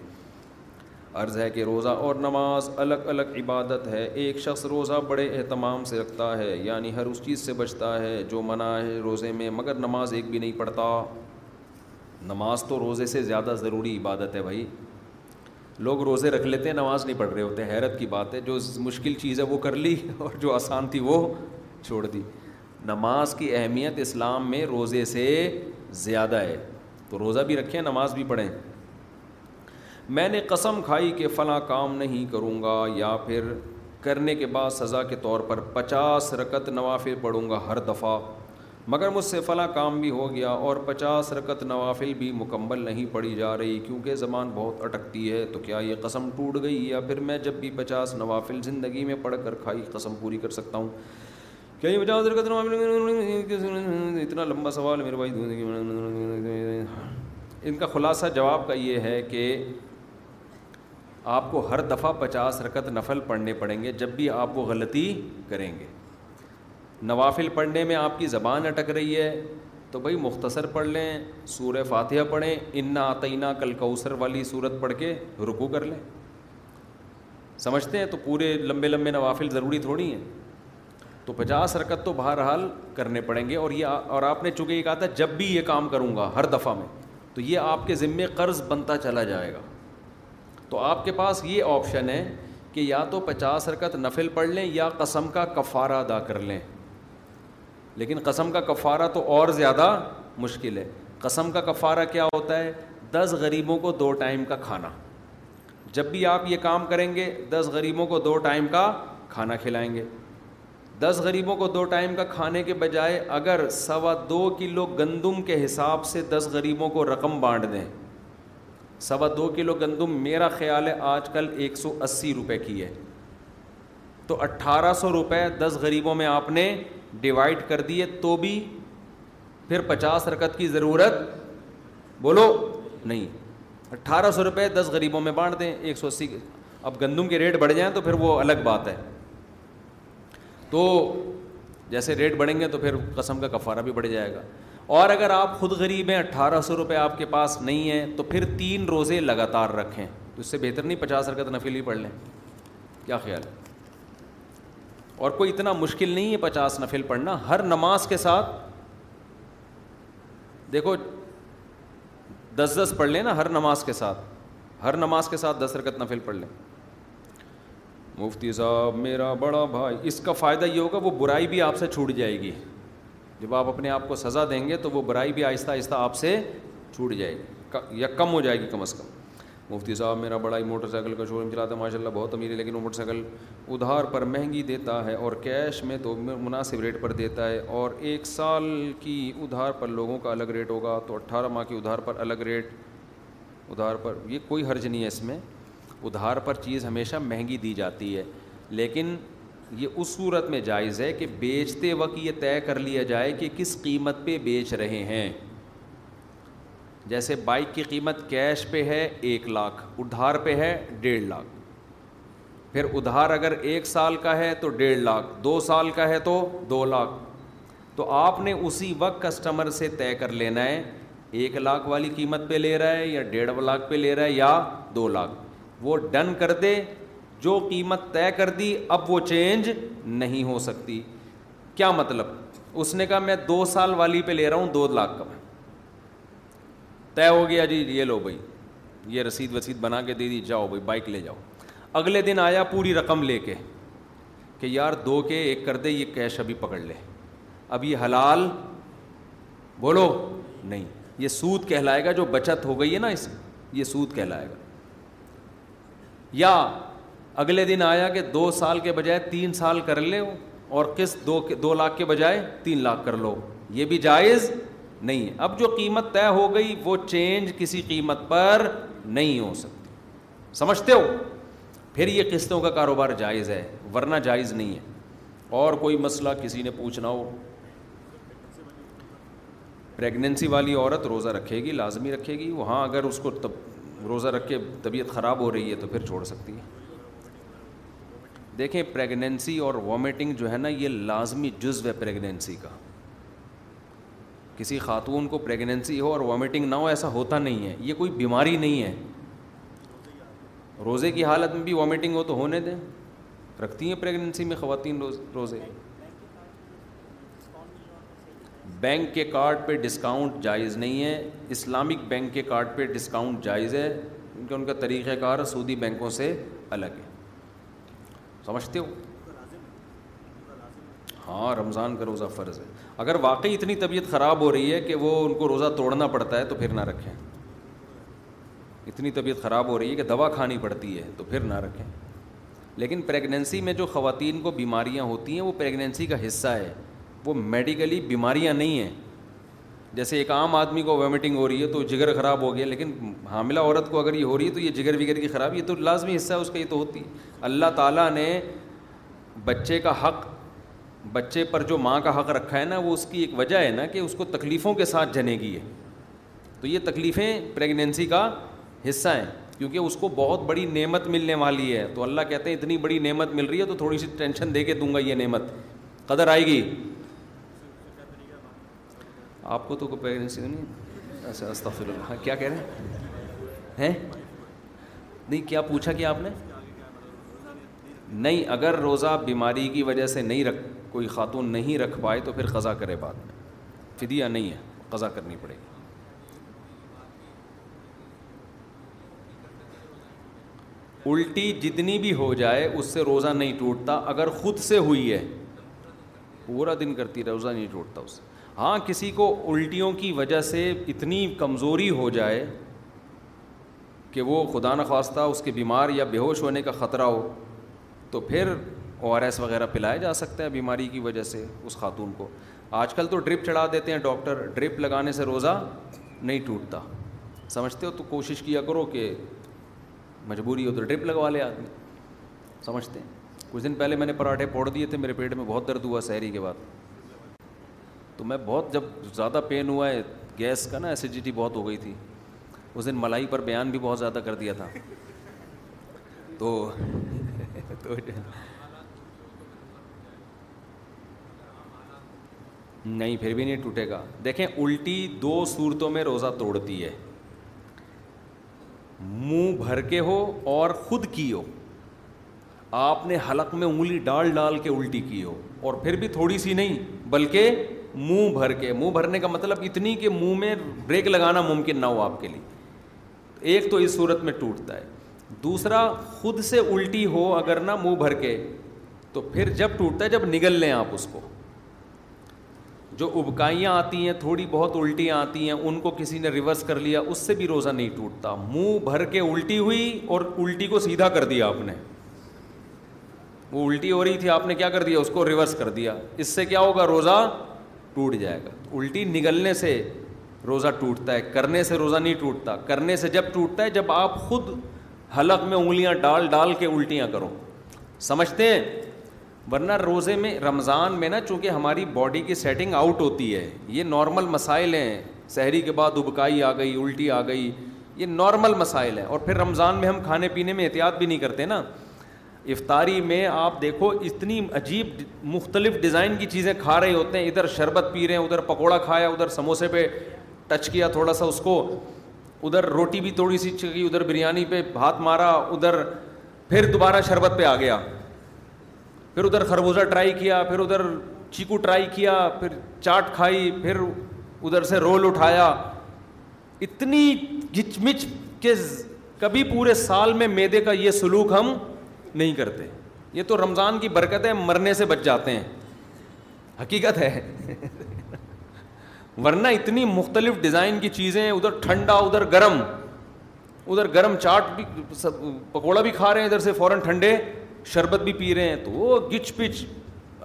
عرض ہے کہ روزہ اور نماز الگ الگ عبادت ہے. ایک شخص روزہ بڑے اہتمام سے رکھتا ہے, یعنی ہر اس چیز سے بچتا ہے جو منع ہے روزے میں, مگر نماز ایک بھی نہیں پڑھتا. نماز تو روزے سے زیادہ ضروری عبادت ہے بھائی. لوگ روزے رکھ لیتے ہیں, نماز نہیں پڑھ رہے ہوتے, حیرت کی بات ہے. جو مشکل چیز ہے وہ کر لی اور جو آسان تھی وہ چھوڑ دی. نماز کی اہمیت اسلام میں روزے سے زیادہ ہے, تو روزہ بھی رکھیں نماز بھی پڑھیں. میں نے قسم کھائی کہ فلاں کام نہیں کروں گا یا پھر کرنے کے بعد سزا کے طور پر 50 رکعت نوافل پڑھوں گا ہر دفعہ, مگر مجھ سے فلاں کام بھی ہو گیا اور 50 رکعت نوافل بھی مکمل نہیں پڑھی جا رہی کیونکہ زبان بہت اٹکتی ہے, تو کیا یہ قسم ٹوٹ گئی؟ یا پھر میں جب بھی 50 نوافل زندگی میں پڑھ کر کھائی قسم پوری کر سکتا ہوں؟ کیا یہ 50 رکعت نوافل؟ اتنا لمبا سوال میرے بھائی. ان کا خلاصہ جواب کا یہ ہے کہ آپ کو ہر دفعہ 50 رکعت نفل پڑھنے پڑیں گے جب بھی آپ وہ غلطی کریں گے. نوافل پڑھنے میں آپ کی زبان اٹک رہی ہے تو بھائی مختصر پڑھ لیں, سورہ فاتحہ پڑھیں, انا اعطیناک الکوثر والی صورت پڑھ کے رکوع کر لیں. سمجھتے ہیں؟ تو پورے لمبے لمبے نوافل ضروری تھوڑی ہیں. تو 50 رکعت تو بہرحال کرنے پڑیں گے. اور آپ نے چونکہ یہ کہا تھا جب بھی یہ کام کروں گا ہر دفعہ میں, تو یہ آپ کے ذمے قرض بنتا چلا جائے گا. تو آپ کے پاس یہ آپشن ہے کہ یا تو 50 رکعت نفل پڑھ لیں یا قسم کا کفارہ ادا کر لیں. لیکن قسم کا کفارہ تو اور زیادہ مشکل ہے. قسم کا کفارہ کیا ہوتا ہے؟ 10 غریبوں کو 2 ٹائم کا کھانا. جب بھی آپ یہ کام کریں گے 10 غریبوں کو 2 ٹائم کا کھانا کھلائیں گے. 10 غریبوں کو 2 ٹائم کا کھانے کے بجائے اگر 2.25 کلو گندم کے حساب سے 10 غریبوں کو رقم بانٹ دیں، 2.25 کلو گندم میرا خیال ہے آج کل 180 روپے کی ہے، تو 1800 روپے 10 غریبوں میں آپ نے ڈیوائڈ کر دیے، تو بھی پھر 50 رکعت کی ضرورت بولو نہیں، 1800 روپے 10 غریبوں میں بانٹ دیں 180، اب گندم کے ریٹ بڑھ جائیں تو پھر وہ الگ بات ہے، تو جیسے ریٹ بڑھیں گے تو پھر قسم کا کفارہ بھی بڑھ جائے گا، اور اگر آپ خود غریب ہیں 1800 روپے آپ کے پاس نہیں ہیں تو پھر 3 روزے لگاتار رکھیں، تو اس سے بہتر نہیں 50 رکعت نفل ہی پڑھ لیں، کیا خیال ہے؟ اور کوئی اتنا مشکل نہیں ہے 50 نفل پڑھنا ہر نماز کے ساتھ، دیکھو 10 پڑھ لیں نا ہر نماز کے ساتھ، ہر نماز کے ساتھ 10 رکعت نفل پڑھ لیں۔ مفتی صاحب میرا بڑا بھائی، اس کا فائدہ یہ ہوگا وہ برائی بھی آپ سے چھوٹ جائے گی، جب آپ اپنے آپ کو سزا دیں گے تو وہ برائی بھی آہستہ آہستہ آپ سے چھوٹ جائے گی یا کم ہو جائے گی کم از کم۔ مفتی صاحب میرا بڑا ہی موٹر سائیکل کا شو روم چلاتا ہے، ماشاء اللہ بہت امیر ہے، لیکن وہ موٹر سائیکل ادھار پر مہنگی دیتا ہے اور کیش میں تو مناسب ریٹ پر دیتا ہے، اور 1 سال کی ادھار پر لوگوں کا الگ ریٹ ہوگا، تو 18 ماہ کی ادھار پر الگ ریٹ، ادھار پر یہ کوئی حرج نہیں ہے اس میں، ادھار پر چیز ہمیشہ مہنگی دی جاتی ہے، لیکن یہ اس صورت میں جائز ہے کہ بیچتے وقت یہ طے کر لیا جائے کہ کس قیمت پہ بیچ رہے ہیں، جیسے بائک کی قیمت کیش پہ ہے 1 لاکھ، ادھار پہ ہے 1.5 لاکھ، پھر ادھار اگر 1 سال کا ہے تو 1.5 لاکھ، 2 سال کا ہے تو 2 لاکھ، تو آپ نے اسی وقت کسٹمر سے طے کر لینا ہے 1 لاکھ والی قیمت پہ لے رہا ہے یا 1.5 لاکھ پہ لے رہا ہے یا 2 لاکھ، وہ ڈن کر دے، جو قیمت طے کر دی اب وہ چینج نہیں ہو سکتی۔ کیا مطلب؟ اس نے کہا میں 2 سال والی پہ لے رہا ہوں 2 لاکھ کا، طے ہو گیا جی یہ لو بھائی، یہ رسید وسید بنا کے دے دی، جاؤ بھائی بائک لے جاؤ۔ اگلے دن آیا پوری رقم لے کے کہ یار 2 کے 1 کر دے، یہ کیش ابھی پکڑ لے، اب یہ حلال بولو نہیں، یہ سود کہلائے گا، جو بچت ہو گئی ہے نا اس، یہ سود کہلائے گا۔ یا اگلے دن آیا کہ 2 سال کے بجائے 3 سال کر لے اور قسط 2 لاکھ کے بجائے 3 لاکھ کر لو، یہ بھی جائز نہیں ہے، اب جو قیمت طے ہو گئی وہ چینج کسی قیمت پر نہیں ہو سکتی، سمجھتے ہو؟ پھر یہ قسطوں کا کاروبار جائز ہے، ورنہ جائز نہیں ہے۔ اور کوئی مسئلہ کسی نے پوچھنا ہو؟ پریگنینسی والی عورت روزہ رکھے گی، لازمی رکھے گی، وہاں اگر اس کو روزہ رکھ کے طبیعت خراب ہو رہی ہے تو پھر چھوڑ سکتی ہے۔ دیکھیں پریگنینسی اور وومیٹنگ جو ہے نا یہ لازمی جزو ہے پریگنینسی کا، کسی خاتون کو پریگنینسی ہو اور وومیٹنگ نہ ہو ایسا ہوتا نہیں ہے، یہ کوئی بیماری نہیں ہے۔ روزے کی حالت میں بھی وومیٹنگ ہو تو ہونے دیں، رکھتی ہیں پریگنینسی میں خواتین روزے۔ بینک کے کارڈ پہ ڈسکاؤنٹ جائز نہیں ہے، اسلامک بینک کے کارڈ پہ ڈسکاؤنٹ جائز ہے، کیونکہ ان کا طریقہ کار سودی بینکوں سے الگ ہے، سمجھتے ہو؟ ہاں رمضان کا روزہ فرض ہے، اگر واقعی اتنی طبیعت خراب ہو رہی ہے کہ وہ ان کو روزہ توڑنا پڑتا ہے تو پھر نہ رکھیں، اتنی طبیعت خراب ہو رہی ہے کہ دوا کھانی پڑتی ہے تو پھر نہ رکھیں، لیکن پریگنینسی میں جو خواتین کو بیماریاں ہوتی ہیں وہ پریگنینسی کا حصہ ہے، وہ میڈیکلی بیماریاں نہیں ہیں۔ جیسے ایک عام آدمی کو وومیٹنگ ہو رہی ہے تو جگر خراب ہو گیا، لیکن حاملہ عورت کو اگر یہ ہو رہی ہے تو یہ جگر وغیرہ کی خرابی، یہ تو لازمی حصہ ہے اس کا، یہ تو ہوتی ہے۔ اللہ تعالیٰ نے بچے کا حق، بچے پر جو ماں کا حق رکھا ہے نا، وہ اس کی ایک وجہ ہے نا کہ اس کو تکلیفوں کے ساتھ جنے گی ہے، تو یہ تکلیفیں پریگنینسی کا حصہ ہیں، کیونکہ اس کو بہت بڑی نعمت ملنے والی ہے، تو اللہ کہتے ہیں اتنی بڑی نعمت مل رہی ہے تو تھوڑی سی ٹینشن دے کے دوں گا، یہ نعمت قدر آئے گی آپ کو، تو کوئی پریگنینسی نہیں، اچھا استغفر اللہ، کیا کہہ رہے ہیں؟ نہیں کیا پوچھا کہ آپ نے؟ نہیں، اگر روزہ بیماری کی وجہ سے نہیں رکھ، کوئی خاتون نہیں رکھ پائے تو پھر قضا کرے بعد میں، فدیہ نہیں ہے، قضا کرنی پڑے گی۔ الٹی جتنی بھی ہو جائے اس سے روزہ نہیں ٹوٹتا، اگر خود سے ہوئی ہے پورا دن کرتی روزہ نہیں ٹوٹتا اس سے۔ ہاں کسی کو الٹیوں کی وجہ سے اتنی کمزوری ہو جائے کہ وہ خدا نخواستہ اس کے بیمار یا بے ہوش ہونے کا خطرہ ہو، تو پھر ORS وغیرہ پلایا جا سکتا ہے بیماری کی وجہ سے اس خاتون کو. آج کل تو ڈرپ چڑھا دیتے ہیں ڈاکٹر, ڈرپ لگانے سے روزہ نہیں ٹوٹتا, سمجھتے ہو؟ تو کوشش کیا کرو کہ مجبوری ہو تو ڈرپ لگوا لے آدمی, سمجھتے ہیں. کچھ دن پہلے میں نے پراٹھے پھوڑ دیے تھے, میرے پیٹ میں بہت درد ہوا سحری کے بعد, تو میں بہت جب زیادہ پین ہوا ہے گیس کا نا, ایسیڈیٹی بہت ہو گئی تھی, اس دن ملائی پر بیان بھی بہت زیادہ کر دیا تھا, تو نہیں پھر بھی نہیں ٹوٹے گا. دیکھیں الٹی دو صورتوں میں روزہ توڑتی ہے, منہ بھر کے ہو اور خود کی ہو, آپ نے حلق میں انگلی ڈال ڈال کے الٹی کی ہو, اور پھر بھی تھوڑی سی نہیں بلکہ منہ بھر کے. منہ بھرنے کا مطلب اتنی کہ منہ میں بریک لگانا ممکن نہ ہو آپ کے لیے. ایک تو اس صورت میں ٹوٹتا ہے, دوسرا خود سے الٹی ہو اگر نہ منہ بھر کے, تو پھر جب ٹوٹتا ہے جب نگل لیں آپ اس کو. جو ابکائیاں آتی ہیں, تھوڑی بہت الٹیاں آتی ہیں, ان کو کسی نے ریورس کر لیا, اس سے بھی روزہ نہیں ٹوٹتا. منہ بھر کے الٹی ہوئی اور الٹی کو سیدھا کر دیا آپ نے, وہ الٹی ہو رہی تھی آپ نے کیا کر دیا اس کو ریورس کر دیا, اس سے کیا ہوگا روزہ ٹوٹ جائے گا. الٹی نگلنے سے روزہ ٹوٹتا ہے, کرنے سے روزہ نہیں ٹوٹتا. کرنے سے جب ٹوٹتا ہے جب آپ خود حلق میں انگلیاں ڈال ڈال کے الٹیاں کرو, سمجھتے ہیں؟ ورنہ روزے میں رمضان میں نا چونکہ ہماری باڈی کی سیٹنگ آؤٹ ہوتی ہے, یہ نارمل مسائل ہیں. سحری کے بعد ابکائی آ گئی, الٹی آ گئی, یہ نارمل مسائل ہیں. اور پھر رمضان میں ہم کھانے پینے میں احتیاط بھی نہیں کرتے نا. افطاری میں آپ دیکھو اتنی عجیب مختلف ڈیزائن کی چیزیں کھا رہے ہوتے ہیں, ادھر شربت پی رہے ہیں, ادھر پکوڑا کھایا, ادھر سموسے پہ ٹچ کیا تھوڑا سا اس کو, ادھر روٹی بھی تھوڑی سی چکی, ادھر بریانی پہ ہاتھ مارا, ادھر پھر دوبارہ شربت پہ آ گیا, پھر ادھر خربوزہ ٹرائی کیا, پھر ادھر چیکو ٹرائی کیا, پھر چاٹ کھائی, پھر ادھر سے رول اٹھایا. اتنی گچ مچ کہ کبھی پورے سال میں میدے کا یہ سلوک ہم نہیں کرتے. یہ تو رمضان کی برکت ہے, مرنے سے بچ جاتے ہیں, حقیقت ہے. ورنہ اتنی مختلف ڈیزائن کی چیزیں, ادھر ٹھنڈا ادھر گرم, ادھر گرم چاٹ بھی پکوڑا بھی کھا رہے ہیں, ادھر سے فوراً ٹھنڈے شربت بھی پی رہے ہیں, تو وہ گچ پچ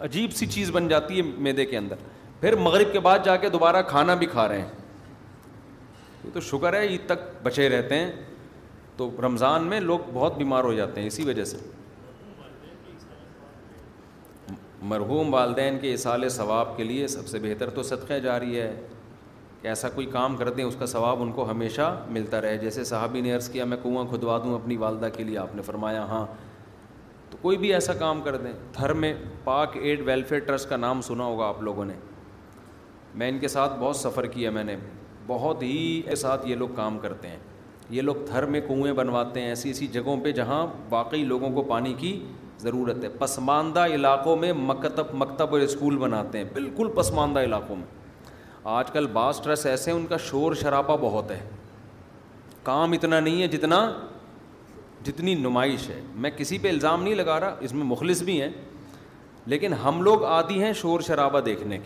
عجیب سی چیز بن جاتی ہے معدے کے اندر. پھر مغرب کے بعد جا کے دوبارہ کھانا بھی کھا رہے ہیں. یہ تو شکر ہے عید تک بچے رہتے ہیں, تو رمضان میں لوگ بہت بیمار ہو جاتے ہیں اسی وجہ سے. مرحوم والدین کے ایصال ثواب کے لیے سب سے بہتر تو صدقہ جاری ہے, کہ ایسا کوئی کام کر دیں اس کا ثواب ان کو ہمیشہ ملتا رہے. جیسے صحابی نے عرض کیا میں کنواں کھدوا دوں اپنی والدہ کے لیے, آپ نے فرمایا ہاں. تو کوئی بھی ایسا کام کر دیں. تھر میں پاک ایڈ ویلفیئر ٹرسٹ کا نام سنا ہوگا آپ لوگوں نے, میں ان کے ساتھ بہت سفر کیا, میں نے بہت ہی کے ساتھ یہ لوگ کام کرتے ہیں. یہ لوگ تھر میں کنویں بنواتے ہیں ایسی ایسی جگہوں پہ جہاں واقعی لوگوں کو پانی کی ضرورت ہے. پسماندہ علاقوں میں مکتب اور اسکول بناتے ہیں, بالکل پسماندہ علاقوں میں. آج کل بعض ٹرسٹ ایسے ہیں ان کا شور شرابہ بہت ہے, کام اتنا نہیں ہے جتنی نمائش ہے. میں کسی پہ الزام نہیں لگا رہا, اس میں مخلص بھی ہیں, لیکن ہم لوگ عادی ہیں شور شرابہ دیکھنے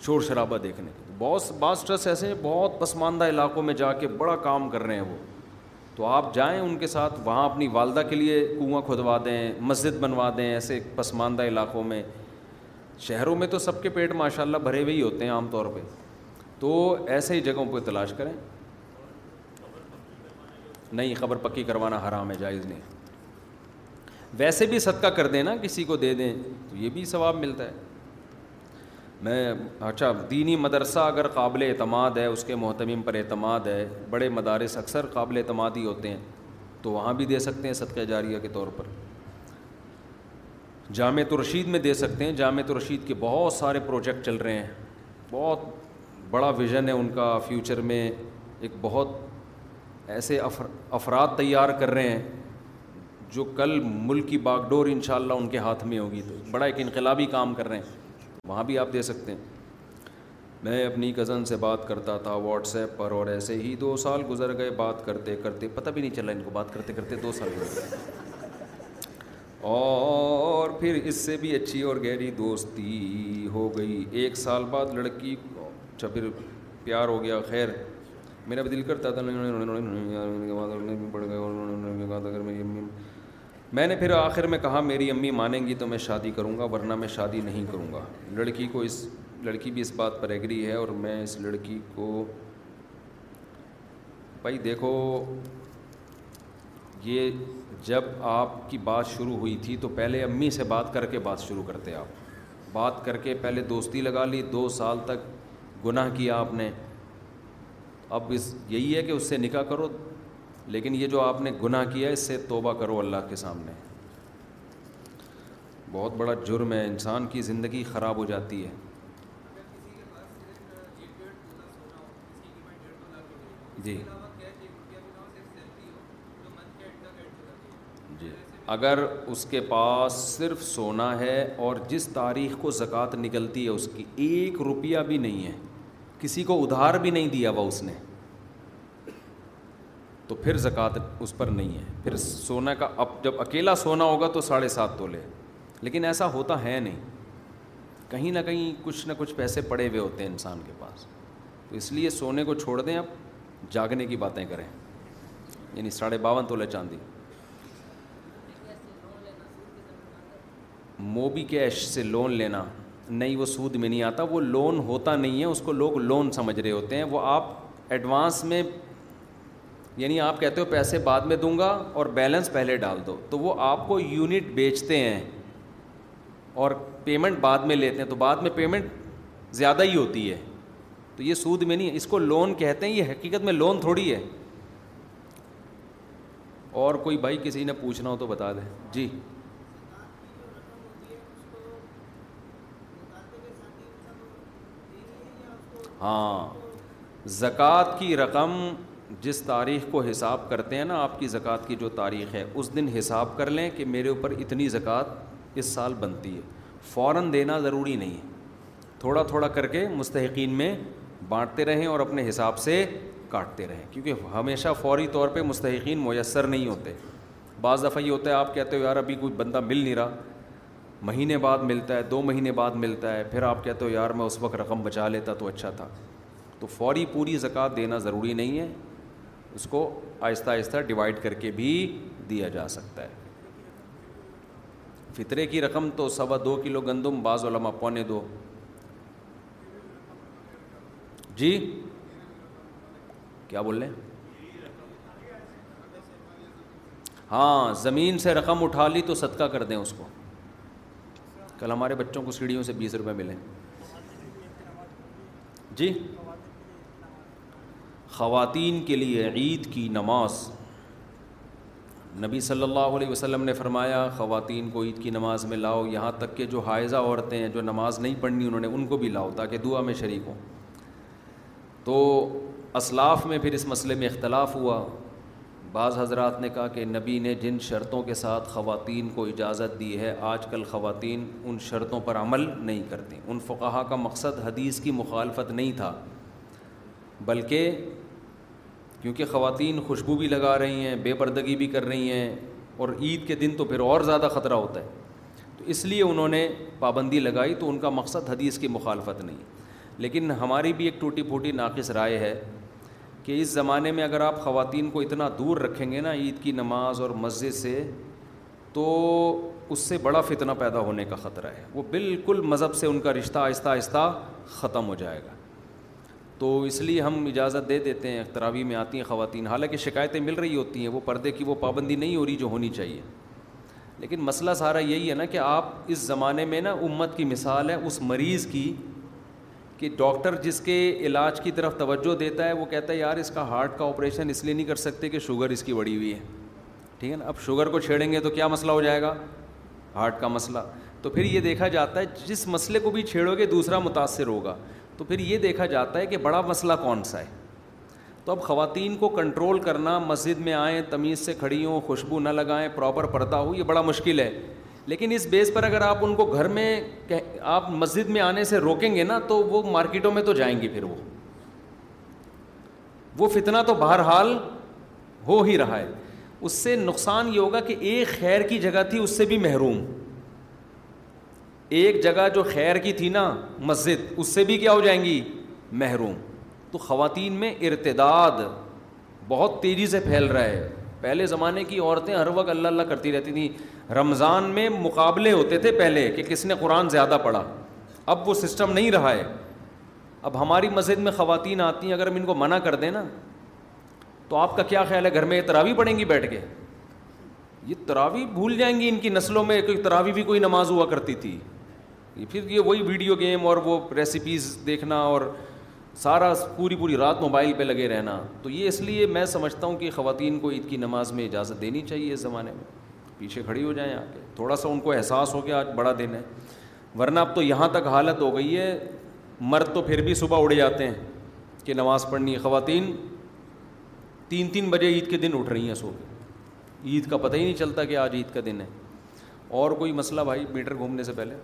کے, بعض ٹرسٹ ایسے بہت پسماندہ علاقوں میں جا کے بڑا کام کر رہے ہیں وہ. تو آپ جائیں ان کے ساتھ, وہاں اپنی والدہ کے لیے کنواں کھدوا دیں, مسجد بنوا دیں ایسے پسماندہ علاقوں میں. شہروں میں تو سب کے پیٹ ماشاء اللہ بھرے ہوئے ہی ہوتے ہیں عام طور پہ, تو ایسے ہی جگہوں پہ تلاش کریں. نہیں, خبر پکی کروانا حرام ہے, جائز نہیں. ویسے بھی صدقہ کر دیں نا, کسی کو دے دیں تو یہ بھی ثواب ملتا ہے. میں اچھا, دینی مدرسہ اگر قابل اعتماد ہے, اس کے محتمم پر اعتماد ہے, بڑے مدارس اکثر قابل اعتماد ہی ہوتے ہیں, تو وہاں بھی دے سکتے ہیں صدقہ جاریہ کے طور پر. جامع الرشید میں دے سکتے ہیں, جامع الرشید کے بہت سارے پروجیکٹ چل رہے ہیں, بہت بڑا ویژن ہے ان کا فیوچر میں. ایک بہت ایسے افراد تیار کر رہے ہیں جو کل ملک کی باغ ڈور انشاءاللہ ان کے ہاتھ میں ہوگی, تو بڑا ایک انقلابی کام کر رہے ہیں, وہاں بھی آپ دے سکتے ہیں. میں اپنی کزن سے بات کرتا تھا واٹس ایپ پر, اور ایسے ہی 2 سال گزر گئے بات کرتے کرتے, پتہ بھی نہیں چلا ان کو بات کرتے کرتے 2 سال گزر گئے, اور پھر اس سے بھی اچھی اور گہری دوستی ہو گئی. 1 سال بعد لڑکی اچھا پھر پیار ہو گیا. خیر میرا بھی دل کرتا تھا, میں نے پھر آخر میں کہا میری امی مانیں گی تو میں شادی کروں گا ورنہ میں شادی نہیں کروں گا. لڑکی بھی اس بات پر ایگری ہے اور میں اس لڑکی کو. بھائی دیکھو یہ جب آپ کی بات شروع ہوئی تھی تو پہلے امی سے بات کر کے بات شروع کرتے. آپ بات کر کے پہلے دوستی لگا لی, 2 سال تک گناہ کیا آپ نے. اب یہی ہے کہ اس سے نکاح کرو, لیکن یہ جو آپ نے گناہ کیا اس سے توبہ کرو اللہ کے سامنے. بہت بڑا جرم ہے, انسان کی زندگی خراب ہو جاتی ہے. جی جی, اگر اس کے پاس صرف سونا ہے اور جس تاریخ کو زکوٰۃ نکلتی ہے اس کی 1 روپیہ بھی نہیں ہے, کسی کو ادھار بھی نہیں دیا ہوا اس نے, تو پھر زکوٰۃ اس پر نہیں ہے. پھر سونا کا اب جب اکیلا سونا ہوگا تو 7.5 تولے, لیکن ایسا ہوتا ہے نہیں, کہیں نہ کہیں کچھ نہ کچھ پیسے پڑے ہوئے ہوتے ہیں انسان کے پاس. تو اس لیے سونے کو چھوڑ دیں, اب جاگنے کی باتیں کریں, یعنی 52.5 تولے چاندی. موبی کیش سے لون لینا نہیں, وہ سود میں نہیں آتا, وہ لون ہوتا نہیں ہے, اس کو لوگ لون سمجھ رہے ہوتے ہیں. وہ آپ ایڈوانس میں, یعنی آپ کہتے ہو پیسے بعد میں دوں گا اور بیلنس پہلے ڈال دو, تو وہ آپ کو یونٹ بیچتے ہیں اور پیمنٹ بعد میں لیتے ہیں, تو بعد میں پیمنٹ زیادہ ہی ہوتی ہے. تو یہ سود میں نہیں, اس کو لون کہتے ہیں, یہ حقیقت میں لون تھوڑی ہے. اور کوئی بھائی کسی نے پوچھنا ہو تو بتا دیں. جی ہاں, زکوٰۃ کی رقم جس تاریخ کو حساب کرتے ہیں نا, آپ کی زکوٰۃ کی جو تاریخ ہے اس دن حساب کر لیں کہ میرے اوپر اتنی زکوٰۃ اس سال بنتی ہے. فوراً دینا ضروری نہیں ہے, تھوڑا تھوڑا کر کے مستحقین میں بانٹتے رہیں اور اپنے حساب سے کاٹتے رہیں, کیونکہ ہمیشہ فوری طور پہ مستحقین میسر نہیں ہوتے. بعض دفعہ یہ ہوتا ہے آپ کہتے ہو یار ابھی کوئی بندہ مل نہیں رہا, مہینے بعد ملتا ہے, 2 مہینے بعد ملتا ہے, پھر آپ کہتے ہو یار میں اس وقت رقم بچا لیتا تو اچھا تھا. تو فوری پوری زکوٰۃ دینا ضروری نہیں ہے, اس کو آہستہ آہستہ ڈیوائڈ کر کے بھی دیا جا سکتا ہے. فطرے کی رقم تو 2.25 کلو گندم, بعض علماء 1.25. جی کیا بول رہے ہیں؟ ہاں, زمین سے رقم اٹھا لی تو صدقہ کر دیں اس کو. کل ہمارے بچوں کو سیڑھیوں سے 20 روپے ملے. جی خواتین کے لیے عید کی نماز, نبی صلی اللہ علیہ وسلم نے فرمایا خواتین کو عید کی نماز میں لاؤ, یہاں تک کہ جو حائضہ عورتیں ہیں جو نماز نہیں پڑھنی انہوں نے ان کو بھی لاؤ تاکہ دعا میں شریک ہوں. تو اسلاف میں پھر اس مسئلے میں اختلاف ہوا. بعض حضرات نے کہا کہ نبی نے جن شرطوں کے ساتھ خواتین کو اجازت دی ہے آج کل خواتین ان شرطوں پر عمل نہیں کرتی. ان فقہا کا مقصد حدیث کی مخالفت نہیں تھا, بلکہ کیونکہ خواتین خوشبو بھی لگا رہی ہیں, بے پردگی بھی کر رہی ہیں, اور عید کے دن تو پھر اور زیادہ خطرہ ہوتا ہے, تو اس لیے انہوں نے پابندی لگائی. تو ان کا مقصد حدیث کی مخالفت نہیں. لیکن ہماری بھی ایک ٹوٹی پھوٹی ناقص رائے ہے کہ اس زمانے میں اگر آپ خواتین کو اتنا دور رکھیں گے نا عید کی نماز اور مسجد سے, تو اس سے بڑا فتنہ پیدا ہونے کا خطرہ ہے. وہ بالکل مذہب سے ان کا رشتہ آہستہ آہستہ ختم ہو جائے گا. تو اس لیے ہم اجازت دے دیتے ہیں, تراویح میں آتی ہیں خواتین, حالانکہ شکایتیں مل رہی ہوتی ہیں, وہ پردے کی وہ پابندی نہیں ہو رہی جو ہونی چاہیے. لیکن مسئلہ سارا یہی ہے نا کہ آپ اس زمانے میں نا امت کی مثال ہے اس مریض کی کہ ڈاکٹر جس کے علاج کی طرف توجہ دیتا ہے وہ کہتا ہے یار اس کا ہارٹ کا آپریشن اس لیے نہیں کر سکتے کہ شوگر اس کی بڑی ہوئی ہے. ٹھیک ہے نا, اب شوگر کو چھیڑیں گے تو کیا مسئلہ ہو جائے گا؟ ہارٹ کا مسئلہ. تو پھر یہ دیکھا جاتا ہے جس مسئلے کو بھی چھیڑو گے دوسرا متاثر ہوگا. تو پھر یہ دیکھا جاتا ہے کہ بڑا مسئلہ کون سا ہے. تو اب خواتین کو کنٹرول کرنا, مسجد میں آئیں, تمیز سے کھڑی ہوں, خوشبو نہ لگائیں, پراپر پردہ ہو, یہ بڑا مشکل ہے. لیکن اس بیس پر اگر آپ ان کو گھر میں آپ مسجد میں آنے سے روکیں گے نا تو وہ مارکیٹوں میں تو جائیں گی, پھر وہ فتنہ تو بہرحال ہو ہی رہا ہے. اس سے نقصان یہ ہوگا کہ ایک خیر کی جگہ تھی اس سے بھی محروم, ایک جگہ جو خیر کی تھی نا مسجد اس سے بھی کیا ہو جائیں گی؟ محروم. تو خواتین میں ارتداد بہت تیزی سے پھیل رہا ہے, پہلے زمانے کی عورتیں ہر وقت اللہ اللہ کرتی رہتی تھیں. رمضان میں مقابلے ہوتے تھے پہلے کہ کس نے قرآن زیادہ پڑھا. اب وہ سسٹم نہیں رہا ہے. اب ہماری مسجد میں خواتین آتی ہیں, اگر ہم ان کو منع کر دیں نا تو آپ کا کیا خیال ہے, گھر میں تراویح پڑھیں گی بیٹھ کے؟ یہ تراویح بھول جائیں گی. ان کی نسلوں میں کوئی تراویح بھی کوئی نماز ہوا کرتی تھی. پھر یہ وہی ویڈیو گیم اور وہ ریسیپیز دیکھنا اور سارا پوری رات موبائل پہ لگے رہنا. تو یہ اس لیے میں سمجھتا ہوں کہ خواتین کو عید کی نماز میں اجازت دینی چاہیے. اس زمانے میں پیچھے کھڑی ہو جائیں آ کے, تھوڑا سا ان کو احساس ہو کہ آج بڑا دن ہے. ورنہ اب تو یہاں تک حالت ہو گئی ہے, مرد تو پھر بھی صبح اٹھ جاتے ہیں کہ نماز پڑھنی ہے, خواتین 3-3 بجے عید کے دن اٹھ رہی ہیں سو کے. عید کا پتہ ہی نہیں چلتا کہ آج عید کا دن ہے. اور کوئی مسئلہ بھائی میٹر گھومنے سے پہلے؟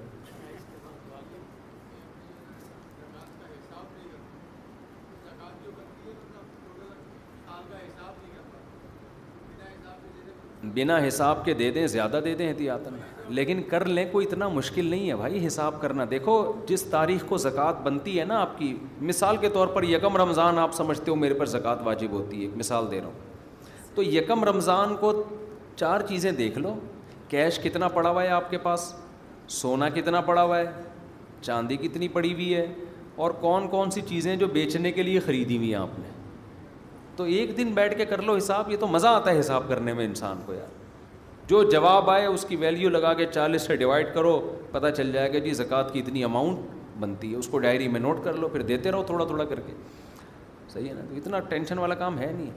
بنا حساب کے دے دیں, زیادہ دے دیں احتیاطاً, لیکن کر لیں, کوئی اتنا مشکل نہیں ہے بھائی حساب کرنا. دیکھو جس تاریخ کو زکوٰۃ بنتی ہے نا آپ کی, مثال کے طور پر یکم رمضان آپ سمجھتے ہو میرے پر زکوٰۃ واجب ہوتی ہے, مثال دے رہا ہوں, تو یکم رمضان کو 4 چیزیں دیکھ لو. کیش کتنا پڑا ہوا ہے آپ کے پاس, سونا کتنا پڑا ہوا ہے, چاندی کتنی پڑی ہوئی ہے, اور کون کون سی چیزیں جو بیچنے کے لیے خریدی ہوئی ہیں آپ نے. تو ایک دن بیٹھ کے کر لو حساب. یہ تو مزہ آتا ہے حساب کرنے میں انسان کو یار. جو جواب آئے اس کی ویلیو لگا کے 40 سے ڈیوائڈ کرو, پتہ چل جائے گا جی زکوٰۃ کی اتنی اماؤنٹ بنتی ہے. اس کو ڈائری میں نوٹ کر لو, پھر دیتے رہو تھوڑا تھوڑا کر کے. صحیح ہے نا, تو اتنا ٹینشن والا کام ہے نہیں.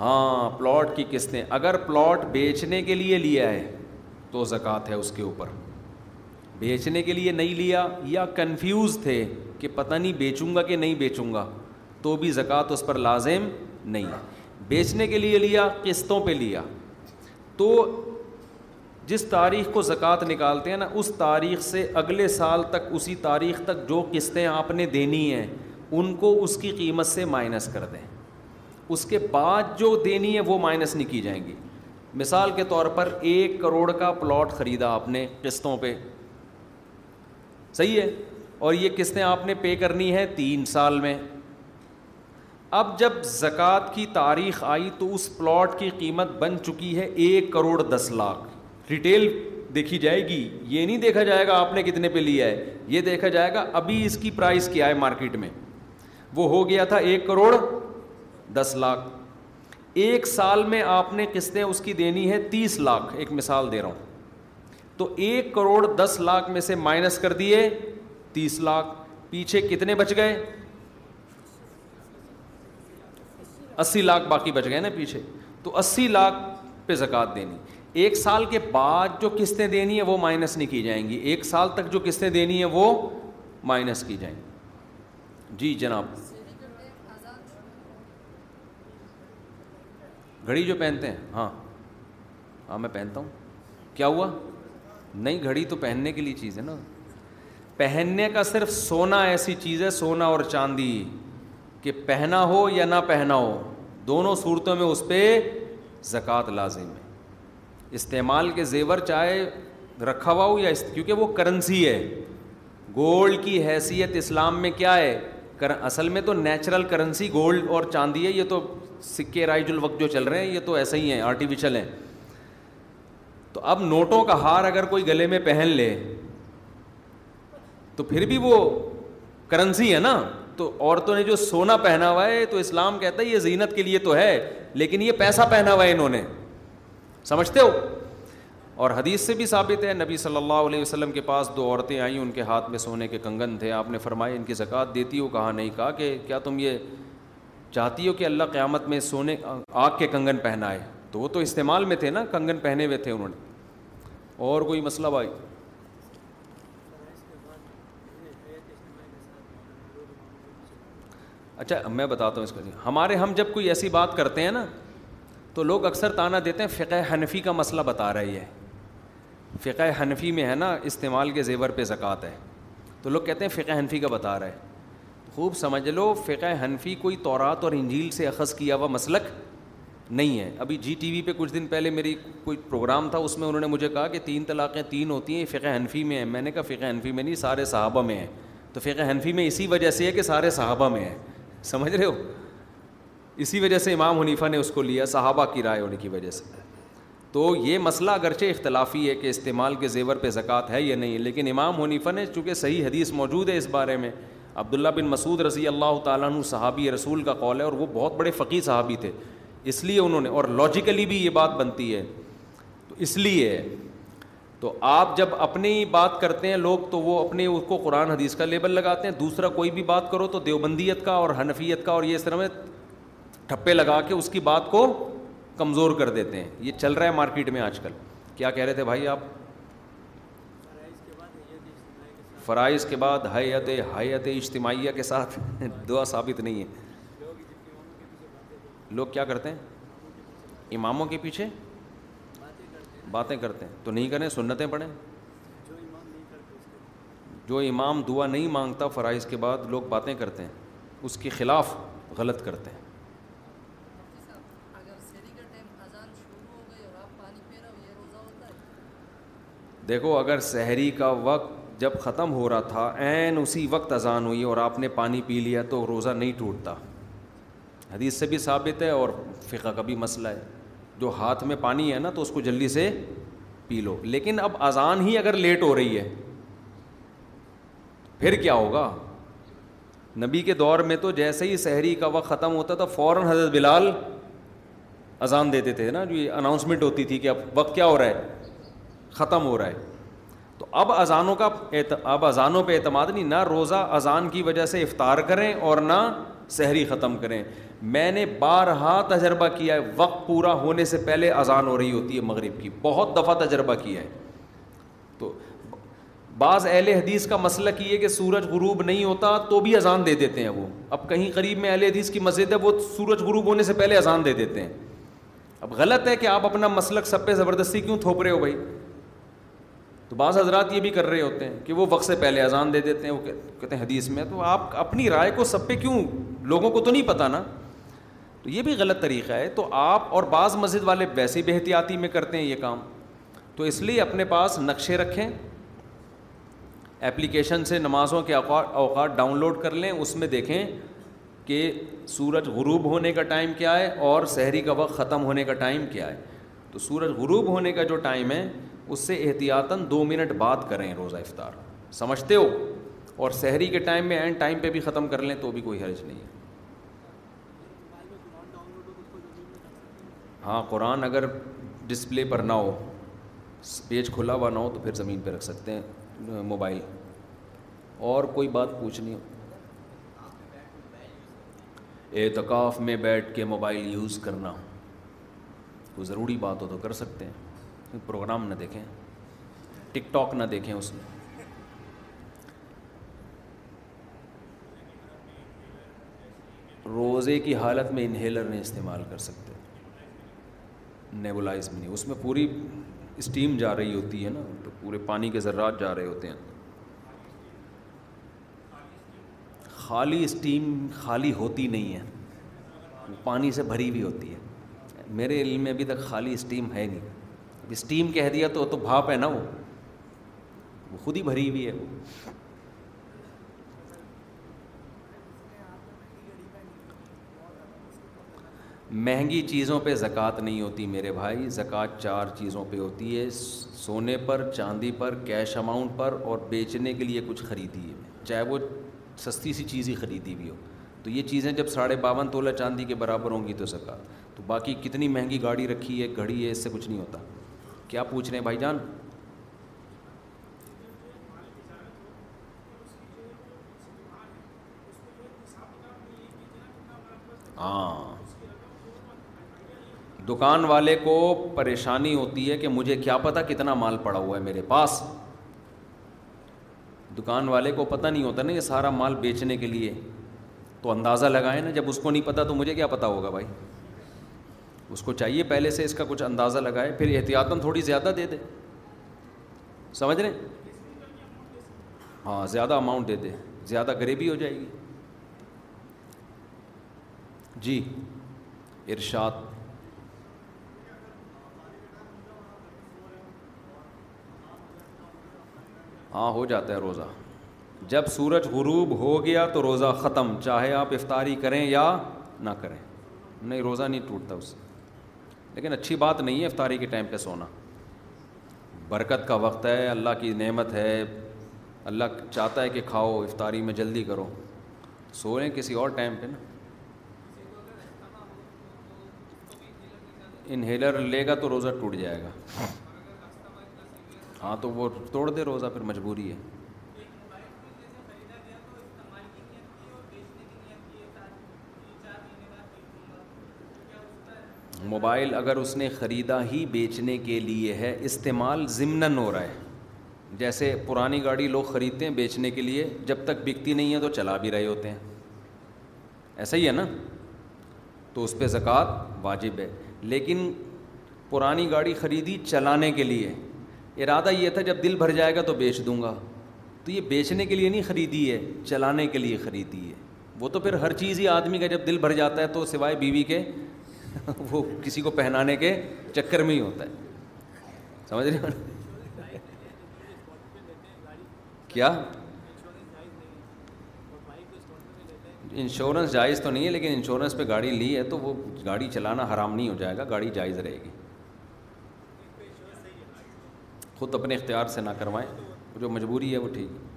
ہاں پلاٹ کی قسطیں, اگر پلاٹ بیچنے کے لیے لیا ہے تو زکوٰۃ ہے اس کے اوپر, بیچنے کے لیے نہیں لیا یا کنفیوز تھے کہ پتہ نہیں بیچوں گا کہ نہیں بیچوں گا تو بھی زکوٰۃ اس پر لازم نہیں ہے. بیچنے کے لیے لیا, قسطوں پہ لیا, تو جس تاریخ کو زکوٰۃ نکالتے ہیں نا اس تاریخ سے اگلے سال تک, اسی تاریخ تک جو قسطیں آپ نے دینی ہیں ان کو اس کی قیمت سے مائنس کر دیں. اس کے بعد جو دینی ہے وہ مائنس نہیں کی جائیں گی. مثال کے طور پر 1 کروڑ کا پلاٹ خریدا آپ نے قسطوں پہ, صحیح ہے, اور یہ قسطیں آپ نے پے کرنی ہے 3 سال میں. اب جب زکوٰۃ کی تاریخ آئی تو اس پلاٹ کی قیمت بن چکی ہے 1.10 کروڑ. ریٹیل دیکھی جائے گی, یہ نہیں دیکھا جائے گا آپ نے کتنے پہ لیا ہے, یہ دیکھا جائے گا ابھی اس کی پرائس کیا ہے مارکیٹ میں. وہ ہو گیا تھا 1.10 کروڑ. 1 سال میں آپ نے قسطیں اس کی دینی ہے 30 لاکھ, ایک مثال دے رہا ہوں. تو 1.10 کروڑ میں سے مائنس کر دیے 30 لاکھ, پیچھے کتنے بچ گئے, 80 لاکھ باقی بچ گئے نا پیچھے. تو 80 لاکھ پہ زکوٰۃ دینی. 1 سال کے بعد جو قسطیں دینی ہیں وہ مائنس نہیں کی جائیں گی. 1 سال تک جو قسطیں دینی ہیں وہ مائنس کی جائیں گی. جی جناب, گھڑی جو پہنتے ہیں, ہاں میں پہنتا ہوں. کیا ہوا؟ نہیں, گھڑی تو پہننے کے لیے چیز ہے نا, پہننے کا صرف سونا ایسی چیز ہے, سونا اور چاندی, کہ پہنا ہو یا نہ پہنا ہو دونوں صورتوں میں اس پہ زکوٰۃ لازم ہے. استعمال کے زیور چاہے رکھا ہوا ہو یا کیونکہ وہ کرنسی ہے. گولڈ کی حیثیت اسلام میں کیا ہے, اصل میں تو نیچرل کرنسی گولڈ اور چاندی ہے. یہ تو سکے رائج الوقت جو چل رہے ہیں یہ تو ایسے ہی ہیں, آرٹیفیشل ہیں. تو اب نوٹوں کا ہار اگر کوئی گلے میں پہن لے تو پھر بھی وہ کرنسی ہے نا. تو عورتوں نے جو سونا پہنا ہوا ہے تو اسلام کہتا ہے یہ زینت کے لیے تو ہے, لیکن یہ پیسہ پہنا ہوا ہے انہوں نے, سمجھتے ہو. اور حدیث سے بھی ثابت ہے, نبی صلی اللہ علیہ وسلم کے پاس 2 عورتیں آئیں, ان کے ہاتھ میں سونے کے کنگن تھے. آپ نے فرمایا ان کی زکوٰۃ دیتی ہو؟ کہا نہیں. کہا کہ کیا تم یہ چاہتی ہو کہ اللہ قیامت میں سونے آگ کے کنگن پہنائے؟ تو وہ تو استعمال میں تھے نا, کنگن پہنے ہوئے تھے انہوں نے. اور کوئی مسئلہ بھائی؟ اچھا میں بتاتا ہوں اس کا. ہمارے ہم جب کوئی ایسی بات کرتے ہیں نا تو لوگ اکثر طعنہ دیتے ہیں فقہ حنفی کا مسئلہ بتا رہی ہے, فقہ حنفی میں ہے نا استعمال کے زیور پہ زکوٰۃ ہے, تو لوگ کہتے ہیں فقہ حنفی کا بتا رہا ہے. خوب سمجھ لو, فقہ حنفی کوئی تورات اور انجیل سے اخذ کیا ہوا مسلک نہیں ہے. ابھی جی ٹی وی پہ کچھ دن پہلے میری کوئی پروگرام تھا, اس میں انہوں نے مجھے کہا کہ 3 طلاقیں 3 ہوتی ہیں, فقہ حنفی میں ہیں. میں نے کہا فقہ حنفی میں نہیں, سارے صحابہ میں ہیں. تو فقہ حنفی میں اسی وجہ سے ہے کہ سارے صحابہ میں ہیں. سمجھ رہے ہو؟ اسی وجہ سے امام حنیفہ نے اس کو لیا صحابہ کی رائے ہونے کی وجہ سے. تو یہ مسئلہ اگرچہ اختلافی ہے کہ استعمال کے زیور پہ زکوٰۃ ہے یا نہیں, لیکن امام حنیفہ نے چونکہ صحیح حدیث موجود ہے اس بارے میں, عبداللہ بن مسعود رضی اللہ تعالیٰ عنہ صحابی رسول کا قول ہے, اور وہ بہت بڑے فقیہ صحابی تھے, اس لیے انہوں نے, اور لاجیکلی بھی یہ بات بنتی ہے تو اس لیے. تو آپ جب اپنی بات کرتے ہیں لوگ تو وہ اپنے اس کو قرآن حدیث کا لیبل لگاتے ہیں, دوسرا کوئی بھی بات کرو تو دیوبندیت کا اور حنفیت کا اور یہ اس طرح میں ٹھپے لگا کے اس کی بات کو کمزور کر دیتے ہیں. یہ چل رہا ہے مارکیٹ میں آج کل. کیا کہہ رہے تھے بھائی آپ؟ فرائض کے بعد حیات اجتماعیہ کے ساتھ دعا ثابت نہیں ہے. لوگ کیا کرتے ہیں؟ اماموں کے پیچھے باتیں کرتے ہیں, تو نہیں کریں, سنتیں پڑھیں. جو امام دعا نہیں مانگتا فرائض کے بعد, لوگ باتیں کرتے ہیں, اس کے خلاف غلط کرتے ہیں. دیکھو اگر سحری کا وقت جب ختم ہو رہا تھا عین اسی وقت اذان ہوئی اور آپ نے پانی پی لیا تو روزہ نہیں ٹوٹتا, حدیث سے بھی ثابت ہے اور فقہ کا بھی مسئلہ ہے. جو ہاتھ میں پانی ہے نا تو اس کو جلدی سے پی لو, لیکن اب اذان ہی اگر لیٹ ہو رہی ہے پھر کیا ہوگا؟ نبی کے دور میں تو جیسے ہی سحری کا وقت ختم ہوتا تھا فوراً حضرت بلال اذان دیتے تھے نا, جو یہ اناؤنسمنٹ ہوتی تھی کہ اب وقت کیا ہو رہا ہے, ختم ہو رہا ہے. تو اب اذانوں کا اب اذانوں پہ اعتماد نہیں, نہ روزہ اذان کی وجہ سے افطار کریں اور نہ سحری ختم کریں. میں نے بارہا تجربہ کیا ہے, وقت پورا ہونے سے پہلے اذان ہو رہی ہوتی ہے مغرب کی, بہت دفعہ تجربہ کیا ہے. تو بعض اہل حدیث کا مسلک یہ ہے کہ سورج غروب نہیں ہوتا تو بھی اذان دے دیتے ہیں وہ. اب کہیں قریب میں اہل حدیث کی مسجد ہے, وہ سورج غروب ہونے سے پہلے اذان دے دیتے ہیں. اب غلط ہے کہ آپ اپنا مسلک سب پہ زبردستی کیوں تھوپ رہے ہو بھائی. تو بعض حضرات یہ بھی کر رہے ہوتے ہیں کہ وہ وقت سے پہلے اذان دے دیتے ہیں, وہ کہتے ہیں حدیث میں. تو آپ اپنی رائے کو سب پہ کیوں, لوگوں کو تو نہیں پتہ نا, تو یہ بھی غلط طریقہ ہے. تو آپ اور بعض مسجد والے ویسے ہی بے احتیاطی میں کرتے ہیں یہ کام. تو اس لیے اپنے پاس نقشے رکھیں, ایپلیکیشن سے نمازوں کے اوقات ڈاؤن لوڈ کر لیں, اس میں دیکھیں کہ سورج غروب ہونے کا ٹائم کیا ہے اور سحری کا وقت ختم ہونے کا ٹائم کیا ہے. تو سورج غروب ہونے کا جو ٹائم ہے اس سے احتیاطاً 2 منٹ بعد کریں روزہ افطار, سمجھتے ہو, اور سحری کے ٹائم میں اینڈ ٹائم پہ بھی ختم کر لیں تو بھی کوئی حرج نہیں ہے. ہاں قرآن اگر ڈسپلے پر نہ ہو, پیج کھلا ہوا نہ ہو تو پھر زمین پہ رکھ سکتے ہیں موبائل. اور کوئی بات پوچھنی ہو؟ اعتکاف میں بیٹھ کے موبائل یوز کرنا کوئی ضروری بات ہو تو کر سکتے ہیں, پروگرام نہ دیکھیں, ٹک ٹاک نہ دیکھیں اس میں. روزے کی حالت میں انہیلر نہیں استعمال کر سکتے, نیبولائز میں نہیں, اس میں پوری اسٹیم جا رہی ہوتی ہے نا, تو پورے پانی کے ذرات جا رہے ہوتے ہیں. خالی اسٹیم خالی ہوتی نہیں ہے, پانی سے بھری بھی ہوتی ہے. میرے علم میں ابھی تک خالی اسٹیم ہے نہیں. اسٹیم کہہ دیا تو بھاپ ہے نا, وہ خود ہی بھری ہوئی ہے. مہنگی چیزوں پہ زکوٰۃ نہیں ہوتی میرے بھائی, زکوٰۃ 4 چیزوں پہ ہوتی ہے, سونے پر, چاندی پر, کیش اماؤنٹ پر, اور بیچنے کے لیے کچھ خریدی ہے, چاہے وہ سستی سی چیز ہی خریدی بھی ہو. تو یہ چیزیں جب 52.5 تولہ چاندی کے برابر ہوں گی تو زکوٰۃ. تو باقی کتنی مہنگی گاڑی رکھی ہے, گھڑی ہے, اس سے کچھ نہیں ہوتا. کیا پوچھ رہے ہیں بھائی جان؟ ہاں, دکان والے کو پریشانی ہوتی ہے کہ مجھے کیا پتا کتنا مال پڑا ہوا ہے میرے پاس. دکان والے کو پتہ نہیں ہوتا نا یہ سارا مال بیچنے کے لیے, تو اندازہ لگائیں نا. جب اس کو نہیں پتا تو مجھے کیا پتا ہوگا بھائی. اس کو چاہیے پہلے سے اس کا کچھ اندازہ لگائے, پھر احتیاطاً تھوڑی زیادہ دے دے, سمجھ رہے ہیں؟ ہاں زیادہ اماؤنٹ دے دے, زیادہ غریبی ہو جائے گی. جی ارشاد. ہاں ہو جاتا ہے روزہ, جب سورج غروب ہو گیا تو روزہ ختم, چاہے آپ افطاری کریں یا نہ کریں. نہیں, روزہ نہیں ٹوٹتا اس سے. لیکن اچھی بات نہیں ہے افطاری کے ٹائم پہ سونا. برکت کا وقت ہے, اللہ کی نعمت ہے, اللہ چاہتا ہے کہ کھاؤ, افطاری میں جلدی کرو. سو رہے ہیں کسی اور ٹائم پہ نا, انہیلر لے گا تو روزہ ٹوٹ جائے گا. ہاں تو وہ توڑ دے روزہ, پھر مجبوری ہے. موبائل اگر اس نے خریدا ہی بیچنے کے لیے ہے, استعمال ضمناً ہو رہا ہے. جیسے پرانی گاڑی لوگ خریدتے ہیں بیچنے کے لیے, جب تک بکتی نہیں ہے تو چلا بھی رہے ہوتے ہیں, ایسا ہی ہے نا, تو اس پہ زکوٰۃ واجب ہے. لیکن پرانی گاڑی خریدی چلانے کے لیے, ارادہ یہ تھا جب دل بھر جائے گا تو بیچ دوں گا, تو یہ بیچنے کے لیے نہیں خریدی ہے, چلانے کے لیے خریدی ہے. وہ تو پھر ہر چیز ہی آدمی کا جب دل بھر جاتا ہے تو سوائے بیوی کے وہ کسی کو پہنانے کے چکر میں ہی ہوتا ہے, سمجھ رہے ہو کیا. انشورنس جائز تو نہیں ہے, لیکن انشورنس پہ گاڑی لی ہے تو وہ گاڑی چلانا حرام نہیں ہو جائے گا, گاڑی جائز رہے گی. خود اپنے اختیار سے نہ کروائیں, جو مجبوری ہے وہ ٹھیک ہے.